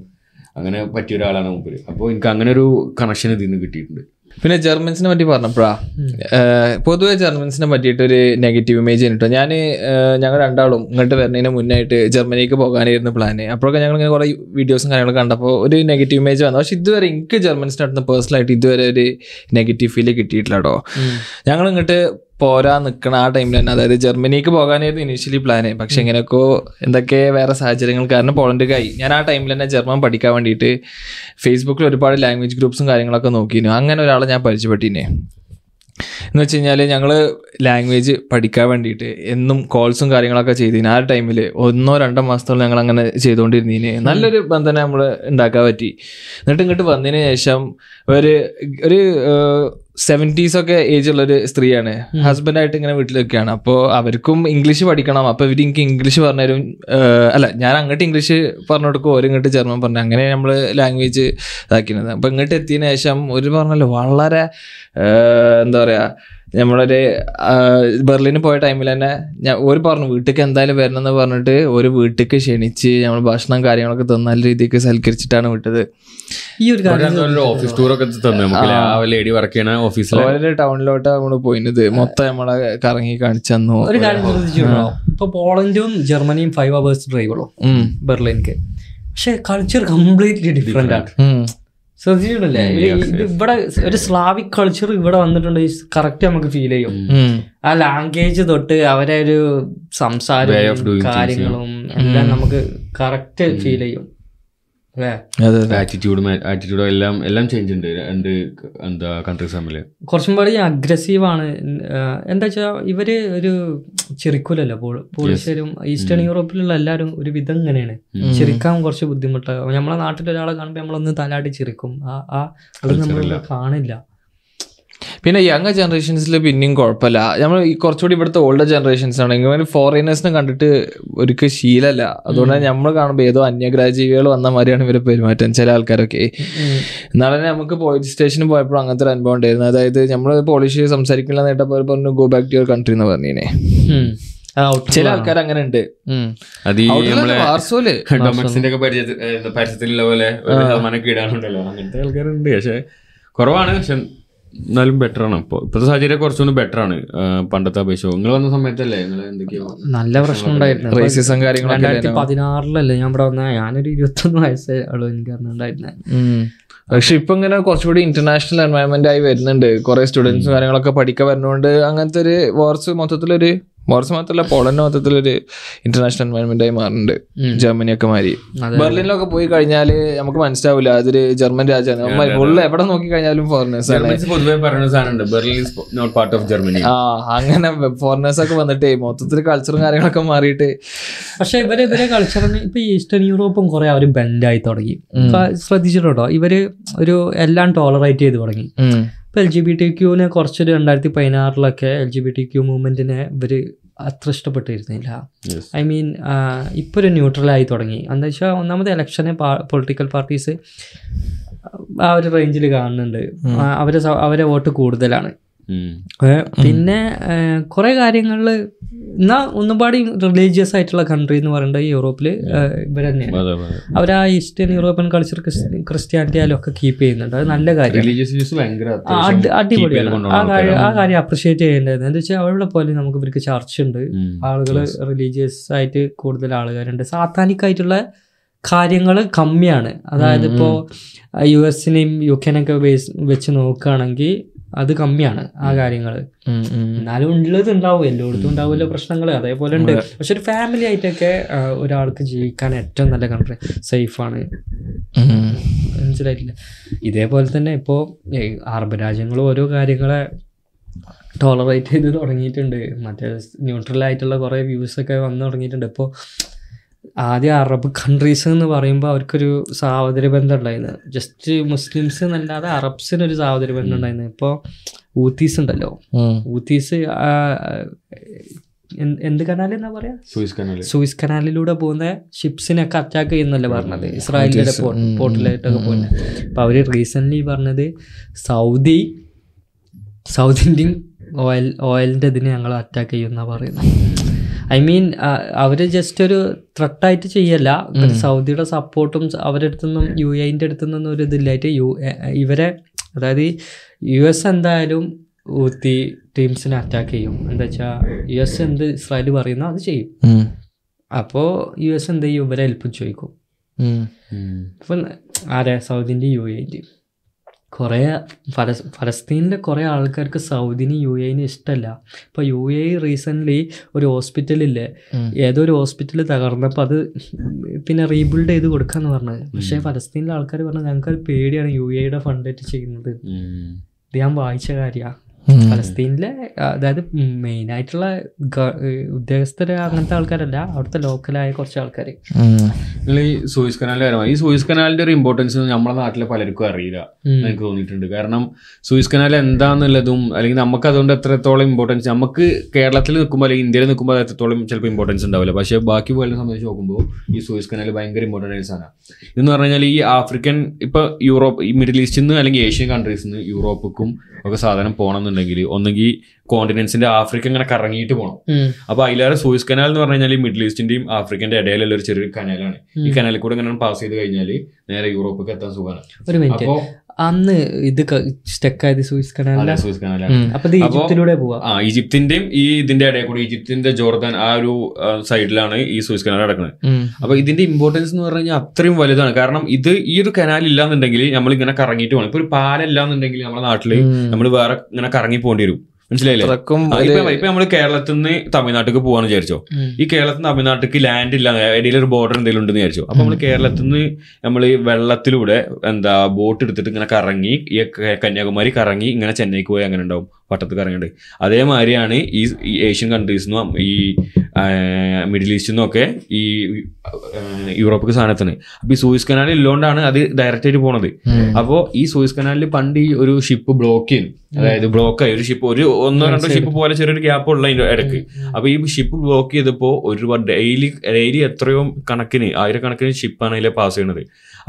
അങ്ങനെ പറ്റിയ ഒരാളാണ് മുമ്പിൽ. അപ്പോൾ എനിക്ക് അങ്ങനെ ഒരു കണക്ഷൻ ഇതിൽ നിന്ന് കിട്ടിയിട്ടുണ്ട്. പിന്നെ ജർമ്മൻസിനെ പറ്റി പറഞ്ഞപ്പോഴാ പൊതുവെ ജർമ്മൻസിനെ പറ്റിയിട്ടൊരു നെഗറ്റീവ് ഇമേജ് കിട്ടും. ഞാൻ ഞങ്ങൾ രണ്ടാളും ഇങ്ങോട്ട് വരുന്നതിന് മുന്നായിട്ട് ജർമ്മനിക്ക് പോകാനായിരുന്നു പ്ലാന്. അപ്പോഴൊക്കെ ഞങ്ങൾ ഇങ്ങനെ കുറേ വീഡിയോസും കാര്യങ്ങളൊക്കെ കണ്ടപ്പോൾ ഒരു നെഗറ്റീവ് ഇമേജ് വന്നു. പക്ഷെ ഇതുവരെ എനിക്ക് ജർമ്മൻസിൻ്റെ അടുത്ത് പേഴ്സണലായിട്ട് ഇതുവരെ ഒരു നെഗറ്റീവ് ഫീല് കിട്ടിയിട്ടില്ല കേട്ടോ. ഞങ്ങൾ ഇങ്ങോട്ട് പോരാ നിൽക്കണ ആ ടൈമിൽ തന്നെ, അതായത് ജർമ്മനിക്ക് പോകാനായിരുന്നു ഇനീഷ്യലി പ്ലാന്. പക്ഷെ എങ്ങനെയൊക്കെ എന്തൊക്കെ വേറെ സാഹചര്യങ്ങൾ കാരണം പോളണ്ടിലായി. ഞാൻ ആ ടൈമിൽ തന്നെ ജർമ്മൻ പഠിക്കാൻ വേണ്ടിയിട്ട് ഫേസ്ബുക്കിൽ ഒരുപാട് ലാംഗ്വേജ് ഗ്രൂപ്പ്സും കാര്യങ്ങളൊക്കെ നോക്കിയിരുന്നു. അങ്ങനെ ഒരാളെ ഞാൻ പരിചയപ്പെട്ടിനെ എന്ന് വെച്ച് കഴിഞ്ഞാൽ ഞങ്ങൾ ലാംഗ്വേജ് പഠിക്കാൻ വേണ്ടിയിട്ട് എന്നും കോൾസും കാര്യങ്ങളൊക്കെ ചെയ്തിന്. ആ ടൈമിൽ ഒന്നോ രണ്ടോ മാസത്തോളം ഞങ്ങൾ അങ്ങനെ ചെയ്തുകൊണ്ടിരുന്നതിന് നല്ലൊരു ബന്ധനം നമ്മൾ ഉണ്ടാക്കാൻ പറ്റി. എന്നിട്ട് ഇങ്ങോട്ട് വന്നതിന് ശേഷം ഒരു ഒരു സെവൻറ്റീസൊക്കെ ഏജുള്ളൊരു സ്ത്രീയാണ്, ഹസ്ബൻഡായിട്ട് ഇങ്ങനെ വീട്ടിലൊക്കെയാണ്. അപ്പോൾ അവർക്കും ഇംഗ്ലീഷ് പഠിക്കണം. അപ്പോൾ ഇവർ എനിക്ക് ഇംഗ്ലീഷ് പറഞ്ഞുതരും, അല്ല ഞാൻ അങ്ങോട്ട് ഇംഗ്ലീഷ് പറഞ്ഞു കൊടുക്കും, ഓരോ ഇങ്ങോട്ട് ജർമ്മൻ പറഞ്ഞു. അങ്ങനെ നമ്മൾ ലാംഗ്വേജ് ഇതാക്കിയിരുന്നത്. അപ്പോൾ ഇങ്ങോട്ട് എത്തിയതിന് ശേഷം ഒരു പറഞ്ഞല്ലോ വളരെ എന്താ പറയുക, നമ്മളൊരു ബെർലിന് പോയ ടൈമിൽ തന്നെ ഞാൻ ഒരു പറഞ്ഞു വീട്ടിലേക്ക് എന്തായാലും വരണം എന്ന് പറഞ്ഞിട്ട് ഒരു വീട്ടിലേക്ക് ക്ഷണിച്ച് നമ്മൾ ഭക്ഷണം കാര്യങ്ങളൊക്കെ തന്ന നല്ല രീതിക്ക് സൽക്കരിച്ചിട്ടാണ് വിട്ടത്. ഈ ഒരു ഓഫീസ് ടൂറൊക്കെ ഓരോ ടൗണിലോട്ട് നമ്മൾ പോയിരുന്നത് മൊത്തം നമ്മളെ കറങ്ങി കാണിച്ചു തന്നു. ഒരു കാര്യം ശ്രദ്ധിച്ചിട്ടുണ്ടോ, ഇപ്പോൾ പോളണ്ടും ജർമ്മനിയും ഫൈവ് അവേഴ്സ് ഡ്രൈവ് ഉള്ളൂ ബെർലിൻക്ക്. പക്ഷെ കൾച്ചർ കംപ്ലീറ്റ്ലി ഡിഫറെൻ്റ് ആണ്. ശ്രദ്ധിച്ചിട്ടില്ലേ? ഇവിടെ ഒരു സ്ലാവിക് കൾച്ചർ ഇവിടെ വന്നിട്ടുണ്ട്, കറക്റ്റ് നമുക്ക് ഫീൽ ചെയ്യും. ആ ലാംഗ്വേജ് തൊട്ട് അവരെ ഒരു സംസാരവും കാര്യങ്ങളും എല്ലാം നമുക്ക് കറക്റ്റ് ഫീൽ ചെയ്യും. കുറച്ചും കൂടി അഗ്രസീവാണ്. എന്താ വെച്ചാ ഇവര് ഒരു ചിരിക്കൂലല്ലോ, പോളിഷരും ഈസ്റ്റേൺ യൂറോപ്പിലുള്ള എല്ലാവരും ഒരു വിധം ഇങ്ങനെയാണ്. ചിരിക്കാൻ കുറച്ച് ബുദ്ധിമുട്ടാണ്. നമ്മളെ നാട്ടിലൊരാളെ കാണുമ്പോ നമ്മളൊന്ന് തലാട്ടി ചിരിക്കും, ആ അത് നമ്മളെ കാണില്ല. പിന്നെ യങ് ജനറേഷൻസിൽ പിന്നെയും കുഴപ്പമില്ല. നമ്മൾ കുറച്ചുകൂടി ഇവിടുത്തെ ഓൾഡർ ജനറേഷൻസ് ആണെങ്കിൽ ഇങ്ങനെ ഫോറിനേഴ്സിനെ കണ്ടിട്ട് ഒരിക്കലും ശീലമല്ല. അതുകൊണ്ടാണ് നമ്മൾ കാണുമ്പോൾ ഏതോ അന്യഗ്രാജീവികൾ വന്ന മാതിരിയാണ് ഇവരെ പെരുമാറ്റം ചില ആൾക്കാരൊക്കെ. എന്നാലും നമുക്ക് പോലീസ് സ്റ്റേഷനിൽ പോയപ്പോഴും അങ്ങനത്തെ ഒരു അനുഭവം ഉണ്ടായിരുന്നു. അതായത് നമ്മൾ പോളിഷ് സംസാരിക്കില്ല നേട്ടപ്പോൾ പറഞ്ഞു go back to your country എന്ന് പറഞ്ഞേ. ചില ആൾക്കാർ അങ്ങനെ ഉണ്ട്. അത് പരിചയത്തിലുള്ള പോലെ ഇടാനുണ്ടല്ലോ, അങ്ങനത്തെ ആൾക്കാരുണ്ട്. പക്ഷെ കുറവാണ്, പക്ഷെ എന്നാലും ബെറ്റർ ആണ്. ഇപ്പോൾ ഇപ്പോഴത്തെ സാഹചര്യം കുറച്ചുകൂടി ബെറ്റർ ആണ് പണ്ടത്തെ അപേക്ഷ. നിങ്ങൾ വന്ന സമയത്തല്ലേ എന്തൊക്കെയോ നല്ല പ്രശ്നം ഉണ്ടായിരുന്നു, റേസിസം കാര്യങ്ങൾ. രണ്ടായിരത്തി പതിനാറിലല്ലേ ഞാൻ ഇവിടെ വന്ന, ഞാനൊരു ഇരുപത്തൊന്ന് വയസ്സേ ഉള്ളൂ എനിക്ക് അറിഞ്ഞിട്ടുണ്ടായിരുന്നെ. പക്ഷെ ഇപ്പൊ ഇങ്ങനെ കുറച്ചുകൂടി ഇന്റർനാഷണൽ എൻവയോൺമെന്റ് ആയി വരുന്നുണ്ട്. കുറെ സ്റ്റുഡൻസും കാര്യങ്ങളൊക്കെ പഠിക്കാൻ വരുന്നതുകൊണ്ട് അങ്ങനത്തെ ഒരു വാർസ് മൊത്തത്തിലൊരു വാർസ് മാത്രമല്ല പോളണ്ട് മൊത്തത്തിലൊരു ഇന്റർനാഷണൽ എൻവയോൺമെന്റ് ആയി മാറുന്നുണ്ട്. ജർമ്മനിയൊക്കെ മാറി ബെർലിനിലൊക്കെ പോയി കഴിഞ്ഞാൽ നമുക്ക് മനസ്സിലാവില്ല അതൊരു ജർമ്മൻ രാജ്യമാണ്. ഫുള്ള് എവിടെ നോക്കി കഴിഞ്ഞാലും ഫോറിനേഴ്സ് ആണ്. ആ അങ്ങനെ ഫോറിനേഴ്സ് ഒക്കെ വന്നിട്ട് മൊത്തത്തിൽ കൾച്ചറും കാര്യങ്ങളൊക്കെ മാറിയിട്ട്. പക്ഷെ ഇവര് ഇവരെ കൾച്ചറിന് ഇപ്പൊ ഈസ്റ്റേൺ യൂറോപ്പും കുറെ അവർ ബെൻഡായി തുടങ്ങി. ശ്രദ്ധിച്ചിട്ടുണ്ടോ? ഇവര് ഒരു എല്ലാം ടോളറേറ്റ് ചെയ്ത് തുടങ്ങി. ഇപ്പോൾ എൽ ജി ബി ടി ക്യൂവിനെ കുറച്ചൊരു രണ്ടായിരത്തി പതിനാറിലൊക്കെ L G B T Q മൂവ്മെൻറ്റിനെ ഇവർ അത്ര ഇഷ്ടപ്പെട്ടിരുന്നില്ല. ഐ മീൻ ഇപ്പോൾ ഒരു ന്യൂട്രലായി തുടങ്ങി. എന്താ വെച്ചാൽ ഒന്നാമത് ഇലക്ഷനെ പൊളിറ്റിക്കൽ പാർട്ടീസ് ആ ഒരു റേഞ്ചിൽ കാണുന്നുണ്ട്. അവരെ അവരെ വോട്ട് കൂടുതലാണ്. പിന്നെ കുറേ കാര്യങ്ങളിൽ എന്നാൽ ഒന്നുപാടി റിലീജിയസ് ആയിട്ടുള്ള കൺട്രി എന്ന് പറയുന്നത് യൂറോപ്പിൽ ഇവർ തന്നെയാണ്. അവർ ആ ഈസ്റ്റേൺ യൂറോപ്യൻ കൾച്ചർ ക്രിസ്ത്യാനിറ്റി ആയാലൊക്കെ കീപ്പ് ചെയ്യുന്നുണ്ട്. അത് നല്ല കാര്യം, അടിപൊളിയാണ്. ആ കാര്യം ആ കാര്യം അപ്രിഷിയേറ്റ് ചെയ്യേണ്ടത്. എന്താ വെച്ചാൽ അവിടെ പോലെ നമുക്ക് ഇവർക്ക് ചർച്ച ഉണ്ട്, ആളുകൾ റിലീജിയസ് ആയിട്ട് കൂടുതൽ ആളുകാരുണ്ട്. സാത്താനിക്കായിട്ടുള്ള കാര്യങ്ങൾ കമ്മിയാണ്. അതായത് ഇപ്പോൾ യു എസിനെയും യു കെനെയൊക്കെ വെച്ച് നോക്കുകയാണെങ്കിൽ അത് കമ്മിയാണ് ആ കാര്യങ്ങൾ. എന്നാലും ഉള്ളത് ഉണ്ടാവും, എല്ലായിടത്തും ഉണ്ടാവില്ല പ്രശ്നങ്ങൾ, അതേപോലെ ഉണ്ട്. പക്ഷെ ഒരു ഫാമിലി ആയിട്ടൊക്കെ ഒരാൾക്ക് ജീവിക്കാൻ ഏറ്റവും നല്ല കൺട്രി സേഫാണ്. മനസ്സിലായിട്ടില്ല? ഇതേപോലെ തന്നെ ഇപ്പോൾ അറബ് രാജ്യങ്ങൾ ഓരോ കാര്യങ്ങളെ ടോളറേറ്റ് ചെയ്ത് തുടങ്ങിയിട്ടുണ്ട്. മറ്റേ ന്യൂട്രലായിട്ടുള്ള കുറേ വ്യൂസൊക്കെ വന്ന് തുടങ്ങിയിട്ടുണ്ട്. ഇപ്പോൾ ആദ്യം അറബ് കൺട്രീസ് എന്ന് പറയുമ്പോൾ അവർക്കൊരു സഹോദര ബന്ധം ഉണ്ടായിരുന്നു. ജസ്റ്റ് മുസ്ലിംസ് എന്നല്ലാതെ അറബ്സിനൊരു സഹോദര ബന്ധം ഉണ്ടായിരുന്നു. ഇപ്പോൾ ഹൂത്തീസ് ഉണ്ടല്ലോ, ഹൂത്തീസ് എന്ത് കനാൽ എന്നാ പറയാ, സൂയസ് കനാൽ. സൂയസ് കനാലിലൂടെ പോകുന്ന ഷിപ്സിനൊക്കെ അറ്റാക്ക് ചെയ്യുന്നല്ലേ പറഞ്ഞത്, ഇസ്രായേലിലെ പോർട്ടിലായിട്ടൊക്കെ പോകുന്നത്. അപ്പോൾ അവർ റീസെൻ്റ്ലി പറഞ്ഞത് സൗദി സൗദിൻ്റെയും ഓയിൽ ഓയിലിൻ്റെ ഇതിനെ ഞങ്ങൾ അറ്റാക്ക് ചെയ്യുമെന്നാണ് പറയുന്നത്. ഐ മീൻ അവർ ജസ്റ്റ് ഒരു ത്രട്ടായിട്ട് ചെയ്യല്ല, സൗദിയുടെ സപ്പോർട്ടും അവരടുത്തു നിന്നും യു എന്റെ അടുത്തു നിന്നും ഒരു ഇതില്ലായിട്ട് യു ഇവരെ അതായത് യു എസ് എന്തായാലും ഊത്തി ടീംസിനെ അറ്റാക്ക് ചെയ്യും. എന്താ വെച്ചാൽ യു എസ് എന്ത് ഇസ്രായേൽ പറയുന്നോ അത് ചെയ്യും. അപ്പോൾ യു എസ് എന്ത് ചെയ്യും, ഇവരെ ഹെൽപ്പ് ചോദിക്കും. അപ്പം ആരെ സൗദിൻ്റെ യു എൻ്റെയും കുറേ ഫലസ് ഫലസ്തീനിലെ കുറേ ആൾക്കാർക്ക് സൗദിന് യു എന് ഇഷ്ടമല്ല. ഇപ്പോൾ യു എ റീസെൻ്റ്ലി ഒരു ഹോസ്പിറ്റലില്ലേ, ഏതോ ഒരു ഹോസ്പിറ്റൽ തകർന്നപ്പോൾ അത് പിന്നെ റീബിൽഡ് ചെയ്ത് കൊടുക്കാമെന്ന് പറഞ്ഞത്. പക്ഷേ ഫലസ്തീനിലെ ആൾക്കാർ പറഞ്ഞത് ഞങ്ങൾക്ക് പേടിയാണ് യു എയുടെ ഫണ്ടായിട്ട് ചെയ്യുന്നത്. ഇത് ഞാൻ വായിച്ച കാര്യമാണ്. ഫലസ്തീനിലെ അതായത് മെയിനായിട്ടുള്ള ഉദ്യോഗസ്ഥര് അങ്ങനത്തെ ആൾക്കാരല്ല, അവിടുത്തെ ലോക്കലായ കുറച്ച് ആൾക്കാർ. ഈ സൂയസ് കനാലിന്റെ കാര്യമാണ്. ഈ സൂയസ് കനാലിന്റെ ഒരു ഇമ്പോർട്ടൻസ് നമ്മുടെ നാട്ടിലെ പലർക്കും അറിയില്ല എനിക്ക് തോന്നിയിട്ടുണ്ട്. കാരണം സൂയസ് കനാൽ എന്താന്നുള്ളതും അല്ലെങ്കിൽ നമുക്ക് അതുകൊണ്ട് എത്രത്തോളം ഇമ്പോർട്ടൻസ്, നമുക്ക് കേരളത്തിൽ നിൽക്കുമ്പോൾ അല്ലെങ്കിൽ ഇന്ത്യയിൽ നിൽക്കുമ്പോൾ അത് എത്രത്തോളം ചിലപ്പോൾ ഇമ്പോർട്ടൻസ് ഉണ്ടാവില്ല. പക്ഷേ ബാക്കി പോലെ സംബന്ധിച്ച് നോക്കുമ്പോൾ ഈ സൂയസ് കനാൽ ഭയങ്കര ഇമ്പോർട്ടൻ്റ് ആയ സാധനം. ഇതെന്ന് പറഞ്ഞു കഴിഞ്ഞാൽ ഈ ആഫ്രിക്കൻ ഇപ്പോൾ യൂറോപ്പ് ഈ മിഡിൽ ഈസ്റ്റിൽ നിന്ന് അല്ലെങ്കിൽ ഏഷ്യൻ കൺട്രീസിൽ നിന്ന് യൂറോപ്പിക്കും ഒക്കെ സാധനം പോകണമെന്നുണ്ട്. ഒന്നെങ്കിൽ കോണ്ടിനെന്റ്സിന്റെ ആഫ്രിക്ക ഇങ്ങനെ കറങ്ങിയിട്ട് പോകണം. അപ്പൊ അതിലേറെ സൂയസ് കനാൽ എന്ന് പറഞ്ഞു കഴിഞ്ഞാൽ ഈ മിഡിൽ ഈസ്റ്റിന്റെയും ആഫ്രിക്കന്റെ ഇടയിലുള്ള ഒരു ചെറിയൊരു കനാലാണ്. ഈ കനാലിൽ കൂടെ ഇങ്ങനെ പാസ് ചെയ്ത് കഴിഞ്ഞാൽ നേരെ യൂറോപ്പിലേക്ക് എത്താൻ സുഖമാണ്. അപ്പോ അന്ന് ഇത് സ്റ്റക്കായത് സൂയസ് കനാലിലാണ്. സൂയസ് കനാലാണ്. അപ്പോൾ ഈജിപ്തിലൂടെ പോവാം. ആ ഈജിപ്തിന്റെയും ഈ ഇതിന്റെ ഇടയിൽ കൂടി ഈജിപ്തിന്റെ ജോർദാൻ ആ ഒരു സൈഡിലാണ് ഈ സൂയസ് കനാൽ നടക്കുന്നത്. അപ്പൊ ഇതിന്റെ ഇമ്പോർട്ടൻസ് എന്ന് പറഞ്ഞു കഴിഞ്ഞാൽ അത്രയും വലുതാണ്. കാരണം ഇത് ഈ ഒരു കനാൽ ഇല്ലാന്നുണ്ടെങ്കിൽ നമ്മൾ ഇങ്ങനെ കറങ്ങിയിട്ട് പോകണം. ഇപ്പൊ ഒരു പാലല്ലാന്നുണ്ടെങ്കിൽ നമ്മുടെ നാട്ടില് നമ്മൾ വേറെ ഇങ്ങനെ കറങ്ങി പോകേണ്ടി വരും. മനസ്സിലായില്ലേ? ഇപ്പൊ നമ്മള് കേരളത്തിൽ നിന്ന് തമിഴ്നാട്ടിലേക്ക് പോവാന്ന് വിചാരിച്ചോ, ഈ കേരളത്തിൽ നിന്ന് തമിഴ്നാട്ടിലേക്ക് ലാൻഡ് ഇല്ല, ഇടയിൽ ഒരു ബോർഡർ എന്തെങ്കിലും ഉണ്ടെന്ന് വിചാരിച്ചോ. അപ്പൊ നമ്മള് കേരളത്തിൽ നിന്ന് നമ്മള് വെള്ളത്തിലൂടെ എന്താ ബോട്ട് എടുത്തിട്ട് ഇങ്ങനെ കറങ്ങി ഈ കന്യാകുമാരി കറങ്ങി ഇങ്ങനെ ചെന്നൈക്ക് പോയി അങ്ങനെ ഉണ്ടാവും, വട്ടത്ത് കറങ്ങിയിട്ട്. അതേമാതിരിയാണ് ഈ ഏഷ്യൻ കൺട്രീസ് നിന്നും ഈ മിഡിൽ ഈസ്റ്റിൽ നിന്നൊക്കെ ഈ യൂറോപ്പ് സാധനത്തിന്. അപ്പൊ ഈ സൂയസ് കനാൽ ഇല്ലോണ്ടാണ് അത് ഡയറക്റ്റ് ആയിട്ട് പോണത്. അപ്പോൾ ഈ സൂയസ് കനാലിൽ പണ്ട് ഈ ഒരു ഷിപ്പ് ബ്ലോക്ക് ചെയ്യും, അതായത് ബ്ലോക്കായി ഒരു ഷിപ്പ്, ഒരു ഒന്നോ രണ്ടോ ഷിപ്പ് പോലെ ചെറിയൊരു ഗ്യാപ്പ് ഉള്ള ഇടയ്ക്ക്. അപ്പൊ ഈ ഷിപ്പ് ബ്ലോക്ക് ചെയ്തപ്പോൾ ഒരുപാട് ഡെയിലി ഡെയിലി എത്രയോ കണക്കിന് ആയിരക്കണക്കിന് ഷിപ്പാണ് അതിലെ പാസ് ചെയ്യണത്.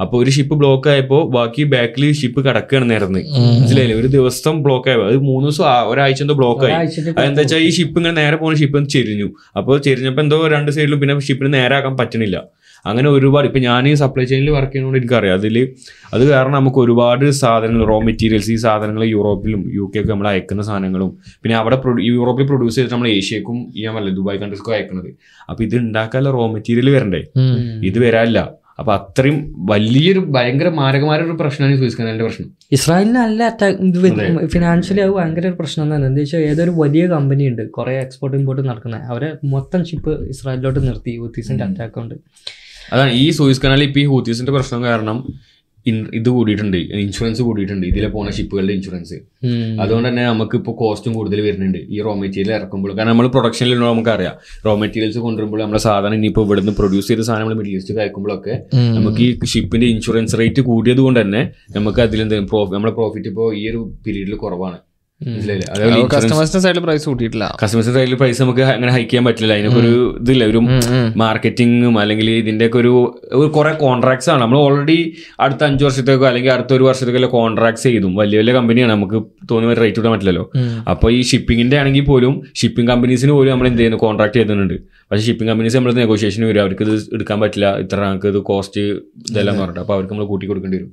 അപ്പൊ ഒരു ഷിപ്പ് ബ്ലോക്ക് ആയപ്പോ ബാക്കി ബാക്കിൽ ഷിപ്പ് കിടക്കുകയാണ് നേരന്ന്. മനസ്സിലായില്ലേ? ഒരു ദിവസം ബ്ലോക്ക് ആയോ അത് മൂന്ന് ദിവസം ഒരാഴ്ച എന്തോ ബ്ലോക്ക് ആയി. എന്താ വെച്ചാൽ ഈ ഷിപ്പ് ഇങ്ങനെ നേരെ പോകുന്ന ഷിപ്പ് ചെരിഞ്ഞു. അപ്പോൾ ചെരിഞ്ഞപ്പോൾ എന്തോ രണ്ട് സൈഡിലും പിന്നെ ഷിപ്പിന് നേരെ ആക്കാൻ പറ്റണില്ല. അങ്ങനെ ഒരുപാട് ഇപ്പൊ ഞാൻ ഈ സപ്ലൈ ചെയിനിൽ വർക്ക് ചെയ്യുന്നതുകൊണ്ട് എനിക്കറിയാം അതില് അത് കാരണം നമുക്ക് ഒരുപാട് സാധനങ്ങൾ റോ മെറ്റീരിയൽസ് ഈ സാധനങ്ങൾ യൂറോപ്പിലും യു കെ ഒക്കെ നമ്മൾ അയക്കുന്ന സാധനങ്ങളും പിന്നെ അവിടെ യൂറോപ്പിൽ പ്രൊഡ്യൂസ് ചെയ്തിട്ട് നമ്മൾ ഏഷ്യക്കും ഈ അല്ല ദുബായ് കൺട്രീസ്ക്കും അയക്കുന്നത്. അപ്പൊ ഇത് ഉണ്ടാക്കാനുള്ള റോ മെറ്റീരിയൽ വരണ്ടേ, ഇത് വരാനില്ല. അപ്പൊ അത്രയും വലിയൊരു ഭയങ്കര മാരകമായ ഒരു പ്രശ്നമാണ് സൂയസ് കനാലിന്റെ പ്രശ്നം. ഇസ്രായേലിന് നല്ല ഫിനാൻഷ്യലി അത് ഭയങ്കര ഒരു പ്രശ്നം തന്നെ. എന്താ വെച്ചാൽ ഏതൊരു വലിയ കമ്പനി ഉണ്ട് കുറെ എക്സ്പോർട്ട് ഇമ്പോർട്ട് നടക്കുന്നത്, അവരെ മൊത്തം ഷിപ്പ് ഇസ്രായേലിലോട്ട് നിർത്തി ഹൂത്തീസിന്റെ അറ്റാക്ക് കൊണ്ട്. അതാണ് ഈ സൂയസ് കനാലിൽ ഇപ്പം ഈ ഹൂത്തീസിന്റെ പ്രശ്നം കാരണം ഇത് കൂടിയിട്ടുണ്ട്, ഇൻഷുറൻസ് കൂടിയിട്ടുണ്ട് ഇതിലെ പോണ ഷിപ്പുകളുടെ ഇൻഷുറൻസ്. അതുകൊണ്ട് തന്നെ നമുക്ക് ഇപ്പോൾ കോസ്റ്റും കൂടുതൽ വരുന്നുണ്ട് ഈ റോ മെറ്റീരിയൽ ഇറക്കുമ്പോൾ. കാരണം നമ്മൾ പ്രൊഡക്ഷനിൽ നമുക്കറിയാം റോ മെറ്റീരിയൽസ് കൊണ്ടുവരുമ്പോൾ നമ്മളെ സാധനം ഇനിയിപ്പോൾ ഇവിടുന്ന് പ്രൊഡ്യൂസ് ചെയ്ത സാധനം നമ്മൾ മിഡിൽ ഈസ്റ്റ് അയക്കുമ്പോഴൊക്കെ നമുക്ക് ഈ ഷിപ്പിന്റെ ഇൻഷുറൻസ് റേറ്റ് കൂടിയത് കൊണ്ട് തന്നെ നമുക്ക് അതിലെന്തെങ്കിലും പ്രോഫിറ്റ്, നമ്മുടെ പ്രോഫിറ്റ് ഇപ്പോൾ ഈ ഒരു പീരീഡിൽ കുറവാണ്. മനസ്സിലായില്ലേ? അതേപോലെ കസ്റ്റമേഴ്സിന്റെ സൈഡിൽ പ്രൈസ് കൂട്ടിയിട്ടില്ല. കസ്റ്റമേഴ്സിന്റെ സൈഡിൽ പ്രൈസ് നമുക്ക് അങ്ങനെ ഹൈക്ക് ചെയ്യാൻ പറ്റില്ല. അതിനൊരു ഇതില്ല, ഒരു മാർക്കറ്റിങ്ങും അല്ലെങ്കിൽ ഇതിന്റെ ഒക്കെ ഒരു കുറെ കോൺട്രാക്ട്സ് ആണ്. നമ്മൾ ഓൾറെഡി അടുത്ത അഞ്ചു വർഷത്തേക്കോ അല്ലെങ്കിൽ അടുത്ത ഒരു വർഷത്തേക്കോ കോൺട്രാക്ട്സ് ചെയ്തും വലിയ വലിയ കമ്പനിയാണ്, നമുക്ക് തോന്നിയ റേറ്റ് വിടാൻ പറ്റില്ലല്ലോ. അപ്പോൾ ഈ ഷിപ്പിങ്ങിന്റെ ആണെങ്കിൽ പോലും ഷിപ്പിംഗ് കമ്പനീസിന് പോലും നമ്മൾ എന്ത് ചെയ്യുന്നു കോൺട്രാക്ട് ചെയ്തിട്ടുണ്ട്. പക്ഷേ ഷിപ്പിംഗ് കമ്പനീസ് നമ്മൾ നെഗോഷിയേഷന് വരും, അവർക്ക് ഇത് എടുക്കാൻ പറ്റില്ല ഇത്ര നമുക്ക് ഇത് കോസ്റ്റ് ഇതെല്ലാം പറഞ്ഞിട്ട്, അപ്പോൾ അവർക്ക് നമ്മൾ കൂട്ടി കൊടുക്കേണ്ടി വരും.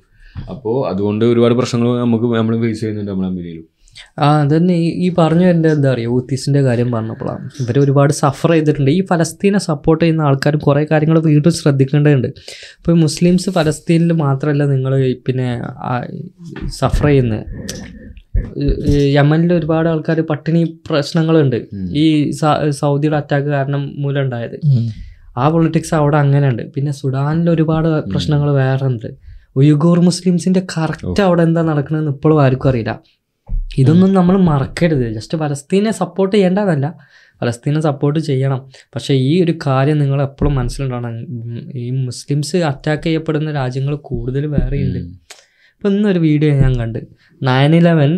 അപ്പോൾ അതുകൊണ്ട് ഒരുപാട് പ്രശ്നങ്ങൾ നമുക്ക് നമ്മൾ ഫേസ് ചെയ്യുന്നുണ്ട് നമ്മുടെ കമ്പനിയിലും. ആ അതന്നെ ഈ പറഞ്ഞു എൻ്റെ എന്താ പറയുക ഹൂത്തീസിൻ്റെ കാര്യം പറഞ്ഞപ്പോഴാണ് ഇവർ ഒരുപാട് സഫർ ചെയ്തിട്ടുണ്ട്. ഈ ഫലസ്തീനെ സപ്പോർട്ട് ചെയ്യുന്ന ആൾക്കാർ കുറേ കാര്യങ്ങൾ വീണ്ടും ശ്രദ്ധിക്കേണ്ടതുണ്ട്. ഇപ്പോൾ മുസ്ലിംസ് ഫലസ്തീനിൽ മാത്രമല്ല നിങ്ങൾ പിന്നെ സഫർ ചെയ്യുന്നത്, യമനിൽ ഒരുപാട് ആൾക്കാർ പട്ടിണി പ്രശ്നങ്ങളുണ്ട് ഈ സൗദിയുടെ അറ്റാക്ക് കാരണം മൂലം ഉണ്ടായത്. ആ പൊളിറ്റിക്സ് അവിടെ അങ്ങനെയുണ്ട്. പിന്നെ സുഡാനിൽ ഒരുപാട് പ്രശ്നങ്ങൾ വേറെ ഉണ്ട്. ഉയ്ഗൂർ മുസ്ലിംസിൻ്റെ കറക്റ്റ് അവിടെ എന്താ നടക്കണമെന്ന് ഇപ്പോഴും ആർക്കും അറിയില്ല. ഇതൊന്നും നമ്മൾ മറക്കരുത്. ജസ്റ്റ് ഫലസ്തീനെ സപ്പോർട്ട് ചെയ്യേണ്ടതല്ല, ഫലസ്തീനെ സപ്പോർട്ട് ചെയ്യണം. പക്ഷേ ഈ ഒരു കാര്യം നിങ്ങൾ എപ്പോഴും മനസ്സിലുണ്ടാവണം, ഈ മുസ്ലിംസ് അറ്റാക്ക് ചെയ്യപ്പെടുന്ന രാജ്യങ്ങൾ കൂടുതൽ വേറെയുണ്ട്. ഇപ്പം ഇന്നൊരു വീഡിയോ ഞാൻ കണ്ട്, നയൻ ഇലവൻ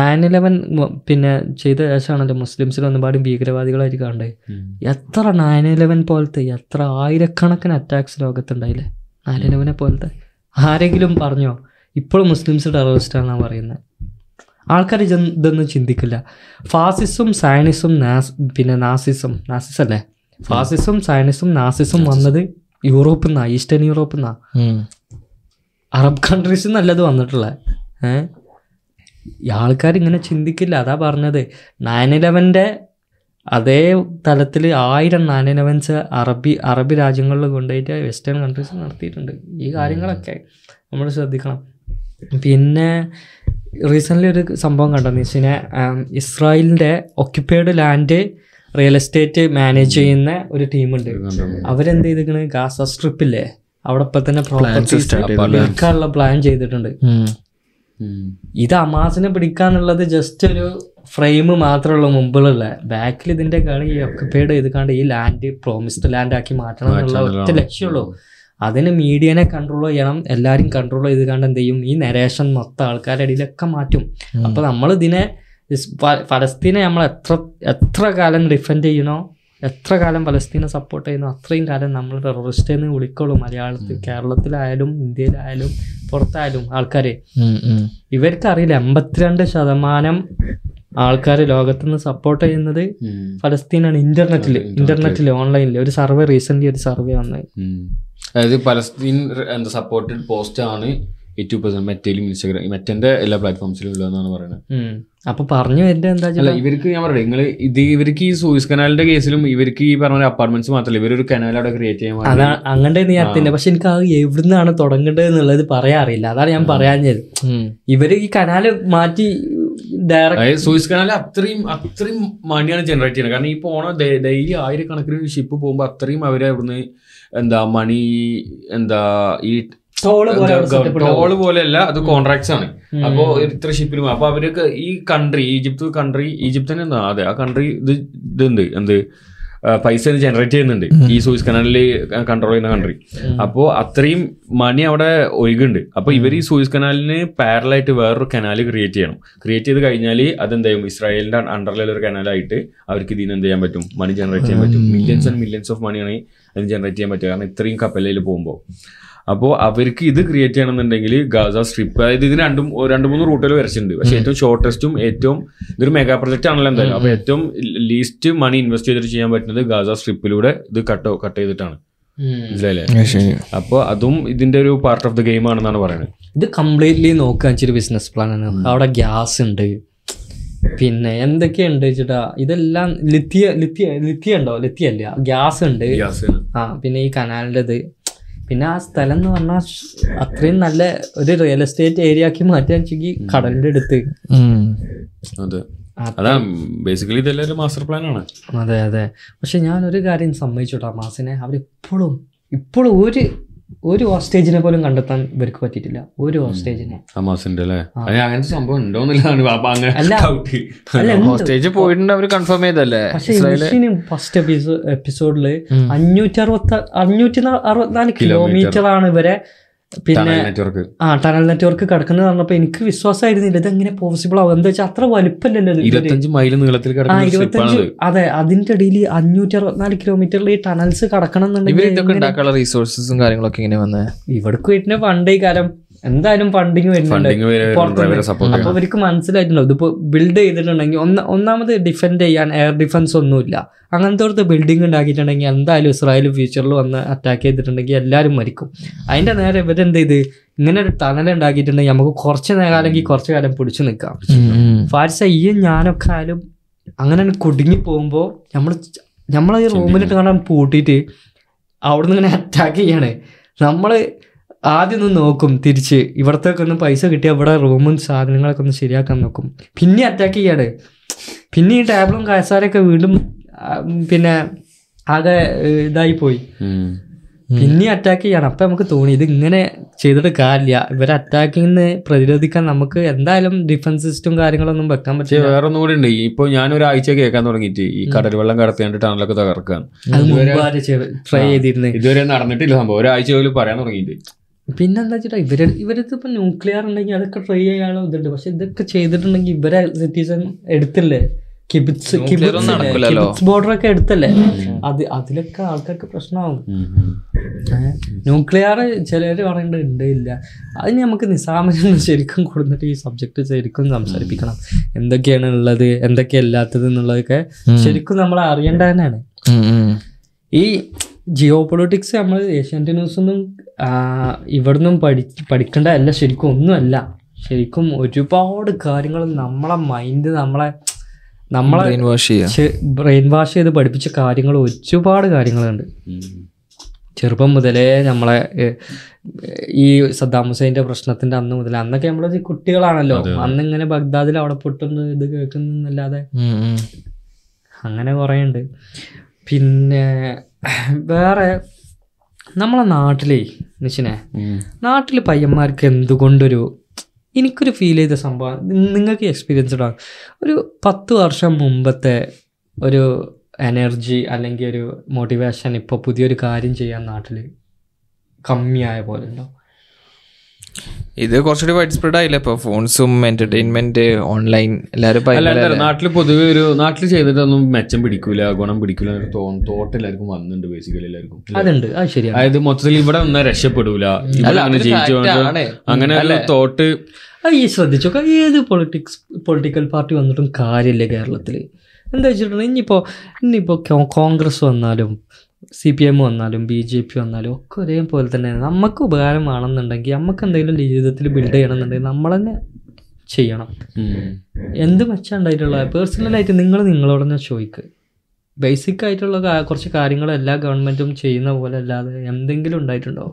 നയൻ ഇലവൻ പിന്നെ ചെയ്ത ശേഷമാണല്ലോ മുസ്ലിംസിൽ ഒരുപാട് ഭീകരവാദികളായിട്ട് കണ്ടത്. എത്ര നയൻ ഇലവൻ പോലത്തെ എത്ര ആയിരക്കണക്കിന് അറ്റാക്സ് ലോകത്തുണ്ടായില്ലേ നയൻ ഇലവനെ പോലത്തെ? ആരെങ്കിലും പറഞ്ഞോ ഇപ്പോഴും മുസ്ലിംസ് ടെററിസ്റ്റാണെന്നാണ് പറയുന്നത്? ആൾക്കാർ ഇത് ഇതൊന്നും ചിന്തിക്കില്ല. ഫാസിസും സയനിസും നാസ് പിന്നെ നാസിസും നാസിസ് അല്ലേ ഫാസിസും സയനിസും നാസിസും വന്നത് യൂറോപ്പിൽ നിന്നാണ്, ഈസ്റ്റേൺ യൂറോപ്പിൽ നിന്നാണ്, അറബ് കൺട്രീസിൽ നിന്നല്ല അത് വന്നിട്ടുള്ളത്. ഏഹ് ആൾക്കാർ ഇങ്ങനെ ചിന്തിക്കില്ല. അതാ പറഞ്ഞത് നയൻ ഇലവൻ്റെ അതേ തലത്തിൽ ആയിരം നയൻ ഇലവൻസ് അറബി അറബ് രാജ്യങ്ങളിൽ കൊണ്ടുപോയിട്ട് വെസ്റ്റേൺ കൺട്രീസ് നടത്തിയിട്ടുണ്ട്. ഈ കാര്യങ്ങളൊക്കെ നമ്മൾ ശ്രദ്ധിക്കണം. പിന്നെ റീസെൻ്റ്ലി ഒരു സംഭവം കണ്ടെന്ന് വെച്ച് കഴിഞ്ഞാൽ ഇസ്രായേലിൻ്റെ occupied land real estate manage ചെയ്യുന്ന ഒരു ടീമുണ്ട്. അവരെന്ത് ചെയ്തിരിക്കണ ഗാസ സ്ട്രിപ്പില്ലേ അവിടെ ഇപ്പം തന്നെ പ്രോപ്പർട്ടിക്കാനുള്ള പ്ലാൻ ചെയ്തിട്ടുണ്ട്. ഇത് ഹമാസിനെ പിടിക്കാന്നുള്ളത് ജസ്റ്റ് ഒരു ഫ്രെയിം മാത്രമുള്ള മുമ്പിലുള്ള ബാക്കിൽ ഇതിൻ്റെ കളി ഈ ഒക്യുപ്പൈഡ് ചെയ്തുകൊണ്ട് ഈ ലാൻഡ് പ്രോമിസ്ഡ് ലാൻഡ് ആക്കി മാറ്റണം എന്നുള്ള ഒറ്റ ലക്ഷ്യമുള്ളൂ. അതിന് മീഡിയനെ കൺട്രോൾ ചെയ്യണം, എല്ലാവരും കൺട്രോൾ ചെയ്ത് കണ്ട് എന്ത് ചെയ്യും ഈ നരേഷൻ മൊത്തം ആൾക്കാരുടെ ഇടയിലൊക്കെ മാറ്റും. അപ്പോൾ നമ്മളിതിനെ ഫലസ്തീനെ നമ്മൾ എത്ര എത്ര കാലം ഡിഫെൻഡ് ചെയ്യണോ, എത്ര കാലം ഫലസ്തീനെ സപ്പോർട്ട് ചെയ്യണോ അത്രയും കാലം നമ്മൾ ടെററിസ്റ്റ് എന്ന് വിളിക്കുള്ളൂ. മലയാളത്തിൽ കേരളത്തിലായാലും ഇന്ത്യയിലായാലും പുറത്തായാലും ആൾക്കാർ ഇവർക്കറിയില്ല എൺപത്തിരണ്ട് ശതമാനം ആൾക്കാർ ലോകത്ത് നിന്ന് സപ്പോർട്ട് ചെയ്യുന്നത് ഫലസ്തീനാണ്. ഇന്റർനെറ്റിൽ ഇന്റർനെറ്റിൽ ഓൺലൈനിൽ ഒരു സർവേ റീസെൻ്റ്ലി ഒരു സർവേ വന്നത്, അതായത് ഫലസ്തീൻ സപ്പോർട്ടഡ് പോസ്റ്റ് ആണ് എയ്റ്റി പെർസെന്റ് മെറ്റയിലും ഇൻസ്റ്റാഗ്രാം മെറ്റന്റെ എല്ലാ പ്ലാറ്റ്ഫോംസിലും ഉള്ളതെന്നാണ് പറയുന്നത്. അപ്പൊ പറഞ്ഞു വരുന്നത് എന്താ വെച്ചാൽ ഇവർക്ക് ഞാൻ പറയട്ടെ, നിങ്ങൾ ഇത് ഇവർക്ക് ഈ സൂയസ് കനാലിന്റെ കേസിലും ഇവർക്ക് ഈ പറഞ്ഞ അപ്പാർട്ട്മെന്റ്സ് മാത്രമല്ല, ഇവരൊരു കനാൽ അവിടെ ക്രിയേറ്റ് ചെയ്യാൻ അതാണ് അങ്ങനെ നേരത്തിന്റെ. പക്ഷെ എനിക്ക് ആ എവിടുന്നാണ് തുടങ്ങേണ്ടത് എന്നുള്ളത് പറയാൻ അറിയില്ല, അതാണ് ഞാൻ പറയാഞ്ഞത്. ഇവര് ഈ കനാല് മാറ്റി ഡയറക്റ്റ് സൂയസ് കനാലിൽ അത്രയും അത്രയും മണിയാണ് ജനറേറ്റ് ചെയ്യുന്നത്. കാരണം ഈ പോണ ഡെയിലി ആയിരക്കണക്കിന് ഷിപ്പ് പോകുമ്പോൾ അത്രയും അവര് അവിടുന്ന് എന്താ മണി എന്താ ഈ ടോള് പോലെയല്ല, അത് കോൺട്രാക്ട്സ് ആണ്. അപ്പോ ഇത്ര ഷിപ്പിലും അപ്പൊ അവർക്ക് ഈ കൺട്രി ഈജിപ്ത് കൺട്രി ഈജിപ്തിന് എന്താ അതെ ആ കൺട്രി ഇത് ഇതുണ്ട് എന്ത് പൈസ ജനറേറ്റ് ചെയ്യുന്നുണ്ട് ഈ സൂയസ് കനാലിൽ കൺട്രോൾ ചെയ്യുന്ന കൺട്രി. അപ്പോൾ അത്രയും മണി അവിടെ ഒഴുകുന്നുണ്ട്. അപ്പോൾ ഇവർ ഈ സൂയസ് കനാലിന് പാരലായിട്ട് വേറൊരു കനാൽ ക്രിയേറ്റ് ചെയ്യണം. ക്രിയേറ്റ് ചെയ്ത് കഴിഞ്ഞാൽ അതെന്തായാലും ഇസ്രായേലിന്റെ അണ്ടറിലുള്ള ഒരു കനാലായിട്ട് അവർക്ക് ഇതിന് എന്ത് ചെയ്യാൻ പറ്റും, മണി ജനറേറ്റ് ചെയ്യാൻ പറ്റും. മില്യൻസ് ആൻഡ് മില്യൻസ് ഓഫ് മണിയാണ് അതിന് ജനറേറ്റ് ചെയ്യാൻ പറ്റുക, കാരണം ഇത്രയും കപ്പലയിൽ പോകുമ്പോൾ. അപ്പോൾ അവർക്ക് ഇത് ക്രിയേറ്റ് ചെയ്യണമെന്നുണ്ടെങ്കിൽ ഗാസ സ്ട്രിപ്പ്, അതായത് ഇതിന് രണ്ടും രണ്ട് മൂന്ന് റൂട്ടിൽ വരച്ചിട്ടുണ്ട്. പക്ഷേ ഏറ്റവും ഷോർട്ടസ്റ്റും ഏറ്റവും ഇതൊരു മെഗാ പ്രൊജക്റ്റ് ആണല്ലോ എന്തായാലും. അപ്പോൾ ഏറ്റവും ലീസ്റ്റ് മണി ഇൻവെസ്റ്റ് ചെയ്തിട്ട് ചെയ്യാൻ പറ്റുന്നത് ഗാസ സ്ട്രിപ്പിലൂടെ ഇത് കട്ട് കട്ട് ചെയ്തിട്ടാണ്, മനസ്സിലായില്ലേ? അപ്പോൾ അതും ഇതിന്റെ ഒരു പാർട്ട് ഓഫ് ദ ഗെയിം ആണെന്നാണ് പറയുന്നത്. ഇത് കംപ്ലീറ്റ്ലി നോക്കുക ബിസിനസ് പ്ലാൻ ആണ്. അവിടെ ഗ്യാസ് ഉണ്ട്, പിന്നെ എന്തൊക്കെയുണ്ട് വെച്ചിട്ടാ ഇതെല്ലാം ലിത്തിയ ലിത്തിയ ലിത്തിയ ഉണ്ടോ ലിത്തിയ അല്ല ഗ്യാസ് ഉണ്ട്, ആ പിന്നെ ഈ കനാലിൻ്റെ ഇത്, പിന്നെ ആ സ്ഥലം എന്ന് പറഞ്ഞാൽ അത്രയും നല്ല ഒരു റിയൽ എസ്റ്റേറ്റ് ഏരിയ ആക്കി മാറ്റാൻ വെച്ചെങ്കിൽ കടലിന്റെ അടുത്ത്. ബേസിക്കലി ഇതെല്ലാം മാസ്റ്റർ പ്ലാൻ ആണ്. അതെ അതെ. പക്ഷെ ഞാൻ ഒരു കാര്യം സമ്മതിച്ചോട്ടാ, മാസിനെ അവരിപ്പോഴും ഇപ്പോഴും ഒരു ഒരു ഹോസ്റ്റേജിനെ പോലും കണ്ടെത്താൻ ഇവർക്ക് പറ്റിയിട്ടില്ല. ഒരു ഹോസ്റ്റേജിനെ ഫസ്റ്റ് എപ്പിസോഡില് അഞ്ഞൂറ്റി അറുപത്തി അഞ്ഞൂറ്റി അറുപത്തിനാല് കിലോമീറ്റർ ആണ് ഇവരെ പിന്നെ ആ ടണൽ നെറ്റ്വർക്ക് കിടക്കുന്നത് പറഞ്ഞപ്പോ എനിക്ക് വിശ്വാസമായിരുന്നില്ല ഇത് എങ്ങനെ പോസിബിൾ ആവും. എന്താ വെച്ചാൽ അത്ര വലുപ്പമല്ലല്ലോ, ഇരുപത്തഞ്ച് മൈൽ നീളത്തിൽ ഇരുപത്തഞ്ച് അതെ അതിന്റെ ഇടയിൽ അഞ്ഞൂറ്റി അറുപത്തിനാല് കിലോമീറ്ററിൽ ഈ ടണൽസ് കിടക്കണം എന്നുണ്ടെങ്കിൽ റിസോഴ്സസും കാര്യങ്ങളൊക്കെ ഇങ്ങനെ വന്നേ ഇവിടേക്ക് വീട്ടിന് പണ്ടേ കാലം എന്തായാലും ഫണ്ടിങ് വരുന്നുണ്ട്. അപ്പൊ അവർക്ക് മനസ്സിലായിട്ടുണ്ടോ ഇതിപ്പോ ബിൽഡ് ചെയ്തിട്ടുണ്ടെങ്കിൽ ഒന്ന് ഒന്നാമത് ഡിഫെൻഡ് ചെയ്യാൻ എയർ ഡിഫൻസ് ഒന്നുമില്ല. അങ്ങനത്തെ ഒരു ബിൽഡിംഗ് ഉണ്ടാക്കിയിട്ടുണ്ടെങ്കിൽ എന്തായാലും ഇസ്രായേൽ ഫ്യൂച്ചറിൽ വന്ന് അറ്റാക്ക് ചെയ്തിട്ടുണ്ടെങ്കിൽ എല്ലാവരും മരിക്കും. അതിന്റെ നേരെ ഇവരെന്ത് ചെയ്ത് ഇങ്ങനെ ഒരു ടണൽ ഉണ്ടാക്കിയിട്ടുണ്ടെങ്കിൽ നമുക്ക് കുറച്ച് നേരമെങ്കിൽ കുറച്ചു കാലം പിടിച്ചു നിൽക്കാം. ഫാരിസ ഈ ഞാനൊക്കെ ആയാലും അങ്ങനെ കുടുങ്ങി പോകുമ്പോൾ നമ്മൾ നമ്മളെ ഈ റൂമിലിട്ട് കാണാൻ പൂട്ടിയിട്ട് അവിടെ നിന്ന് ഇങ്ങനെ അറ്റാക്ക് ചെയ്യാണ്. നമ്മള് ആദ്യം ഒന്ന് നോക്കും തിരിച്ച് ഇവിടത്തേക്ക് ഒന്ന് പൈസ കിട്ടിയാൽ ഇവിടെ റൂമും സാധനങ്ങളൊക്കെ ഒന്ന് ശരിയാക്കാൻ നോക്കും, പിന്നെ അറ്റാക്ക് ചെയ്യാണ്. പിന്നെ ഈ ടേബിളും കാസാരൊക്കെ വീണ്ടും പിന്നെ ആകെ ഇതായി പോയി, പിന്നെ അറ്റാക്ക് ചെയ്യാണ്. അപ്പം നമുക്ക് തോന്നി ഇത് ഇങ്ങനെ ചെയ്തിട്ട് കാര്യമില്ല, ഇവരെ അറ്റാക്കിങ്ങിന് പ്രതിരോധിക്കാൻ നമുക്ക് എന്തായാലും ഡിഫൻസ് സിസ്റ്റം കാര്യങ്ങളൊന്നും വെക്കാൻ പറ്റില്ല. വേറെ ഒന്നും കൂടി ഉണ്ട്, ഇപ്പോൾ ഞാനൊരാഴ്ച കേൾക്കാൻ തുടങ്ങിയിട്ട് ഈ കടൽ വെള്ളം കടത്തിയാണ്ട് ടണലൊക്കെ തകർക്കാൻ ട്രൈ ചെയ്തിരുന്നത് ഇതുവരെ നടന്നിട്ടില്ല സംഭവം, ഒരാഴ്ച പോലും പറയാൻ തുടങ്ങിയിട്ട്. പിന്നെന്താ വെച്ചിട്ടാ ഇവര് ഇവരത് ഇപ്പം ന്യൂക്ലിയർ ഉണ്ടെങ്കിൽ അതൊക്കെ ട്രൈ ചെയ്യാനുള്ള ഇതുണ്ട്, പക്ഷെ ഇതൊക്കെ ചെയ്തിട്ടുണ്ടെങ്കിൽ ഇവരെ സിറ്റിസൺ എടുത്തില്ലേ കിബിറ്റ്സ് കിബിറ്റ്സ് ബോർഡറൊക്കെ എടുത്തല്ലേ അത് അതിലൊക്കെ ആൾക്കാർക്ക് പ്രശ്നമാകും. ന്യൂക്ലിയർ ചിലർ പറയേണ്ടത് ഉണ്ട് ഇല്ല, അതിന് നമുക്ക് നിസാമിനെ ശരിക്കും കൊടുത്തിട്ട് ഈ സബ്ജക്ട് ശരിക്കും സംസാരിപ്പിക്കണം, എന്തൊക്കെയാണ് ഉള്ളത് എന്തൊക്കെയല്ലാത്തത് എന്നുള്ളതൊക്കെ ശരിക്കും നമ്മൾ അറിയേണ്ട തന്നെയാണ്. ഈ ജിയോ പൊളിറ്റിക്സ് നമ്മൾ ഏഷ്യാനെറ്റ് ന്യൂസൊന്നും ഇവിടുന്ന് പഠി പഠിക്കേണ്ടതല്ല ശരിക്കും ഒന്നുമല്ല. ശരിക്കും ഒരുപാട് കാര്യങ്ങൾ നമ്മളെ മൈൻഡ് നമ്മളെ നമ്മളെ ബ്രെയിൻ വാഷ് ചെയ്ത് പഠിപ്പിച്ച കാര്യങ്ങൾ ഒരുപാട് കാര്യങ്ങളുണ്ട്. ചെറുപ്പം മുതലേ നമ്മളെ ഈ സദ്ദാം ഹുസൈൻ്റെ പ്രശ്നത്തിൻ്റെ അന്ന് മുതൽ, അന്നൊക്കെ നമ്മളത് കുട്ടികളാണല്ലോ, അന്ന് ഇങ്ങനെ ബഗ്ദാദിൽ അവിടെ പൊട്ടുന്നു ഇത് കേൾക്കുന്നു എന്നല്ലാതെ അങ്ങനെ കുറേ ഉണ്ട്. പിന്നെ വേറെ നമ്മളെ നാട്ടിലേ നിശിനെ നാട്ടിൽ പയ്യന്മാർക്ക് എന്തുകൊണ്ടൊരു എനിക്കൊരു ഫീൽ ചെയ്ത സംഭവം നിങ്ങൾക്ക് എക്സ്പീരിയൻസ് ഉണ്ടാകും. ഒരു പത്ത് വർഷം മുമ്പത്തെ ഒരു എനർജി അല്ലെങ്കിൽ ഒരു മോട്ടിവേഷൻ ഇപ്പോൾ പുതിയൊരു കാര്യം ചെയ്യാൻ നാട്ടിൽ കമ്മിയായ പോലെ ഉണ്ടോ? ഇത് കുറച്ചുകൂടി വൈഡ് സ്പ്രെഡ് ആയില്ല ഇപ്പോൾ ഫോൺസും എന്റർടൈൻമെന്റ് ഓൺലൈൻ എല്ലാവരും നാട്ടിൽ പൊതുവെ ഒരു നാട്ടിൽ ചെയ്തിട്ടൊന്നും മെച്ചം പിടിക്കൂല ഗുണം പിടിക്കൂല തോട്ട് എല്ലാവർക്കും വന്നിട്ടുണ്ട് ബേസിക്കലി എല്ലാവർക്കും. അതുണ്ട് അത് ശരിയാണ്. അതായത് മൊത്തത്തിൽ ഇവിടെ ഒന്നും രക്ഷപ്പെടൂല അങ്ങനെ അല്ല തോട്ട്. അത് ഈ ശ്രദ്ധിച്ചോക്ക ഏത് പൊളിറ്റിക്സ് പൊളിറ്റിക്കൽ പാർട്ടി വന്നിട്ടും കാര്യമില്ല കേരളത്തിൽ. എന്താ വെച്ചിട്ടുണ്ടെങ്കിൽ ഇനിയിപ്പോൾ ഇന്നിപ്പോൾ കോൺഗ്രസ് വന്നാലും സി പി എം വന്നാലും ബി ജെ പി വന്നാലും ഒക്കെ ഒരേപോലെ തന്നെയാണ്. നമുക്ക് ഉപകാരമാണെന്നുണ്ടെങ്കിൽ നമുക്ക് എന്തെങ്കിലും ജീവിതത്തിൽ ബിൽഡ് ചെയ്യണമെന്നുണ്ടെങ്കിൽ നമ്മൾ തന്നെ ചെയ്യണം. എന്ത് മെച്ചമുണ്ടായിട്ടുള്ള പേഴ്സണലായിട്ട് നിങ്ങൾ നിങ്ങളോട് തന്നെ ചോദിക്കുക. ബേസിക് ആയിട്ടുള്ള കുറച്ച് കാര്യങ്ങൾ എല്ലാ ഗവൺമെന്റും ചെയ്യുന്ന പോലെ അല്ലാതെ എന്തെങ്കിലും ഉണ്ടായിട്ടുണ്ടോ?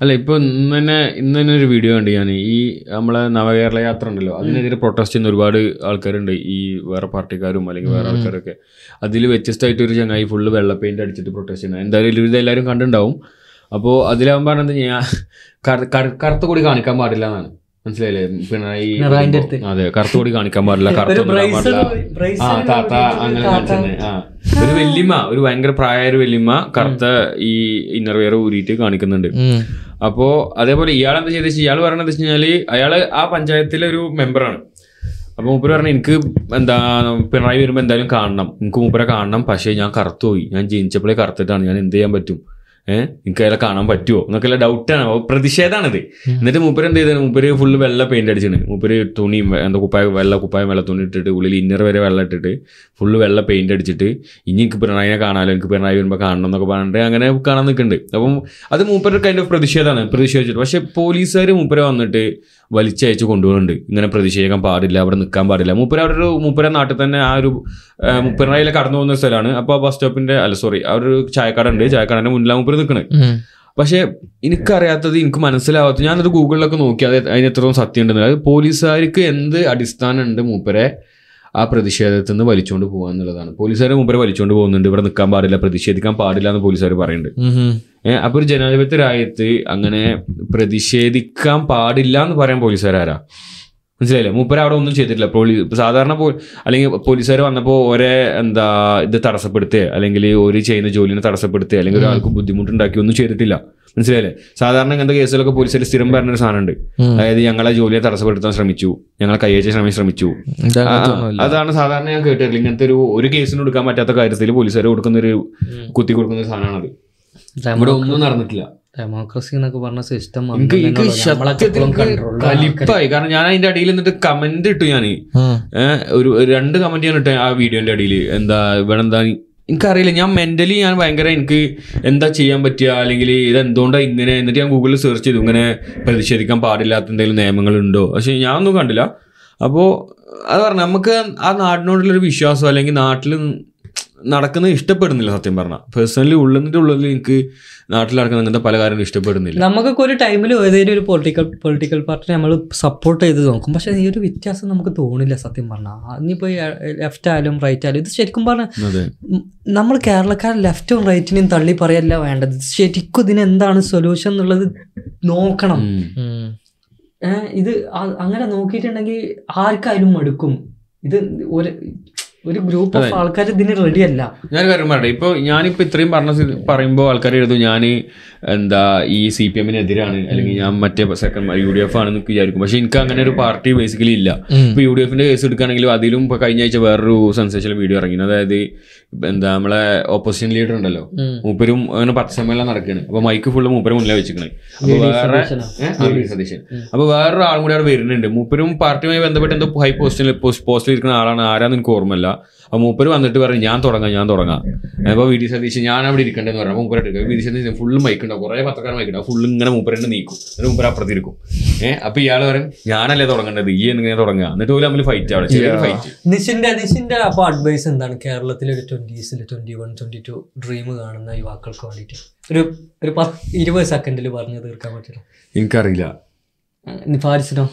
അല്ല, ഇപ്പൊ ഇന്ന് തന്നെ ഇന്ന് തന്നെ ഒരു വീഡിയോ ഉണ്ട് ഞാൻ. ഈ നമ്മളെ നവകേരള യാത്ര ഉണ്ടല്ലോ, അതിനെതിരെ പ്രൊട്ടസ്റ്റ് ചെയ്യുന്ന ഒരുപാട് ആൾക്കാരുണ്ട്, ഈ വേറെ പാർട്ടിക്കാരും അല്ലെങ്കിൽ വേറെ ആൾക്കാരൊക്കെ. അതിൽ വ്യത്യസ്തമായിട്ട് ഒരു ചങ്ങായി ഫുള്ള് വെള്ള പെയിന്റ് അടിച്ചിട്ട് പ്രൊട്ടസ്റ്റ് ചെയ്യുന്നത് എന്തായാലും ഇതെല്ലാവരും കണ്ടുണ്ടാവും. അപ്പോൾ അതിലാവാൻ പറഞ്ഞത് ഞാൻ കറുത്ത കൂടി കാണിക്കാൻ പാടില്ല എന്നാണ്, മനസ്സിലായില്ലേ? പിണറായി അതെ, കറുത്തുകൂടി കാണിക്കാൻ പാടില്ല, കറുത്ത ആ താത്ത അങ്ങനെ കാണിച്ചെന്നെ. ആ ഒരു വല്യമ്മ, ഒരു ഭയങ്കര പ്രായമായ ഒരു വല്യമ്മ കറുത്ത ഈ ഇന്നർവെയർ ഊരിയിട്ട് കാണിക്കുന്നുണ്ട്. അപ്പോ അതേപോലെ ഇയാൾ എന്താ ചെയ്ത ഇയാൾ പറയണെന്ന് വെച്ച് കഴിഞ്ഞാല് അയാള് ആ പഞ്ചായത്തിലെ ഒരു മെമ്പറാണ്. അപ്പൊ മൂപ്പര് പറഞ്ഞു എനിക്ക് എന്താ പിണറായി വരുമ്പോ എന്തായാലും കാണണം, എനിക്ക് മൂപ്പരെ കാണണം, പക്ഷേ ഞാൻ കറുത്തു പോയി, ഞാൻ ജനിച്ചപ്പോഴേ കറുത്തിട്ടാണ്, ഞാൻ എന്ത് ചെയ്യാൻ പറ്റും, ഏഹ് എനിക്ക് അയാളെ കാണാൻ പറ്റുമോ എന്നൊക്കെയുള്ള ഡൗട്ടാണ്, പ്രതിഷേധമാണിത്. എന്നിട്ട് മൂപ്പര് എന്ത് ചെയ്താണ്, മൂപ്പര് ഫുള്ള് വെള്ള പെയിന്റ് അടിച്ചാണ്. മൂപ്പര് തുണിയും എന്താ കുപ്പായം വെള്ള കുപ്പായം വെള്ള തുണി ഇട്ടിട്ട് ഉള്ളിൽ ഇന്നർ വരെ വെള്ളം ഇട്ടിട്ട് ഫുള്ള് വെള്ള പെയിന്റ് അടിച്ചിട്ട് ഇനി എനിക്ക് പിണറായിനെ കാണാമല്ലോ, എനിക്ക് പിണറായി വരുമ്പോൾ കാണണം എന്നൊക്കെ പറഞ്ഞിട്ട് അങ്ങനെ കാണാൻ നിൽക്കുന്നുണ്ട്. അപ്പം അത് മൂപ്പര് കൈൻഡ് ഓഫ് പ്രതിഷേധമാണ്, പ്രതിഷേധിച്ചിട്ട്. പക്ഷെ പോലീസുകാർ മൂപ്പര് വന്നിട്ട് വലിച്ചയച്ച് കൊണ്ടുപോകുന്നുണ്ട്, ഇങ്ങനെ പ്രതിഷേധിക്കാൻ പാടില്ല, അവിടെ നിൽക്കാൻ പാടില്ല. മൂപ്പര് അവരൊരു മൂപ്പര നാട്ടിൽ തന്നെ ആ ഒരു പിണറായിലെ കടന്നു പോകുന്ന സ്ഥലമാണ്. അപ്പോൾ ആ ബസ് സ്റ്റോപ്പിന്റെ അല്ല സോറി ആ ഒരു ചായക്കാടുണ്ട്, ചായക്കാടൻ്റെ മുന്നിലാണ് മൂപ്പര് നിൽക്കണേ. പക്ഷെ എനിക്കറിയാത്തത്, എനിക്ക് മനസ്സിലാവാത്തത്, ഞാനത് ഗൂഗിളിലൊക്കെ നോക്കി അത് അതിന് എത്രത്തോളം സത്യം ഉണ്ടെന്നില്ല. അത് പോലീസുകാർക്ക് എന്ത് അടിസ്ഥാനം ഉണ്ട് മൂപ്പരെ ആ പ്രതിഷേധത്തിൽ നിന്ന് വലിച്ചുകൊണ്ട് പോകുക എന്നുള്ളതാണ്. പോലീസുകാർ മൂപ്പരെ വലിച്ചുകൊണ്ട് പോകുന്നുണ്ട്, ഇവിടെ നിൽക്കാൻ പാടില്ല, പ്രതിഷേധിക്കാൻ പാടില്ല എന്ന് പോലീസുകാർ പറയുന്നുണ്ട്. ഏഹ് അപ്പൊ ഒരു ജനാധിപത്യ രാജ്യത്ത് അങ്ങനെ പ്രതിഷേധിക്കാൻ പാടില്ല എന്ന് പറയാൻ പോലീസുകാരാ, മനസ്സിലായില്ലേ? മൂപ്പര് അവിടെ ഒന്നും ചെയ്തിട്ടില്ല. പോലീസ് സാധാരണ പോ അല്ലെങ്കിൽ പോലീസുകാർ വന്നപ്പോൾ ഒരേ എന്താ ഇത് തടസ്സപ്പെടുത്തുക, അല്ലെങ്കിൽ ഒരു ചെയ്യുന്ന ജോലിനെ തടസ്സപ്പെടുത്തുക, അല്ലെങ്കിൽ ഒരാൾക്ക് ബുദ്ധിമുട്ടുണ്ടാക്കി ഒന്നും ചെയ്തിട്ടില്ല, മനസ്സിലായില്ലേ? സാധാരണ ഇങ്ങനത്തെ കേസുകളൊക്കെ പോലീസുകാർ സ്ഥിരം പറഞ്ഞൊരു സാധനമുണ്ട്, അതായത് ഞങ്ങളെ ജോലിയെ തടസ്സപ്പെടുത്താൻ ശ്രമിച്ചു, ഞങ്ങളെ കയ്യേറ്റ ശ്രമിച്ച് ശ്രമിച്ചു അതാണ് സാധാരണ ഞാൻ കേട്ടിട്ടില്ല. ഇങ്ങനത്തെ ഒരു ഒരു കേസിന് കൊടുക്കാൻ പറ്റാത്ത കാര്യത്തിൽ പോലീസുകാർ കൊടുക്കുന്നൊരു കുത്തി കൊടുക്കുന്ന ഒരു സാധനമാണത്. ഇവിടെ ഒന്നും നടന്നിട്ടില്ല. ഡെമോക്രസി എന്നൊക്കെ പറഞ്ഞ സിസ്റ്റം കലിപ്പായി. കാരണം ഞാൻ അതിന്റെ അടിയിൽ എന്നിട്ട് കമന്റ് ഇട്ടു. ഞാൻ ഒരു രണ്ട് കമന്റ് ഞാൻ ഇട്ടു ആ വീഡിയോന്റെ അടിയിൽ. എന്താ ഇവിടെ എന്താ എനിക്കറിയില്ല, ഞാൻ മെന്റലി ഞാൻ ഭയങ്കര എനിക്ക് എന്താ ചെയ്യാൻ പറ്റുക, അല്ലെങ്കിൽ ഇത് എന്തുകൊണ്ടാണ് ഇങ്ങനെ. എന്നിട്ട് ഞാൻ ഗൂഗിളിൽ സെർച്ച് ചെയ്തു, ഇങ്ങനെ പ്രതിഷേധിക്കാൻ പാടില്ലാത്ത എന്തെങ്കിലും നിയമങ്ങളുണ്ടോ? പക്ഷെ ഞാൻ ഒന്നും കണ്ടില്ല. അപ്പോൾ അത് പറഞ്ഞു നമുക്ക് ആ നാടിനോടുള്ളൊരു വിശ്വാസം, അല്ലെങ്കിൽ നാട്ടിൽ നടക്കുന്നത് ഇഷ്ടപ്പെടുന്നില്ല. സത്യം പറഞ്ഞാൽ പേഴ്സണലി ഉള്ളതിൻ്റെ ഉള്ളിൽ എനിക്ക് നാട്ടിൽ നടക്കുന്ന അങ്ങനത്തെ പല കാര്യങ്ങളും ഇഷ്ടപ്പെടുന്നില്ല. നമുക്കൊക്കെ ഒരു ടൈമിൽ ഏതെങ്കിലും ഒരു പൊളിറ്റിക്കൽ പൊളിറ്റിക്കൽ പാർട്ടിനെ നമ്മൾ സപ്പോർട്ട് ചെയ്ത് നോക്കും, പക്ഷേ ഈ ഒരു വ്യത്യാസം നമുക്ക് തോന്നില്ല സത്യം പറഞ്ഞാൽ. അതിനിപ്പോൾ ലെഫ്റ്റ് ആയാലും റൈറ്റ് ആയാലും ഇത് ശരിക്കും പറഞ്ഞാൽ നമ്മൾ കേരളക്കാർ ലെഫ്റ്റും റൈറ്റിനെയും തള്ളി പറയല്ല വേണ്ടത്. ശരിക്കും ഇതിനെന്താണ് സൊല്യൂഷൻ എന്നുള്ളത് നോക്കണം. ഇത് അങ്ങനെ നോക്കിയിട്ടുണ്ടെങ്കിൽ ആർക്കായാലും മടുക്കും. ഇത് ഒരു ഒരു ഗ്രൂപ്പ് ഓഫ് ആൾക്കാർ ഇതിന് റെഡിയല്ല. ഞാൻ കാര്യം പറയട്ടെ, ഇപ്പോൾ ഞാനിപ്പോൾ ഇത്രയും പറഞ്ഞ പറയുമ്പോൾ ആൾക്കാർ എഴുതും ഞാൻ എന്താ ഈ സി പി എമ്മിനെതിരാണ്, അല്ലെങ്കിൽ ഞാൻ മറ്റേ സെക്കൻഡ് യു ഡി എഫ് ആണെന്ന് വിചാരിക്കും. പക്ഷെ എനിക്ക് അങ്ങനെ ഒരു പാർട്ടി ബേസിക്കലി ഇല്ല. ഇപ്പോൾ യു ഡി എഫിൻ്റെ കേസ് എടുക്കുകയാണെങ്കിലും അതിലും ഇപ്പോൾ കഴിഞ്ഞ ആഴ്ച വേറൊരു സെൻസേഷണൽ വീഡിയോ ഇറങ്ങി. അതായത് എന്താ നമ്മളെ ഓപ്പോസിഷൻ ലീഡർ ഉണ്ടല്ലോ, മൂപ്പരും അങ്ങനെ പത്ത് സമ്മേളനം നടക്കുകയാണ്. അപ്പോൾ മൈക്ക് ഫുള്ള് മൂപ്പര് മുന്നിലെ വെച്ചിരിക്കണേ. അപ്പോൾ വേറെ സതീശൻ അപ്പോൾ വേറൊരാൾ കൂടി അവിടെ വരുന്നുണ്ട്. മൂപ്പരും പാർട്ടിയുമായി ബന്ധപ്പെട്ട് എന്തോ ഹൈ പോസ്റ്റിൽ പോസ്റ്റിൽ ഇരിക്കുന്ന ആളാണ്, ആരാന്ന് എനിക്ക് ഓർമ്മയില്ല. അപ്പോൾ മൂപ്പര് വന്നിട്ട് പറഞ്ഞു ഞാൻ തുടങ്ങാം ഞാൻ തുടങ്ങാം അപ്പോൾ വി ഡി സതീശൻ ഞാൻ അവിടെ ഇരിക്കണ്ടെന്ന് പറഞ്ഞു. അപ്പോൾ മൂപ്പര് എടുക്കുക വി ഡി സതീശൻ ഫുള്ള് മൈക്കുണ്ടാവും, കുറേ പത്രക്കാരൻ മൈക്കുണ്ടാവും, ഫുള്ള് ഇങ്ങനെ മൂപ്പരണ്ട് നീക്കും, എന്നിട്ട് മൂപ്പര് അപ്പുറത്തിരിക്കും. ഏഹ് അപ്പോൾ ഇയാൾ പറയും ഞാനല്ലേ തുടങ്ങേണ്ടത്, ഈ എന്നിങ്ങനെ തുടങ്ങുക. എന്നിട്ട് പോലും നമ്മൾ ഫൈറ്റ് ആണ് ചെറിയൊരു ഫൈറ്റ്. നിഷിന്റെ നിഷിന്റെ അപ്പോൾ അഡ്വൈസ് എന്താണ് കേരളത്തിലെ ഒരു ട്വന്റീസിൽ twenty one twenty two dream കാണുന്ന യുവാക്കൾക്ക് വേണ്ടിയിട്ട് ഒരു ഒരു പത്ത് ഇരുപത് സെക്കൻഡിൽ പറഞ്ഞു തീർക്കാൻ പറ്റില്ല? എനിക്കറിയില്ല, ഫാരിസിനോ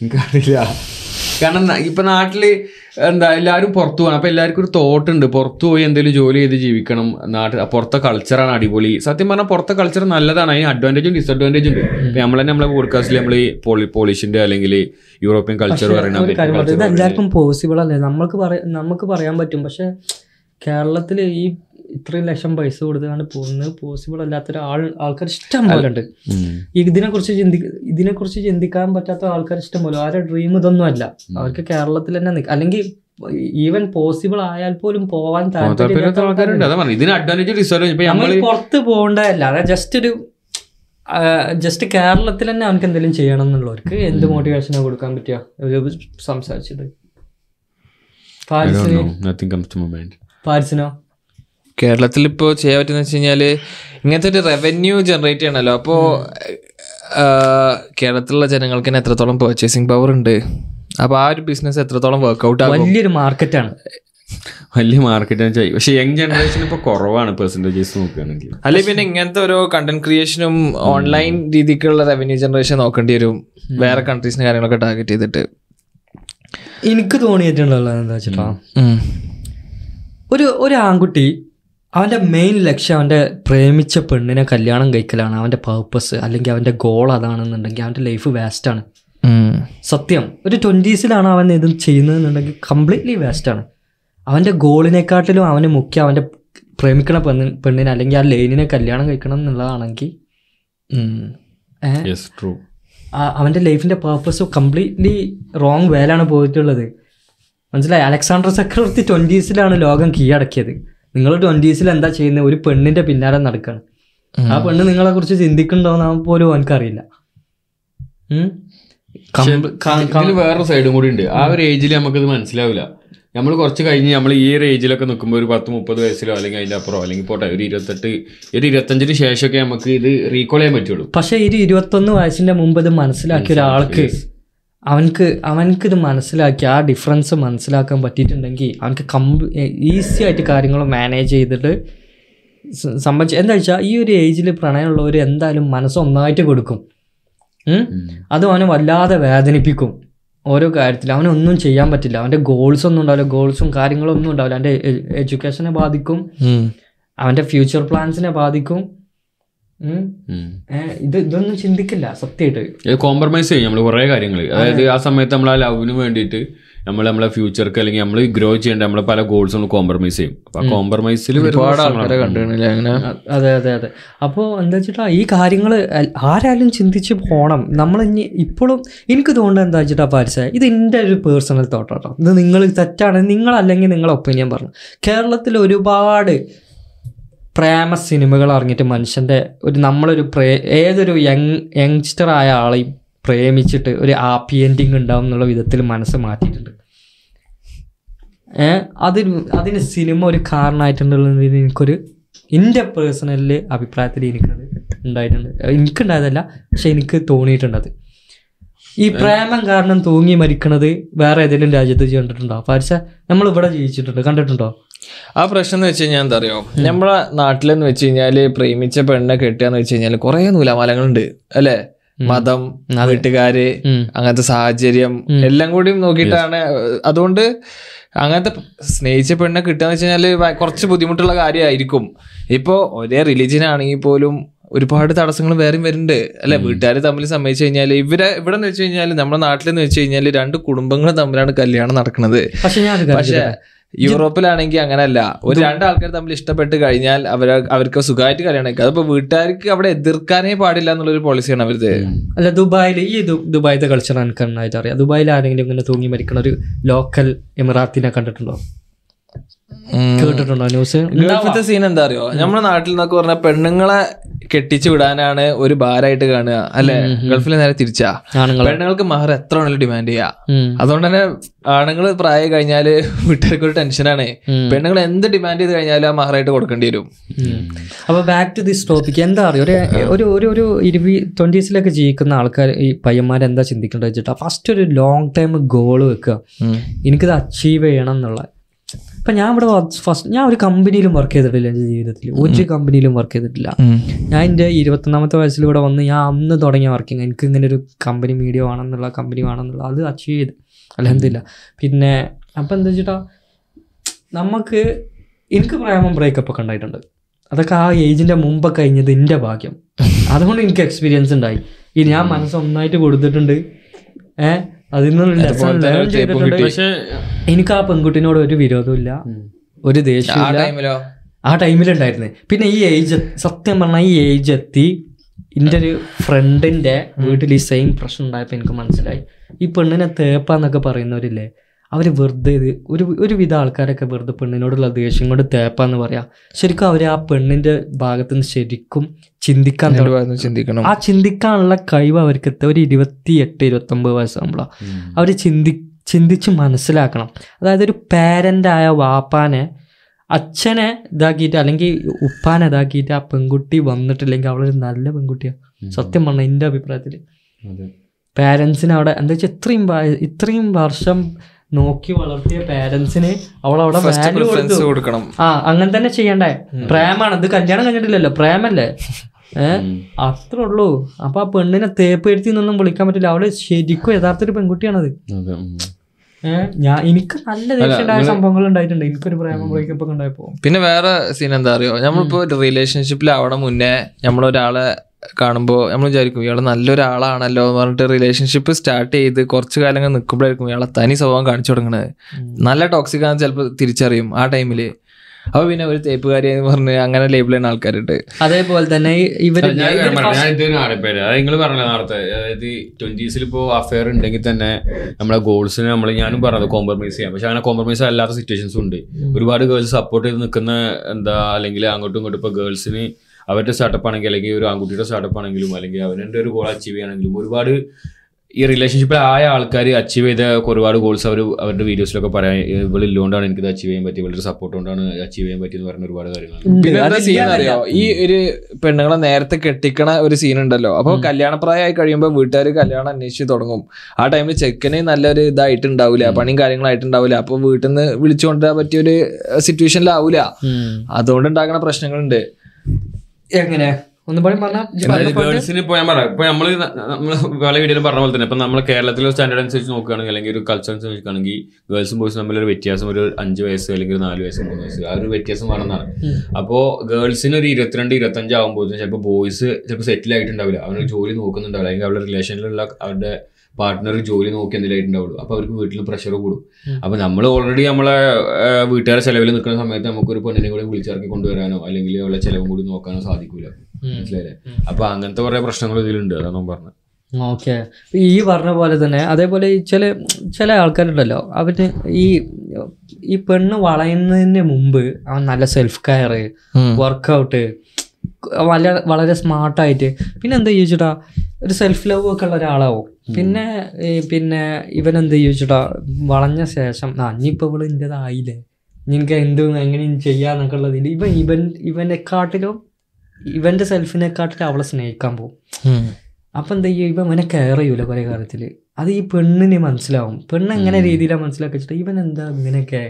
എനിക്കറിയില്ല. കാരണം ഇപ്പം നാട്ടിൽ എന്താ എല്ലാവരും പുറത്തു പോകണം. അപ്പോൾ എല്ലാവർക്കും ഒരു തോട്ടുണ്ട്, പുറത്തു പോയി എന്തെങ്കിലും ജോലി ചെയ്ത് ജീവിക്കണം. നാട്ടിൽ പുറത്തെ കൾച്ചറാണ് അടിപൊളി. സത്യം പറഞ്ഞാൽ പുറത്തെ കൾച്ചർ നല്ലതാണ്, അതിന് അഡ്വാൻറ്റേജും ഡിസഡ്വാൻറ്റേജും ഉണ്ട്. ഇപ്പം നമ്മൾ തന്നെ നമ്മളെ പോഡ്കാസ്റ്റിൽ നമ്മൾ പോളി പോളിഷിൻ്റെ അല്ലെങ്കിൽ യൂറോപ്യൻ കൾച്ചർ പറയുന്നത് ഇത് എല്ലാവർക്കും പോസിബിൾ അല്ലേ? നമുക്ക് പറയാം നമുക്ക് പറയാൻ പറ്റും, പക്ഷേ കേരളത്തിൽ ഈ ഇത്രയും ലക്ഷം പൈസ കൊടുത്താണ് പോകുന്നത് പോസിബിൾ അല്ലാത്തൊരു ആൾ ആൾക്കാർ ഇഷ്ടം പോലെ ഉണ്ട്. ഇതിനെക്കുറിച്ച് ചിന്തി ഇതിനെക്കുറിച്ച് ചിന്തിക്കാൻ പറ്റാത്ത ആൾക്കാർ ഇഷ്ടം പോലെ. ആരുടെ ഡ്രീം ഇതൊന്നും അല്ല, അവർക്ക് കേരളത്തിൽ തന്നെ നിൽക്കുക, അല്ലെങ്കിൽ ഈവൻ പോസിബിൾ ആയാൽ പോലും പോവാൻ താല്പര്യം. പുറത്ത് പോകേണ്ടതല്ല, അതായത് ജസ്റ്റ് ഒരു ജസ്റ്റ് കേരളത്തിൽ തന്നെ അവർക്ക് എന്തെങ്കിലും ചെയ്യണം എന്നുള്ളവർക്ക് എന്ത് മോട്ടിവേഷനാണ് കൊടുക്കാൻ പറ്റുക? ഒരു സംസാരിച്ചത് പാരിസിനോ കേരളത്തിൽ ഇപ്പോൾ ചെയ്യാൻ പറ്റുന്ന വെച്ച് കഴിഞ്ഞാൽ ഇങ്ങനത്തെ ഒരു റവന്യൂ ജനറേറ്റ് ചെയ്യണമല്ലോ. അപ്പോൾ കേരളത്തിലുള്ള ജനങ്ങൾക്ക് തന്നെ എത്രത്തോളം പെർച്ചേസിങ് പവർ ഉണ്ട്, അപ്പോൾ ആ ഒരു ബിസിനസ് എത്രത്തോളം വർക്ക്ഔട്ട് ആകും. വലിയൊരു മാർക്കറ്റാണ്, വലിയ മാർക്കറ്റാണ് ചെയ്യും. പക്ഷെ യങ് ജനറേഷൻ ഇപ്പോൾ കുറവാണ് പെർസെൻറ്റേജസ് നോക്കുകയാണെങ്കിൽ. അല്ലെങ്കിൽ പിന്നെ ഇങ്ങനത്തെ ഓരോ കണ്ടന്റ് ക്രിയേഷനും ഓൺലൈൻ രീതിക്കുള്ള റവന്യൂ ജനറേഷൻ നോക്കേണ്ടി വരും വേറെ കൺട്രീസിന് കാര്യങ്ങളൊക്കെ ടാർഗറ്റ് ചെയ്തിട്ട്. എനിക്ക് തോന്നിയിട്ടുള്ളത് എന്താ വെച്ചിട്ടാ, ഒരു ഒരു ആൺകുട്ടി അവൻ്റെ മെയിൻ ലക്ഷ്യം അവൻ്റെ പ്രേമിച്ച പെണ്ണിനെ കല്യാണം കഴിക്കലാണ്, അവൻ്റെ പർപ്പസ് അല്ലെങ്കിൽ അവൻ്റെ ഗോൾ അതാണെന്നുണ്ടെങ്കിൽ അവൻ്റെ ലൈഫ് വേസ്റ്റാണ്. സത്യം, ഒരു ട്വൻറ്റീസിലാണ് അവൻ ഇത് ചെയ്യുന്നതെന്നുണ്ടെങ്കിൽ കംപ്ലീറ്റ്ലി വേസ്റ്റാണ്. അവൻ്റെ ഗോളിനെക്കാട്ടിലും അവന് മുഖ്യം അവൻ്റെ പ്രേമിക്കണ പെണ്ണിൻ പെണ്ണിനെ അല്ലെങ്കിൽ ആ ലൈനിനെ കല്യാണം കഴിക്കണം എന്നുള്ളതാണെങ്കിൽ അവൻ്റെ ലൈഫിൻ്റെ പർപ്പസ് കംപ്ലീറ്റ്ലി റോങ് വേലാണ് പോയിട്ടുള്ളത്. മനസ്സിലായി? അലക്സാണ്ടർ ചക്രവർത്തി ട്വൻറ്റീസിലാണ് ലോകം കീഴടക്കിയത്. നിങ്ങൾ ട്വൻറ്റീസിൽ എന്താ ചെയ്യുന്നത്? ഒരു പെണ്ണിൻ്റെ പിന്നാലെ നടക്കുകയാണ്. ആ പെണ്ണ് നിങ്ങളെ കുറിച്ച് ചിന്തിക്കുന്നുണ്ടോയെന്ന് പോലും അവനക്കറിയില്ല. വേറൊരു സൈഡും കൂടി ഉണ്ട്. ആ ഒരു ഏജിൽ നമുക്കത് മനസ്സിലാവില്ല. നമ്മൾ കുറച്ച് കഴിഞ്ഞ് നമ്മൾ ഈ ഒരു ഏജിലൊക്കെ നിൽക്കുമ്പോൾ ഒരു പത്ത് മുപ്പത് വയസ്സിലോ അല്ലെങ്കിൽ അതിൻ്റെ അപ്പുറോ അല്ലെങ്കിൽ പോട്ടെ ഒരു ഇരുപത്തെട്ട് ഒരു ഇരുപത്തഞ്ചിന് ശേഷമൊക്കെ നമുക്ക് ഇത് റീകോൾ ചെയ്യാൻ പറ്റുള്ളൂ. പക്ഷേ ഈ ഇരുപത്തൊന്ന് വയസ്സിൻ്റെ മുമ്പ് ഇത് മനസ്സിലാക്കിയ ഒരാൾക്ക് അവനക്ക് അവനക്കിത് മനസ്സിലാക്കി ആ ഡിഫറൻസ് മനസ്സിലാക്കാൻ പറ്റിയിട്ടുണ്ടെങ്കിൽ അവനക്ക് കമ്പ് ഈസി ആയിട്ട് കാര്യങ്ങൾ മാനേജ് ചെയ്തിട്ട് സംബന്ധിച്ച് എന്താ വെച്ചാൽ ഈ ഒരു ഏജിൽ പ്രണയമുള്ളവർ എന്തായാലും മനസ്സൊന്നായിട്ട് കൊടുക്കും. അതും അവനെ വല്ലാതെ വേദനിപ്പിക്കും ഓരോ കാര്യത്തിൽ. അവനൊന്നും ചെയ്യാൻ പറ്റില്ല, അവൻ്റെ ഗോൾസ് ഒന്നും ഉണ്ടാവില്ല, ഗോൾസും കാര്യങ്ങളൊന്നും ഉണ്ടാവില്ല. അവൻ്റെ എഡ്യൂക്കേഷനെ ബാധിക്കും, അവൻ്റെ ഫ്യൂച്ചർ പ്ലാൻസിനെ ബാധിക്കും. ഇത് ഇതൊന്നും ചിന്തിക്കില്ല സത്യമായിട്ട്. കോംപ്രമൈസ് ചെയ്യും നമ്മൾ കുറേ കാര്യങ്ങൾ. അതായത് ആ സമയത്ത് നമ്മൾ ആ ലവിന് വേണ്ടിയിട്ട് നമ്മൾ നമ്മളെ ഫ്യൂച്ചർക്ക് അല്ലെങ്കിൽ നമ്മൾ ഗ്രോ ചെയ്യേണ്ട നമ്മളെ പല ഗോൾസും നമ്മൾ കോംപ്രമൈസ് ചെയ്യും. അപ്പം ആ കോംപ്രമൈസിൽ ഒരുപാട് ആൾക്കാരെ കണ്ടില്ല അങ്ങനെ. അതെ അതെ അതെ അപ്പോൾ എന്താ വെച്ചിട്ടാ ഈ കാര്യങ്ങൾ ആരായാലും ചിന്തിച്ച് പോകണം. നമ്മളിനി ഇപ്പോഴും എനിക്ക് തോന്നുന്നത് എന്താ വെച്ചിട്ടാ പാരിസായ, ഇത് എൻ്റെ ഒരു പേഴ്സണൽ തോട്ടാട്ടോ, ഇത് നിങ്ങൾ തെറ്റാണ് നിങ്ങളല്ലെങ്കിൽ നിങ്ങളെ ഒപ്പീനിയൻ പറഞ്ഞു. കേരളത്തിൽ ഒരുപാട് പ്രേമ സിനിമകൾ ഇറങ്ങിയിട്ട് മനുഷ്യൻ്റെ ഒരു നമ്മളൊരു പ്രേ ഏതൊരു യങ് യങ്സ്റ്ററായ ആളെയും പ്രേമിച്ചിട്ട് ഒരു ഹാപ്പി എൻഡിങ് ഉണ്ടാവും എന്നുള്ള വിധത്തിൽ മനസ്സ് മാറ്റിയിട്ടുണ്ട്. ഏഹ് അതിന് അതിന് സിനിമ ഒരു കാരണമായിട്ടുണ്ടെന്നുള്ളതിന് എനിക്കൊരു എൻ്റെ പേഴ്സണലിൽ അഭിപ്രായത്തിൽ എനിക്കത് ഉണ്ടായിട്ടുണ്ട്. എനിക്കുണ്ടായതല്ല, പക്ഷെ എനിക്ക് തോന്നിയിട്ടുണ്ടത്. ഈ പ്രേമം കാരണം തൂങ്ങി മരിക്കണത് വേറെ ഏതെങ്കിലും രാജ്യത്ത് കണ്ടിട്ടുണ്ടോ? പക്ഷേ നമ്മൾ ഇവിടെ ജീവിച്ചിട്ടുണ്ട്, കണ്ടിട്ടുണ്ടോ? ആ പ്രശ്നം എന്ന് വെച്ച് കഴിഞ്ഞാൽ എന്താ അറിയോ, നമ്മളെ നാട്ടിലെന്ന് വെച്ച് കഴിഞ്ഞാൽ പ്രേമിച്ച പെണ്ണെ കെട്ടുകയെന്ന് വെച്ച് കഴിഞ്ഞാൽ കുറേ നൂലാമാലങ്ങളുണ്ട് അല്ലേ. മതം, വീട്ടുകാര്, അങ്ങനത്തെ സാഹചര്യം എല്ലാം കൂടി നോക്കിയിട്ടാണ്. അതുകൊണ്ട് അങ്ങനത്തെ സ്നേഹിച്ച പെണ്ണെ കിട്ടുകയെന്ന് വെച്ച് കഴിഞ്ഞാൽ കുറച്ച് ബുദ്ധിമുട്ടുള്ള കാര്യമായിരിക്കും. ഇപ്പോൾ ഒരേ റിലീജിയൻ ആണെങ്കിൽ പോലും ഒരുപാട് തടസ്സങ്ങൾ വേറെയും വരുന്നുണ്ട് അല്ലെ. വീട്ടുകാർ തമ്മിൽ സമ്മതിച്ചു കഴിഞ്ഞാൽ ഇവരെ ഇവിടെ എന്ന് വെച്ച് കഴിഞ്ഞാൽ നമ്മുടെ നാട്ടിലെന്ന് വെച്ച് കഴിഞ്ഞാൽ രണ്ട് കുടുംബങ്ങൾ തമ്മിലാണ് കല്യാണം നടക്കുന്നത്. പക്ഷേ യൂറോപ്പിലാണെങ്കിൽ അങ്ങനല്ല. ഒരു രണ്ടാൾക്കാർ തമ്മിൽ ഇഷ്ടപ്പെട്ട് കഴിഞ്ഞാൽ അവർ അവർക്ക് സുഖമായിട്ട് കല്യാണം കഴിക്കും. അതിപ്പോൾ വീട്ടുകാർക്ക് അവിടെ എതിർക്കാനേ പാടില്ല എന്നുള്ളൊരു പോളിസിയാണ് അവരത്. അല്ല ദുബായിൽ ഈ ദുബായിലത്തെ കൾച്ചർ എനിക്ക് നന്നായിട്ട് അറിയാം. ദുബായിൽ ആരെങ്കിലും ഇങ്ങനെ തൂങ്ങി മരിക്കണ ഒരു ലോക്കൽ എമിറാത്തിനെ കണ്ടിട്ടുണ്ടോ? കേട്ടിട്ടുണ്ടോ ന്യൂസ്? രണ്ടാമത്തെ സീൻ എന്താ അറിയോ, നമ്മുടെ നാട്ടിൽ നിന്നൊക്കെ പറഞ്ഞാൽ പെണ്ണുങ്ങളെ കെട്ടിച്ചു വിടാനാണ് ഒരു ഭാരമായിട്ട് കാണുക അല്ലെ. ഗൾഫിൽ നേരെ തിരിച്ചാ, പെണ്ണുങ്ങൾക്ക് മഹർ എത്ര ആണെങ്കിലും ഡിമാൻഡ് ചെയ്യാ. അതുകൊണ്ട് തന്നെ ആണുങ്ങൾ പ്രായം കഴിഞ്ഞാല് വീട്ടുകാർക്ക് ഒരു ടെൻഷനാണ്. പെണ്ണുങ്ങൾ എന്ത് ഡിമാൻഡ് ചെയ്ത് കഴിഞ്ഞാലും ആ മഹറായിട്ട് കൊടുക്കേണ്ടി വരും. അപ്പൊ ബാക്ക് ടു ദിസ് ടോപ്പിക്, എന്താ അറിയാം ഒരു ഒരു ഒരു ഇരുപത് ട്വന്റീസിലൊക്കെ ജീവിക്കുന്ന ആൾക്കാർ ഈ പയ്യന്മാർ എന്താ ചിന്തിക്കേണ്ടത് വെച്ചിട്ടാ, ഫസ്റ്റ് ഒരു ലോങ് ടൈം ഗോള് വെക്കുക, എനിക്കത് അച്ചീവ് ചെയ്യണം എന്നുള്ള. ഇപ്പം ഞാൻ ഇവിടെ ഫസ്റ്റ് ഞാൻ ഒരു കമ്പനിയിലും വർക്ക് ചെയ്തിട്ടില്ല എൻ്റെ ജീവിതത്തിൽ, ഒരു കമ്പനിയിലും വർക്ക് ചെയ്തിട്ടില്ല. ഞാൻ എൻ്റെ ഇരുപത്തൊന്നാമത്തെ വയസ്സിൽ ഇവിടെ വന്ന് ഞാൻ അന്ന് തുടങ്ങിയ വർക്കിങ്. എനിക്ക് ഇങ്ങനെ ഒരു കമ്പനി മീഡിയ ആണെന്നുള്ള കമ്പനി വേണമെന്നുള്ള അത് അച്ചീവ് ചെയ്ത് അൽഹംദുലില്ലാ. പിന്നെ അപ്പം എന്താ വെച്ചിട്ടാ നമുക്ക് എനിക്ക് പ്രേമം ബ്രേക്കപ്പ് ഒക്കെ ഉണ്ടായിട്ടുണ്ട്. അതൊക്കെ ആ ഏജിൻ്റെ മുമ്പൊക്കെ കഴിഞ്ഞത് എൻ്റെ ഭാഗ്യം. അതുകൊണ്ട് എനിക്ക് എക്സ്പീരിയൻസ് ഉണ്ടായി. ഇനി ഞാൻ മനസ്സൊന്നായിട്ട് കൊടുത്തിട്ടുണ്ട്. ഏഹ് അതിൽ നിന്നുള്ള പക്ഷേ എനിക്ക് ആ പെൺകുട്ടിനോട് ഒരു വിരോധമില്ല, ഒരു ദേഷ്യമില്ല ആ ടൈമിലുണ്ടായിരുന്നേ. പിന്നെ ഈ ഏജ് സത്യം പറഞ്ഞാൽ ഈ ഏജ് എത്തി എൻ്റെ ഒരു ഫ്രണ്ടിൻ്റെ വീട്ടിൽ ഈ സെയിം പ്രശ്നം ഉണ്ടായപ്പോൾ എനിക്ക് മനസ്സിലായി ഈ പെണ്ണിനെ തേപ്പാന്നൊക്കെ പറയുന്നവരില്ലേ, അവർ വെറുതെ ഇത് ഒരു ഒരുവിധ ആൾക്കാരൊക്കെ വെറുതെ പെണ്ണിനോടുള്ള ദേഷ്യം കൊണ്ട് തേപ്പാന്ന് പറയാം. ശരിക്കും അവർ ആ പെണ്ണിൻ്റെ ഭാഗത്ത് നിന്ന് ശരിക്കും ചിന്തിക്കാൻ ചിന്തിക്കണം. ആ ചിന്തിക്കാനുള്ള കഴിവ് അവർക്ക് ഒരു ഇരുപത്തി എട്ട് ഇരുപത്തൊമ്പത് വയസ്സാകുമ്പോൾ അവർ ചിന്തി ചിന്തിച്ച് മനസ്സിലാക്കണം. അതായത് ഒരു പേരൻ്റായ വാപ്പാനെ അച്ഛനെ ഇതാക്കിയിട്ട് അല്ലെങ്കിൽ ഉപ്പാനെ ഇതാക്കിയിട്ട് ആ പെൺകുട്ടി വന്നിട്ടില്ലെങ്കിൽ അവളൊരു നല്ല പെൺകുട്ടിയാണ്. സത്യം പറഞ്ഞ എൻ്റെ അഭിപ്രായത്തിൽ പാരൻസിന് അവിടെ എന്താ വെച്ചാൽ ഇത്രയും ഇത്രയും വർഷം നോക്കി വളർത്തിയ പാരൻസിന് അവളവിടെ വാല്യൂ കൊടുക്കണം. ആ അങ്ങനെ തന്നെ ചെയ്യണ്ടേ. പ്രേമാണ് ഇത്, കല്യാണം കഴിഞ്ഞിട്ടില്ലല്ലോ, പ്രേമല്ലേ, ഏഹ് അത്രേ ഉള്ളൂ. അപ്പൊ ആ പെണ്ണിനെ തേപ്പ് എടുത്തി നിന്നും വിളിക്കാൻ പറ്റില്ല. അവള് ശരിക്കും യഥാർത്ഥ ഒരു പെൺകുട്ടിയാണത്. ഏഹ് ഞാൻ എനിക്ക് നല്ല ദേഷ്യമുണ്ടായ സംഭവങ്ങൾ ഉണ്ടായിട്ടുണ്ട്. എനിക്കൊരു പ്രേമം ബ്രേക്കപ്പ് ഒക്കെ ഉണ്ടായപ്പോ. പിന്നെ വേറെ സീൻ എന്താ അറിയോ, നമ്മളിപ്പോ റിലേഷൻഷിപ്പിൽ അവിടെ മുന്നേ നമ്മളൊരാളെ കാണുമ്പോൾ നമ്മൾ വിചാരിക്കും ഇയാൾ നല്ലൊരാളാണല്ലോ എന്ന് പറഞ്ഞിട്ട് റിലേഷൻഷിപ്പ് സ്റ്റാർട്ട് ചെയ്ത് കുറച്ച് കാലങ്ങൾ നിൽക്കുമ്പോഴായിരിക്കും ഇയാളെ തനി സ്വഭാവം കാണിച്ചു തുടങ്ങണത്. നല്ല ടോക്സിക് ആണെന്ന് ചിലപ്പോൾ തിരിച്ചറിയും ആ ടൈമില്. അപ്പൊ പിന്നെ ഒരു തേപ്പുകാരി എന്ന് പറഞ്ഞ് അങ്ങനെ ലേബിൾ ചെയ്യുന്ന ആൾക്കാരുണ്ട്. അതേപോലെ തന്നെ ഇവർ നിങ്ങൾ പറഞ്ഞത് നേരത്തെ, അതായത് ട്വന്റീസിൽ ഇപ്പോൾ അഫെയർ ഉണ്ടെങ്കിൽ തന്നെ നമ്മളെ ഗോൾസിന് നമ്മൾ ഞാനും പറഞ്ഞത് കോംപ്രമൈസ് ചെയ്യാം. പക്ഷെ അങ്ങനെ കോംപ്രമൈസ് അല്ലാത്ത സിറ്റുവേഷൻസും ഉണ്ട്. ഒരുപാട് ഗേൾസ് സപ്പോർട്ട് ചെയ്ത് നിൽക്കുന്ന എന്താ അല്ലെങ്കിൽ അങ്ങോട്ടും ഇങ്ങോട്ടും ഇപ്പോൾ ഗേൾസിന് അവരുടെ സ്റ്റാർട്ടപ്പ് ആണെങ്കിൽ അല്ലെങ്കിൽ ഒരു ആൺകുട്ടിയുടെ സ്റ്റാർട്ടപ്പ് ആണെങ്കിലും അല്ലെങ്കിൽ അവരുടെ ഒരു ഗോൾ അച്ചീവ് ചെയ്യണമെങ്കിലും ഒരുപാട് ഈ റിലേഷൻഷിപ്പിൽ ആയ ആൾക്കാർ അച്ചീവ് ചെയ്ത ഒരുപാട് ഗോൾസ് അവർ അവരുടെ വീഡിയോസിലൊക്കെ പറയാൻ ഇവിടെ ഇല്ലോണ്ടാണ് എനിക്കിത് അച്ചീവ് ചെയ്യാൻ പറ്റിയത്, വളരെ സപ്പോർട്ട് കൊണ്ടാണ് അച്ചീവ് ചെയ്യാൻ പറ്റിയെന്ന് പറഞ്ഞ ഒരുപാട് കാര്യങ്ങൾ. ഈ ഒരു പെണ്ണുങ്ങളെ നേരത്തെ കെട്ടിക്കണ ഒരു സീൻ ഉണ്ടല്ലോ. അപ്പോൾ കല്യാണപ്രായമായി കഴിയുമ്പോൾ വീട്ടുകാർ കല്യാണം അന്വേഷിച്ച് തുടങ്ങും. ആ ടൈമിൽ ചെക്കന് നല്ലൊരു ഇതായിട്ടുണ്ടാവില്ല, പണിയും കാര്യങ്ങളായിട്ടുണ്ടാവില്ല. അപ്പോൾ വീട്ടിൽ നിന്ന് വിളിച്ചു കൊണ്ടുവരാൻ പറ്റിയൊരു സിറ്റുവേഷനിലാവില്ല. അതുകൊണ്ടുണ്ടാകുന്ന പ്രശ്നങ്ങളുണ്ട്. എങ്ങനെ ഗേൾസിന് ഇപ്പോൾ ഞാൻ പറയാം, ഇപ്പൊ നമ്മള് നമ്മള് പല വീഡിയോയിലും പറഞ്ഞ പോലെ തന്നെ ഇപ്പൊ നമ്മള് കേരളത്തിലെ സ്റ്റാൻഡേർഡ് അനുസരിച്ച് നോക്കുകയാണെങ്കിൽ അല്ലെങ്കിൽ ഒരു കൾച്ചർ അനുസരിച്ച് നോക്കുകയാണെങ്കിൽ ഗേൾസും ബോയ്സും തമ്മിലൊരു വ്യത്യാസം ഒരു അഞ്ച് വയസ്സ് അല്ലെങ്കിൽ ഒരു നാല് വയസ്സ് മൂന്ന് വയസ്സ് ആ ഒരു വ്യത്യാസം വേണമെന്നാണ്. അപ്പോൾ ഗേൾസിന് ഒരു ഇരുപത്തിരണ്ട് ഇരുപത്തഞ്ച് ആകുമ്പോഴത്തേക്കും ചിലപ്പോൾ ബോയ്സ് ചിലപ്പോൾ സെറ്റിൽ ആയിട്ടുണ്ടാവില്ല, അവരൊരു ജോലി നോക്കുന്നുണ്ടാവില്ല, അല്ലെങ്കിൽ അവരുടെ റിലേഷനിലുള്ള അവരുടെ പാർട്ട്ണർ ജോലി നോക്കി എന്തെങ്കിലുമായിട്ടുണ്ടാവുള്ളൂ. അപ്പോൾ അവർക്ക് വീട്ടിൽ പ്രഷർ കൂടും. അപ്പോൾ നമ്മൾ ഓൾറെഡി നമ്മളെ വീട്ടുകാരെ ചിലവിൽ നിൽക്കുന്ന സമയത്ത് നമുക്കൊരു പെണ്ണിനെ കൂടി വിളിച്ചിറക്കി കൊണ്ടുവരാനോ അല്ലെങ്കിൽ അവളെ ചിലവും കൂടി നോക്കാനോ സാധിക്കില്ല. മനസ്സിലായില്ലേ? അപ്പോൾ അങ്ങനത്തെ കുറേ പ്രശ്നങ്ങൾ ഇതിലുണ്ട്. അതാണ് പറഞ്ഞത്. ഓക്കെ. ഈ പറഞ്ഞ പോലെ തന്നെ അതേപോലെ ചില ചില ആൾക്കാരുണ്ടല്ലോ, അവന് ഈ ഈ പെണ്ണ് വളയുന്നതിന് മുമ്പ് അവൻ നല്ല സെൽഫ് കെയർ, വർക്കൗട്ട്, വളരെ വളരെ സ്മാർട്ടായിട്ട് പിന്നെ എന്താ ചോദിച്ചിട്ടാ ഒരു സെൽഫ് ലവ് ഒക്കെ ഉള്ള ഒരാളാവും. പിന്നെ പിന്നെ ഇവനെന്ത് ചോദിച്ചിട്ടാ വളഞ്ഞ ശേഷം ആ ഇനിയിപ്പോൾ ഇവള് ഇൻ്റെതായില്ലേ, എനിക്ക് എന്ത് എങ്ങനെയും ചെയ്യാന്നൊക്കെ ഉള്ളതിൽ ഇവൻ ഇവൻ ഇവനെക്കാട്ടിലും ഇവൻ്റെ സെൽഫിനെക്കാട്ടിലും അവളെ സ്നേഹിക്കാൻ പോകും. അപ്പം എന്താ ചെയ്യുക, ഇപ്പം ഇവനെ കെയർ ചെയ്യൂല കുറേ കാര്യത്തിൽ. അത് ഈ പെണ്ണിന് മനസ്സിലാവും. പെണ്ണ് എങ്ങനെ രീതിയിലാണ് മനസ്സിലാക്കി വെച്ചിട്ട് ഇവൻ എന്താ ഇങ്ങനെയൊക്കെ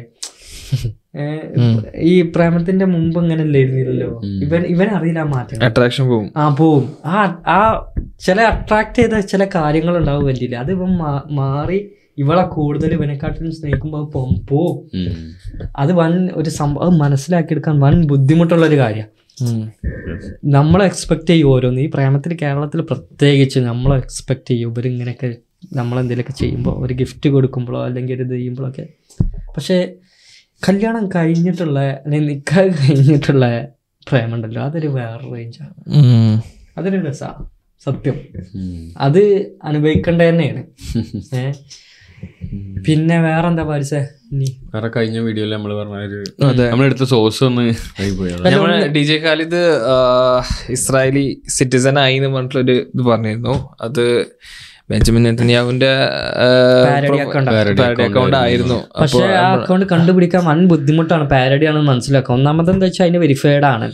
ഈ പ്രേമത്തിന്റെ മുമ്പ് ഇങ്ങനെ അല്ലായിരുന്നില്ലല്ലോ, ഇവൻ ഇവനറിയില്ല മാറ്റം, അട്രാക്ഷൻ പോകും. ആ പോവും. ആ ആ ചില അട്രാക്ട് ചെയ്ത ചില കാര്യങ്ങൾ ഉണ്ടാവും പറ്റില്ല. അത് ഇവൻ മാറി ഇവളെ കൂടുതൽ ഇവനെക്കാട്ടിലും സ്നേഹിക്കുമ്പോൾ പോവും. അത് വൻ ഒരു സംഭവം മനസ്സിലാക്കിയെടുക്കാൻ വൻ ബുദ്ധിമുട്ടുള്ളൊരു കാര്യമാണ്. നമ്മൾ എക്സ്പെക്ട് ചെയ്യും ഓരോന്ന്. ഈ പ്രേമത്തിൽ കേരളത്തിൽ പ്രത്യേകിച്ച് നമ്മൾ എക്സ്പെക്ട് ചെയ്യും ഇവരിങ്ങനെയൊക്കെ നമ്മളെന്തെങ്കിലുമൊക്കെ ചെയ്യുമ്പോൾ ഒരു ഗിഫ്റ്റ് കൊടുക്കുമ്പോഴോ അല്ലെങ്കിൽ ഒരു ഇത് ചെയ്യുമ്പോഴൊക്കെ. പക്ഷേ കല്യാണം കഴിഞ്ഞിട്ടുള്ള അല്ലെങ്കിൽ നിക്കാഹ് കഴിഞ്ഞിട്ടുള്ള പ്രേമുണ്ടല്ലോ, അതൊരു വേറെ റേഞ്ചാണ്. അതൊരു രസമാണ് സത്യം. അത് അനുഭവിക്കേണ്ടത് തന്നെയാണ്. ഏഹ് പിന്നെ വേറെ എന്താ പാരിസേ വേറെ കഴിഞ്ഞ വീഡിയോയിൽ നമ്മൾ പറഞ്ഞൊരു നമ്മളെടുത്ത സോഴ്സ് ഒന്ന് നമ്മള് ഡിജെ ഖാലിദ് ഇസ്രായേലി സിറ്റിസൺ ആയി എന്ന് പറഞ്ഞിട്ടൊരു ഇത് പറഞ്ഞിരുന്നു. അത് ബെഞ്ചമിൻ നെതന്യാഹുവിന്റെ അക്കൗണ്ട് ആയിരുന്നു. പക്ഷെ ആ അക്കൗണ്ട് കണ്ടുപിടിക്കാൻ വൻ ബുദ്ധിമുട്ടാണ്. പാരഡി ആണെന്ന് മനസ്സിലാക്കാം. ഒന്നാമത് എന്താ വെച്ചാൽ അതിന് വെരിഫൈഡ് ആണ്,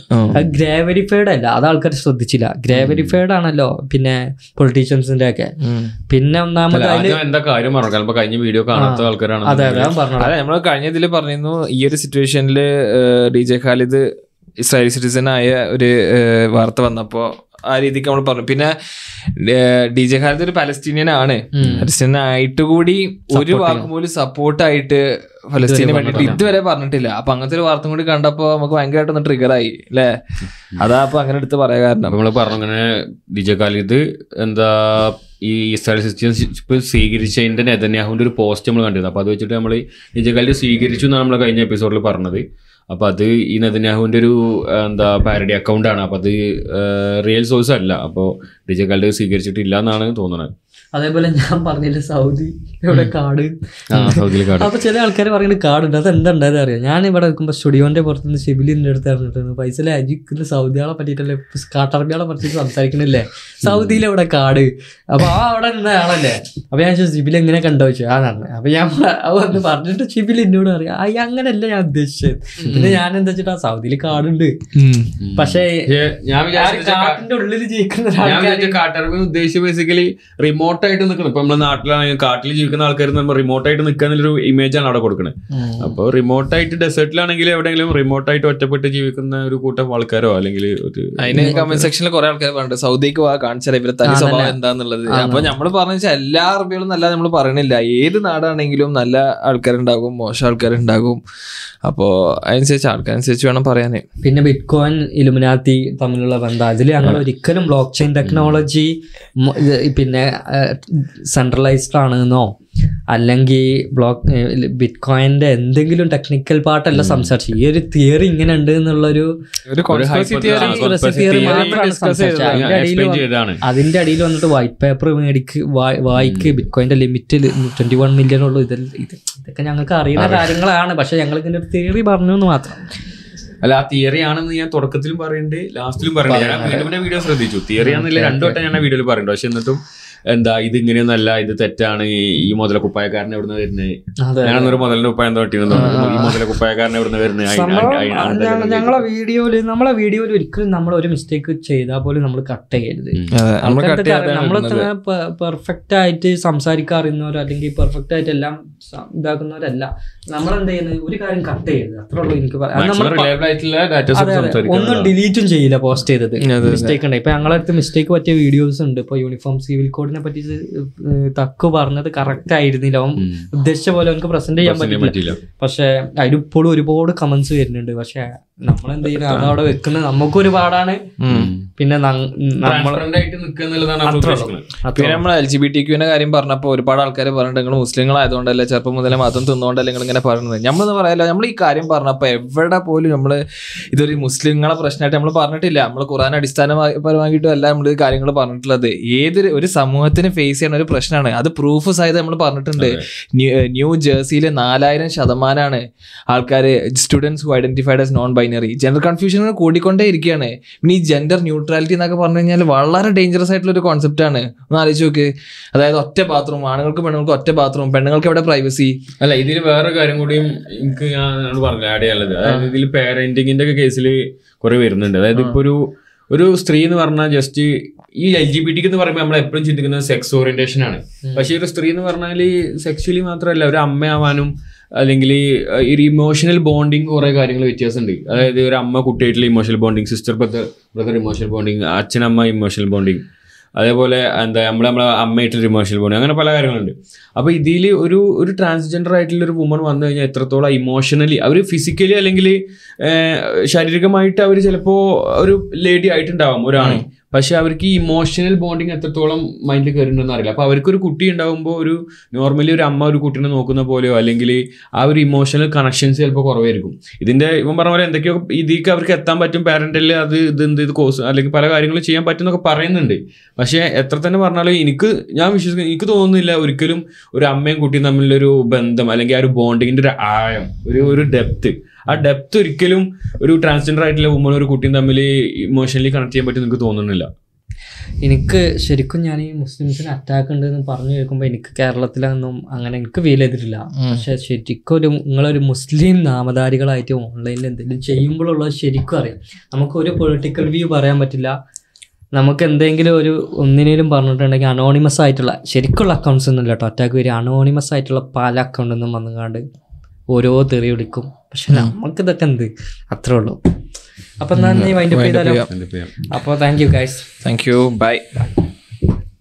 ഗ്രേ വെരിഫൈഡ് അല്ല. അത് ആൾക്കാർ ശ്രദ്ധിച്ചില്ല. ഗ്രേ വെരിഫൈഡ് ആണല്ലോ പിന്നെ പൊളിറ്റീഷ്യൻസിന്റെ ഒക്കെ. പിന്നെ ഒന്നാമത് എന്താ കാര്യം പറഞ്ഞു കഴിഞ്ഞ വീഡിയോ കാണാത്ത ആൾക്കാരാണ്. അതെ അതെ പറഞ്ഞു. അതെ നമ്മൾ കഴിഞ്ഞതിൽ പറഞ്ഞിരുന്നു ഈ ഒരു സിറ്റുവേഷനിൽ D J Khaled Israeli citizen ആയ ഒരു വാർത്ത വന്നപ്പോ ആ രീതിക്ക് നമ്മൾ പറഞ്ഞു. പിന്നെ ഡി ജെ ഖാലിദ് ഒരു പലസ്തീനിയൻ ആണ്. പലസ്തീനിയൻ ആയിട്ട് കൂടി ഒരു വാക്കും പോലും സപ്പോർട്ടായിട്ട് ഫലസ്തീനെ വേണ്ടിയിട്ട് ഇതുവരെ പറഞ്ഞിട്ടില്ല. അപ്പൊ അങ്ങനത്തെ ഒരു വാർത്ത കൂടി കണ്ടപ്പോ നമുക്ക് ഭയങ്കരമായിട്ടൊന്ന് ട്രിഗറായി അല്ലേ? അതാ അപ്പൊ അങ്ങനെ എടുത്ത് പറയാൻ കാരണം. നമ്മള് പറഞ്ഞു അങ്ങനെ ഡി ജെ ഖാലിദ് എന്താ ഈ ഇസ്രായേൽ സിറ്റിസൺഷിപ്പ് സ്വീകരിച്ചതിന്റെ നെതന്യാഹുവിന്റെ ഒരു പോസ്റ്റ് നമ്മൾ കണ്ടിരുന്നു. അപ്പൊ അത് വെച്ചിട്ട് നമ്മൾ ഡി ജെ ഖാലിദ് സ്വീകരിച്ചു എന്നാണ് നമ്മൾ കഴിഞ്ഞ എപ്പിസോഡിൽ പറഞ്ഞത്. അപ്പം അത് ഈ നെതന്യാഹുവിൻ്റെ ഒരു എന്താ പാരഡി അക്കൗണ്ടാണ്. അപ്പം അത് റിയൽ സോഴ്സ് അല്ല. അപ്പോൾ ഡിജെ ഖാലിദ് സ്വീകരിച്ചിട്ടില്ല എന്നാണ് തോന്നുന്നത്. അതേപോലെ ഞാൻ പറഞ്ഞില്ല സൗദി ഇവിടെ കാട്. അപ്പൊ ചില ആൾക്കാർ പറയുന്നത് കാടുണ്ട്, അത് എന്താ ഉണ്ടായത് അറിയാം. ഞാൻ ഇവിടെ നിൽക്കുമ്പോൾ സ്റ്റുഡിയോന്റെ പുറത്തുനിന്ന് ഷിബിലിന്റെ അടുത്ത് ഇറങ്ങിട്ടുണ്ട് പൈസയിലെ അജിക്കുന്ന സൗദികളെ പറ്റിയിട്ടല്ലേ കാട്ടറബികളെ പറ്റി സംസാരിക്കണില്ലേ, സൗദിയിലെ ഇവിടെ കാട്. അപ്പൊ ആ അവിടെ നിന്ന ആളല്ലേ. അപ്പൊ ഞാൻ ഷിബിൽ എങ്ങനെ കണ്ടോ വെച്ചു ആ നടന്നെ. അപ്പൊ ഞാൻ വന്ന് പറഞ്ഞിട്ട് ഷിബിൽ എന്നോട് പറയാം ആ അങ്ങനെയല്ല ഞാൻ ഉദ്ദേശിച്ചത്. പിന്നെ ഞാൻ എന്താ വെച്ചിട്ടാ സൗദിയിൽ കാടുണ്ട്, പക്ഷേ കാട്ടിന്റെ ഉള്ളിൽ ജീവിക്കുന്ന ഉദ്ദേശിച്ച് ബേസിക്കലി റിമോട്ട് ആയിട്ട് നിൽക്കണം. ഇപ്പൊ നമ്മുടെ നാട്ടിലാണെങ്കിൽ കാട്ടിൽ ജീവിക്കുന്ന ആൾക്കാർ റിമോട്ട് ആയിട്ട് നിൽക്കാനൊരു ഇമേജ് ആണ് അവിടെ കൊടുക്കുന്നത്. അപ്പൊ റിമോട്ട് ആയിട്ട് ഡെസേർട്ടിലാണെങ്കിൽ എവിടെയെങ്കിലും റിമോട്ട് ആയിട്ട് ഒറ്റപ്പെട്ട് ജീവിക്കുന്ന ഒരു കൂട്ടം ആൾക്കാരോ അല്ലെങ്കിൽ അതിന് കമന്റ് സെക്ഷനിൽ കുറെ ആൾക്കാർ പറഞ്ഞിട്ട് സൗദിക്ക് പോകാൻ കാണിച്ചാൽ ഇവരെ തനി സ്വഭാവം എന്താന്നുള്ളത്. അപ്പൊ നമ്മള് പറഞ്ഞ എല്ലാ അറബികളും നല്ല നമ്മൾ പറയണില്ല, ഏത് നാടാണെങ്കിലും നല്ല ആൾക്കാരുണ്ടാകും മോശം ആൾക്കാരുണ്ടാകും. അപ്പോ അതിനനുസരിച്ച് ആൾക്കാരനുസരിച്ച് വേണം പറയാനേ. പിന്നെ ബിറ്റ്കോയിൻ ഇലുമിനാത്തി തമ്മിലുള്ള ബന്ധം, അതിൽ ഞങ്ങൾ ഒരിക്കലും ബ്ലോക്ക് ചെയിൻ ടെക്നോളജി പിന്നെ സെൻട്രലൈസ്ഡ് ആണെന്നോ അല്ലെങ്കിൽ ബ്ലോക്ക് ബിറ്റ്കോയിന്റെ എന്തെങ്കിലും ടെക്നിക്കൽ പാർട്ടല്ല സംസാരിച്ചു. ഈ ഒരു തിയറി ഇങ്ങനെ ഉണ്ട് എന്നുള്ളൊരു അതിന്റെ അടിയിൽ വന്നിട്ട് വൈറ്റ് പേപ്പർ മേടിക്ക് വായിക്ക് ബിറ്റ്കോയിന്റെ ലിമിറ്റ് ട്വന്റി വൺ മില്യൺ ഉള്ളൂ. ഇത് ഇതൊക്കെ ഞങ്ങൾക്ക് അറിയുന്ന കാര്യങ്ങളാണ്, പക്ഷെ ഞങ്ങൾ ഇതിന്റെ ഒരു തിയറി പറഞ്ഞു എന്ന് മാത്രം. അല്ല ആ തിയറി ആണെന്ന് ഞാൻ തുടക്കത്തിലും പറയണ്ടേ ലാസ്റ്റിലും പറയണ്ടേ. ഞാൻ വീണ്ടും വീഡിയോ ശ്രദ്ധിച്ചു തിയറി ആണെന്നില്ല, രണ്ടു വട്ടം ഞാൻ ആ വീഡിയോയിൽ പറയണ്ട. പക്ഷെ എന്നിട്ടും എന്താ ഇത് ഇങ്ങനെയൊന്നല്ല, ഇത് തെറ്റാണ്, ഈ മുതല കുപ്പായക്കാരനെ എവിടുന്ന് വരുന്നത്, ഞാനൊരു മുതലിന്റെ കുപ്പായം തോട്ടിരുന്നു ഈ മുതല കുപ്പായക്കാരനെ എവിടുന്ന് വരുന്നത്. ഞങ്ങളെ വീഡിയോയില് നമ്മളെ വീഡിയോയിൽ ഒരിക്കലും നമ്മൾ ഒരു മിസ്റ്റേക്ക് ചെയ്താൽ പോലും നമ്മൾ കട്ട് ചെയ്യരുത്. നമ്മളെ പെർഫെക്റ്റ് ആയിട്ട് സംസാരിക്കാറുന്നവരോ അല്ലെങ്കിൽ പെർഫെക്റ്റ് ആയിട്ട് എല്ലാം ഇതാക്കുന്നവരല്ല. നമ്മളെന്താ ചെയ്യുന്നത്, ഒരു കാര്യം കട്ട് ചെയ്യരുത്, അത്രേ ഉള്ളൂ എനിക്ക് പറയാം. ഒന്നും ഡിലീറ്റും ചെയ്യില്ല പോസ്റ്റ് ചെയ്തത്. മിസ്റ്റേക്ക് ഉണ്ടായി ഇപ്പൊ ഞങ്ങളുടെ അടുത്ത് മിസ്റ്റേക്ക് പറ്റിയ വീഡിയോസ് ഉണ്ട്. ഇപ്പൊ യൂണിഫോം സിവിൽ കോഡിനെ പറ്റി തക്കു പറഞ്ഞത് കറക്റ്റ് ആയിരുന്നില്ല, അവൻ ഉദ്ദേശിച്ച പോലെ അവനക്ക് പ്രസന്റ് ചെയ്യാൻ പറ്റില്ല. പക്ഷെ അതിലിപ്പോഴും ഒരുപാട് കമന്റ്സ് വരുന്നുണ്ട്. പക്ഷെ നമ്മളെന്ത് ചെയ്യുന്നത് അതവിടെ വെക്കുന്നത് നമുക്കും ഒരുപാടാണ്. പിന്നെ നമ്മൾ എൽ ജി ബി ടി ക്യൂവിന്റെ കാര്യം പറഞ്ഞപ്പോൾ ഒരുപാട് ആൾക്കാർ പറഞ്ഞിട്ട് നിങ്ങൾ മുസ്ലിങ്ങളായതുകൊണ്ടല്ലേ ചെറുപ്പം മുതലേ മാത്രം തിന്നുകൊണ്ടല്ലേ നിങ്ങൾ ഇങ്ങനെ പറയുന്നത്. നമ്മളൊന്നും പറയല്ല, നമ്മൾ ഈ കാര്യം പറഞ്ഞപ്പോൾ എവിടെ പോലും നമ്മൾ ഇതൊരു മുസ്ലിങ്ങളെ പ്രശ്നമായിട്ട് നമ്മൾ പറഞ്ഞിട്ടില്ല. നമ്മൾ ഖുർആൻ അടിസ്ഥാനപരമായിട്ടും അല്ല നമ്മൾ കാര്യങ്ങൾ പറഞ്ഞിട്ടുള്ളത്. ഏതൊരു ഒരു സമൂഹത്തിന് ഫേസ് ചെയ്യുന്ന ഒരു പ്രശ്നമാണ് അത്. പ്രൂഫ് സഹിതം നമ്മൾ പറഞ്ഞിട്ടുണ്ട്. ന്യൂ ജേഴ്സിയിൽ നാലായിരം ശതമാനമാണ് ആൾക്കാർ students who identified as non binary. Gender confusion കൊണ്ടിക്കൊണ്ടേ ഇരിക്കുകയാണ്. പിന്നെ ഈ ജെൻഡർ ന്യൂട്രൽ ാലിറ്റി എന്നൊക്കെ പറഞ്ഞു കഴിഞ്ഞാൽ വളരെ ഡേഞ്ചറസ് ആയിട്ടുള്ള ഒരു കോൺസെപ്റ്റ് ആണ്. ഒന്ന് ആലോചിച്ച് നോക്ക്, അതായത് ഒറ്റ ബാത്റൂം, ആണുങ്ങൾക്ക് പെണ്ണുങ്ങൾക്ക് ഒറ്റ ബാത്റൂം, പെണ്ണുങ്ങൾക്ക് എവിടെ പ്രൈവസി. അല്ല ഇതിൽ വേറെ കാര്യം കൂടിയും എനിക്ക് ഞാൻ പറഞ്ഞു ആഡ് ചെയ്യാനുള്ളത്, അതായത് ഇതിൽ പാരന്റിങ്ങിന്റെ ഒക്കെ കേസിൽ കുറെ വരുന്നുണ്ട്. അതായത് ഇപ്പൊ ഒരു ഒരു സ്ത്രീ എന്ന് പറഞ്ഞാൽ ജസ്റ്റ് ഈ എൽ ജി ബി ടി എന്ന് പറയുമ്പോൾ നമ്മൾ എപ്പോഴും ചിന്തിക്കുന്നത് സെക്സ് ഓറിയന്റേഷൻ ആണ്. പക്ഷെ ഒരു സ്ത്രീ എന്ന് പറഞ്ഞാൽ സെക്ച്വലി മാത്രമല്ല, ഒരു അമ്മയാവാനും അല്ലെങ്കിൽ ഒരു ഇമോഷണൽ ബോണ്ടിങ് കുറേ കാര്യങ്ങൾ വ്യത്യാസമുണ്ട്. അതായത് ഒരു അമ്മ കുട്ടിയായിട്ടുള്ള emotional bonding, sister brother brother emotional bonding, അച്ഛനമ്മ ഇമോഷണൽ ബോണ്ടിങ്, അതേപോലെ എന്താ നമ്മൾ നമ്മളെ അമ്മയായിട്ടുള്ള ഇമോഷണൽ ബോണ്ടിങ്, അങ്ങനെ പല കാര്യങ്ങളുണ്ട്. അപ്പോൾ ഇതിൽ ഒരു ഒരു ട്രാൻസ്ജെൻഡർ ആയിട്ടുള്ള ഒരു വുമൺ വന്നു കഴിഞ്ഞാൽ എത്രത്തോളം ഇമോഷണലി അവർ ഫിസിക്കലി അല്ലെങ്കിൽ ശാരീരികമായിട്ട് അവർ ചിലപ്പോൾ ഒരു ലേഡി ആയിട്ടുണ്ടാവാം ഒരാണ്, പക്ഷെ അവർക്ക് ഈ ഇമോഷണൽ ബോണ്ടിങ് എത്രത്തോളം മൈൻഡിൽ കയറിയിട്ടുണ്ടെന്ന് അറിയില്ല. അപ്പോൾ അവർക്കൊരു കുട്ടി ഉണ്ടാകുമ്പോൾ ഒരു നോർമലി ഒരു അമ്മ ഒരു കുട്ടീനെ നോക്കുന്ന പോലെയോ അല്ലെങ്കിൽ ആ ഒരു ഇമോഷണൽ കണക്ഷൻസ് ചിലപ്പോൾ കുറവായിരിക്കും. ഇതിൻ്റെ ഇവൻ പറഞ്ഞ പോലെ എന്തൊക്കെയോ ഇതിലേക്ക് അവർക്ക് എത്താൻ പറ്റും, പാരൻ്റിൽ അത് ഇത് എന്ത് ഇത് കോഴ്സ് അല്ലെങ്കിൽ പല കാര്യങ്ങളും ചെയ്യാൻ പറ്റും എന്നൊക്കെ പറയുന്നുണ്ട്. പക്ഷേ എത്ര തന്നെ പറഞ്ഞാലും എനിക്ക് ഞാൻ വിശ്വസിക്കുന്നു, എനിക്ക് തോന്നുന്നില്ല ഒരിക്കലും ഒരു അമ്മയും കുട്ടിയും തമ്മിലൊരു ബന്ധം അല്ലെങ്കിൽ ആ ഒരു ബോണ്ടിങ്ങിൻ്റെ ഒരു ആഴം ഒരു ഒരു ഡെപ്ത്ത് ആ ഡെപ്ത് ഒരിക്കലും ഒരു ട്രാൻസ്ജെൻഡർ ആയിട്ടുള്ള വുമൺ ഒരു കുട്ടിയും തമ്മിൽ ഇമോഷണലി കണക്ട് ചെയ്യാൻ പറ്റും എനിക്ക് തോന്നുന്നില്ല. എനിക്ക് ശരിക്കും ഞാൻ ഈ മുസ്ലിംസിന് അറ്റാക്ക് ഉണ്ട് എന്ന് പറഞ്ഞു കേൾക്കുമ്പോൾ എനിക്ക് കേരളത്തിലൊന്നും അങ്ങനെ എനിക്ക് ഫീൽ ചെയ്തിട്ടില്ല. പക്ഷെ ശരിക്കും ഒരു നിങ്ങളൊരു മുസ്ലിം നാമധാരികളായിട്ട് ഓൺലൈനിൽ എന്തെങ്കിലും ചെയ്യുമ്പോഴുള്ളത് ശരിക്കും അറിയാം. നമുക്കൊരു പൊളിറ്റിക്കൽ വ്യൂ പറയാൻ പറ്റില്ല. നമുക്ക് എന്തെങ്കിലും ഒരു ഒന്നിനേലും പറഞ്ഞിട്ടുണ്ടെങ്കിൽ അനോണിമസ് ആയിട്ടുള്ള ശരിക്കുള്ള അക്കൗണ്ട്സ് ഒന്നും ഇല്ല കേട്ടോ അറ്റാക്ക് വരിക. അനോണിമസ് ആയിട്ടുള്ള പല അക്കൗണ്ടിൽ നിന്നും വന്നുകൊണ്ട് ഓരോ തെറി വിളിക്കും. പക്ഷെ നമുക്ക് ഇതൊക്കെ എന്ത് അത്രേ ഉള്ളൂ. അപ്പൊ എന്താ വൈൻഡ് അപ്പ് ചെയ്താലോ. അപ്പോൾ thank you guys, thank you, by.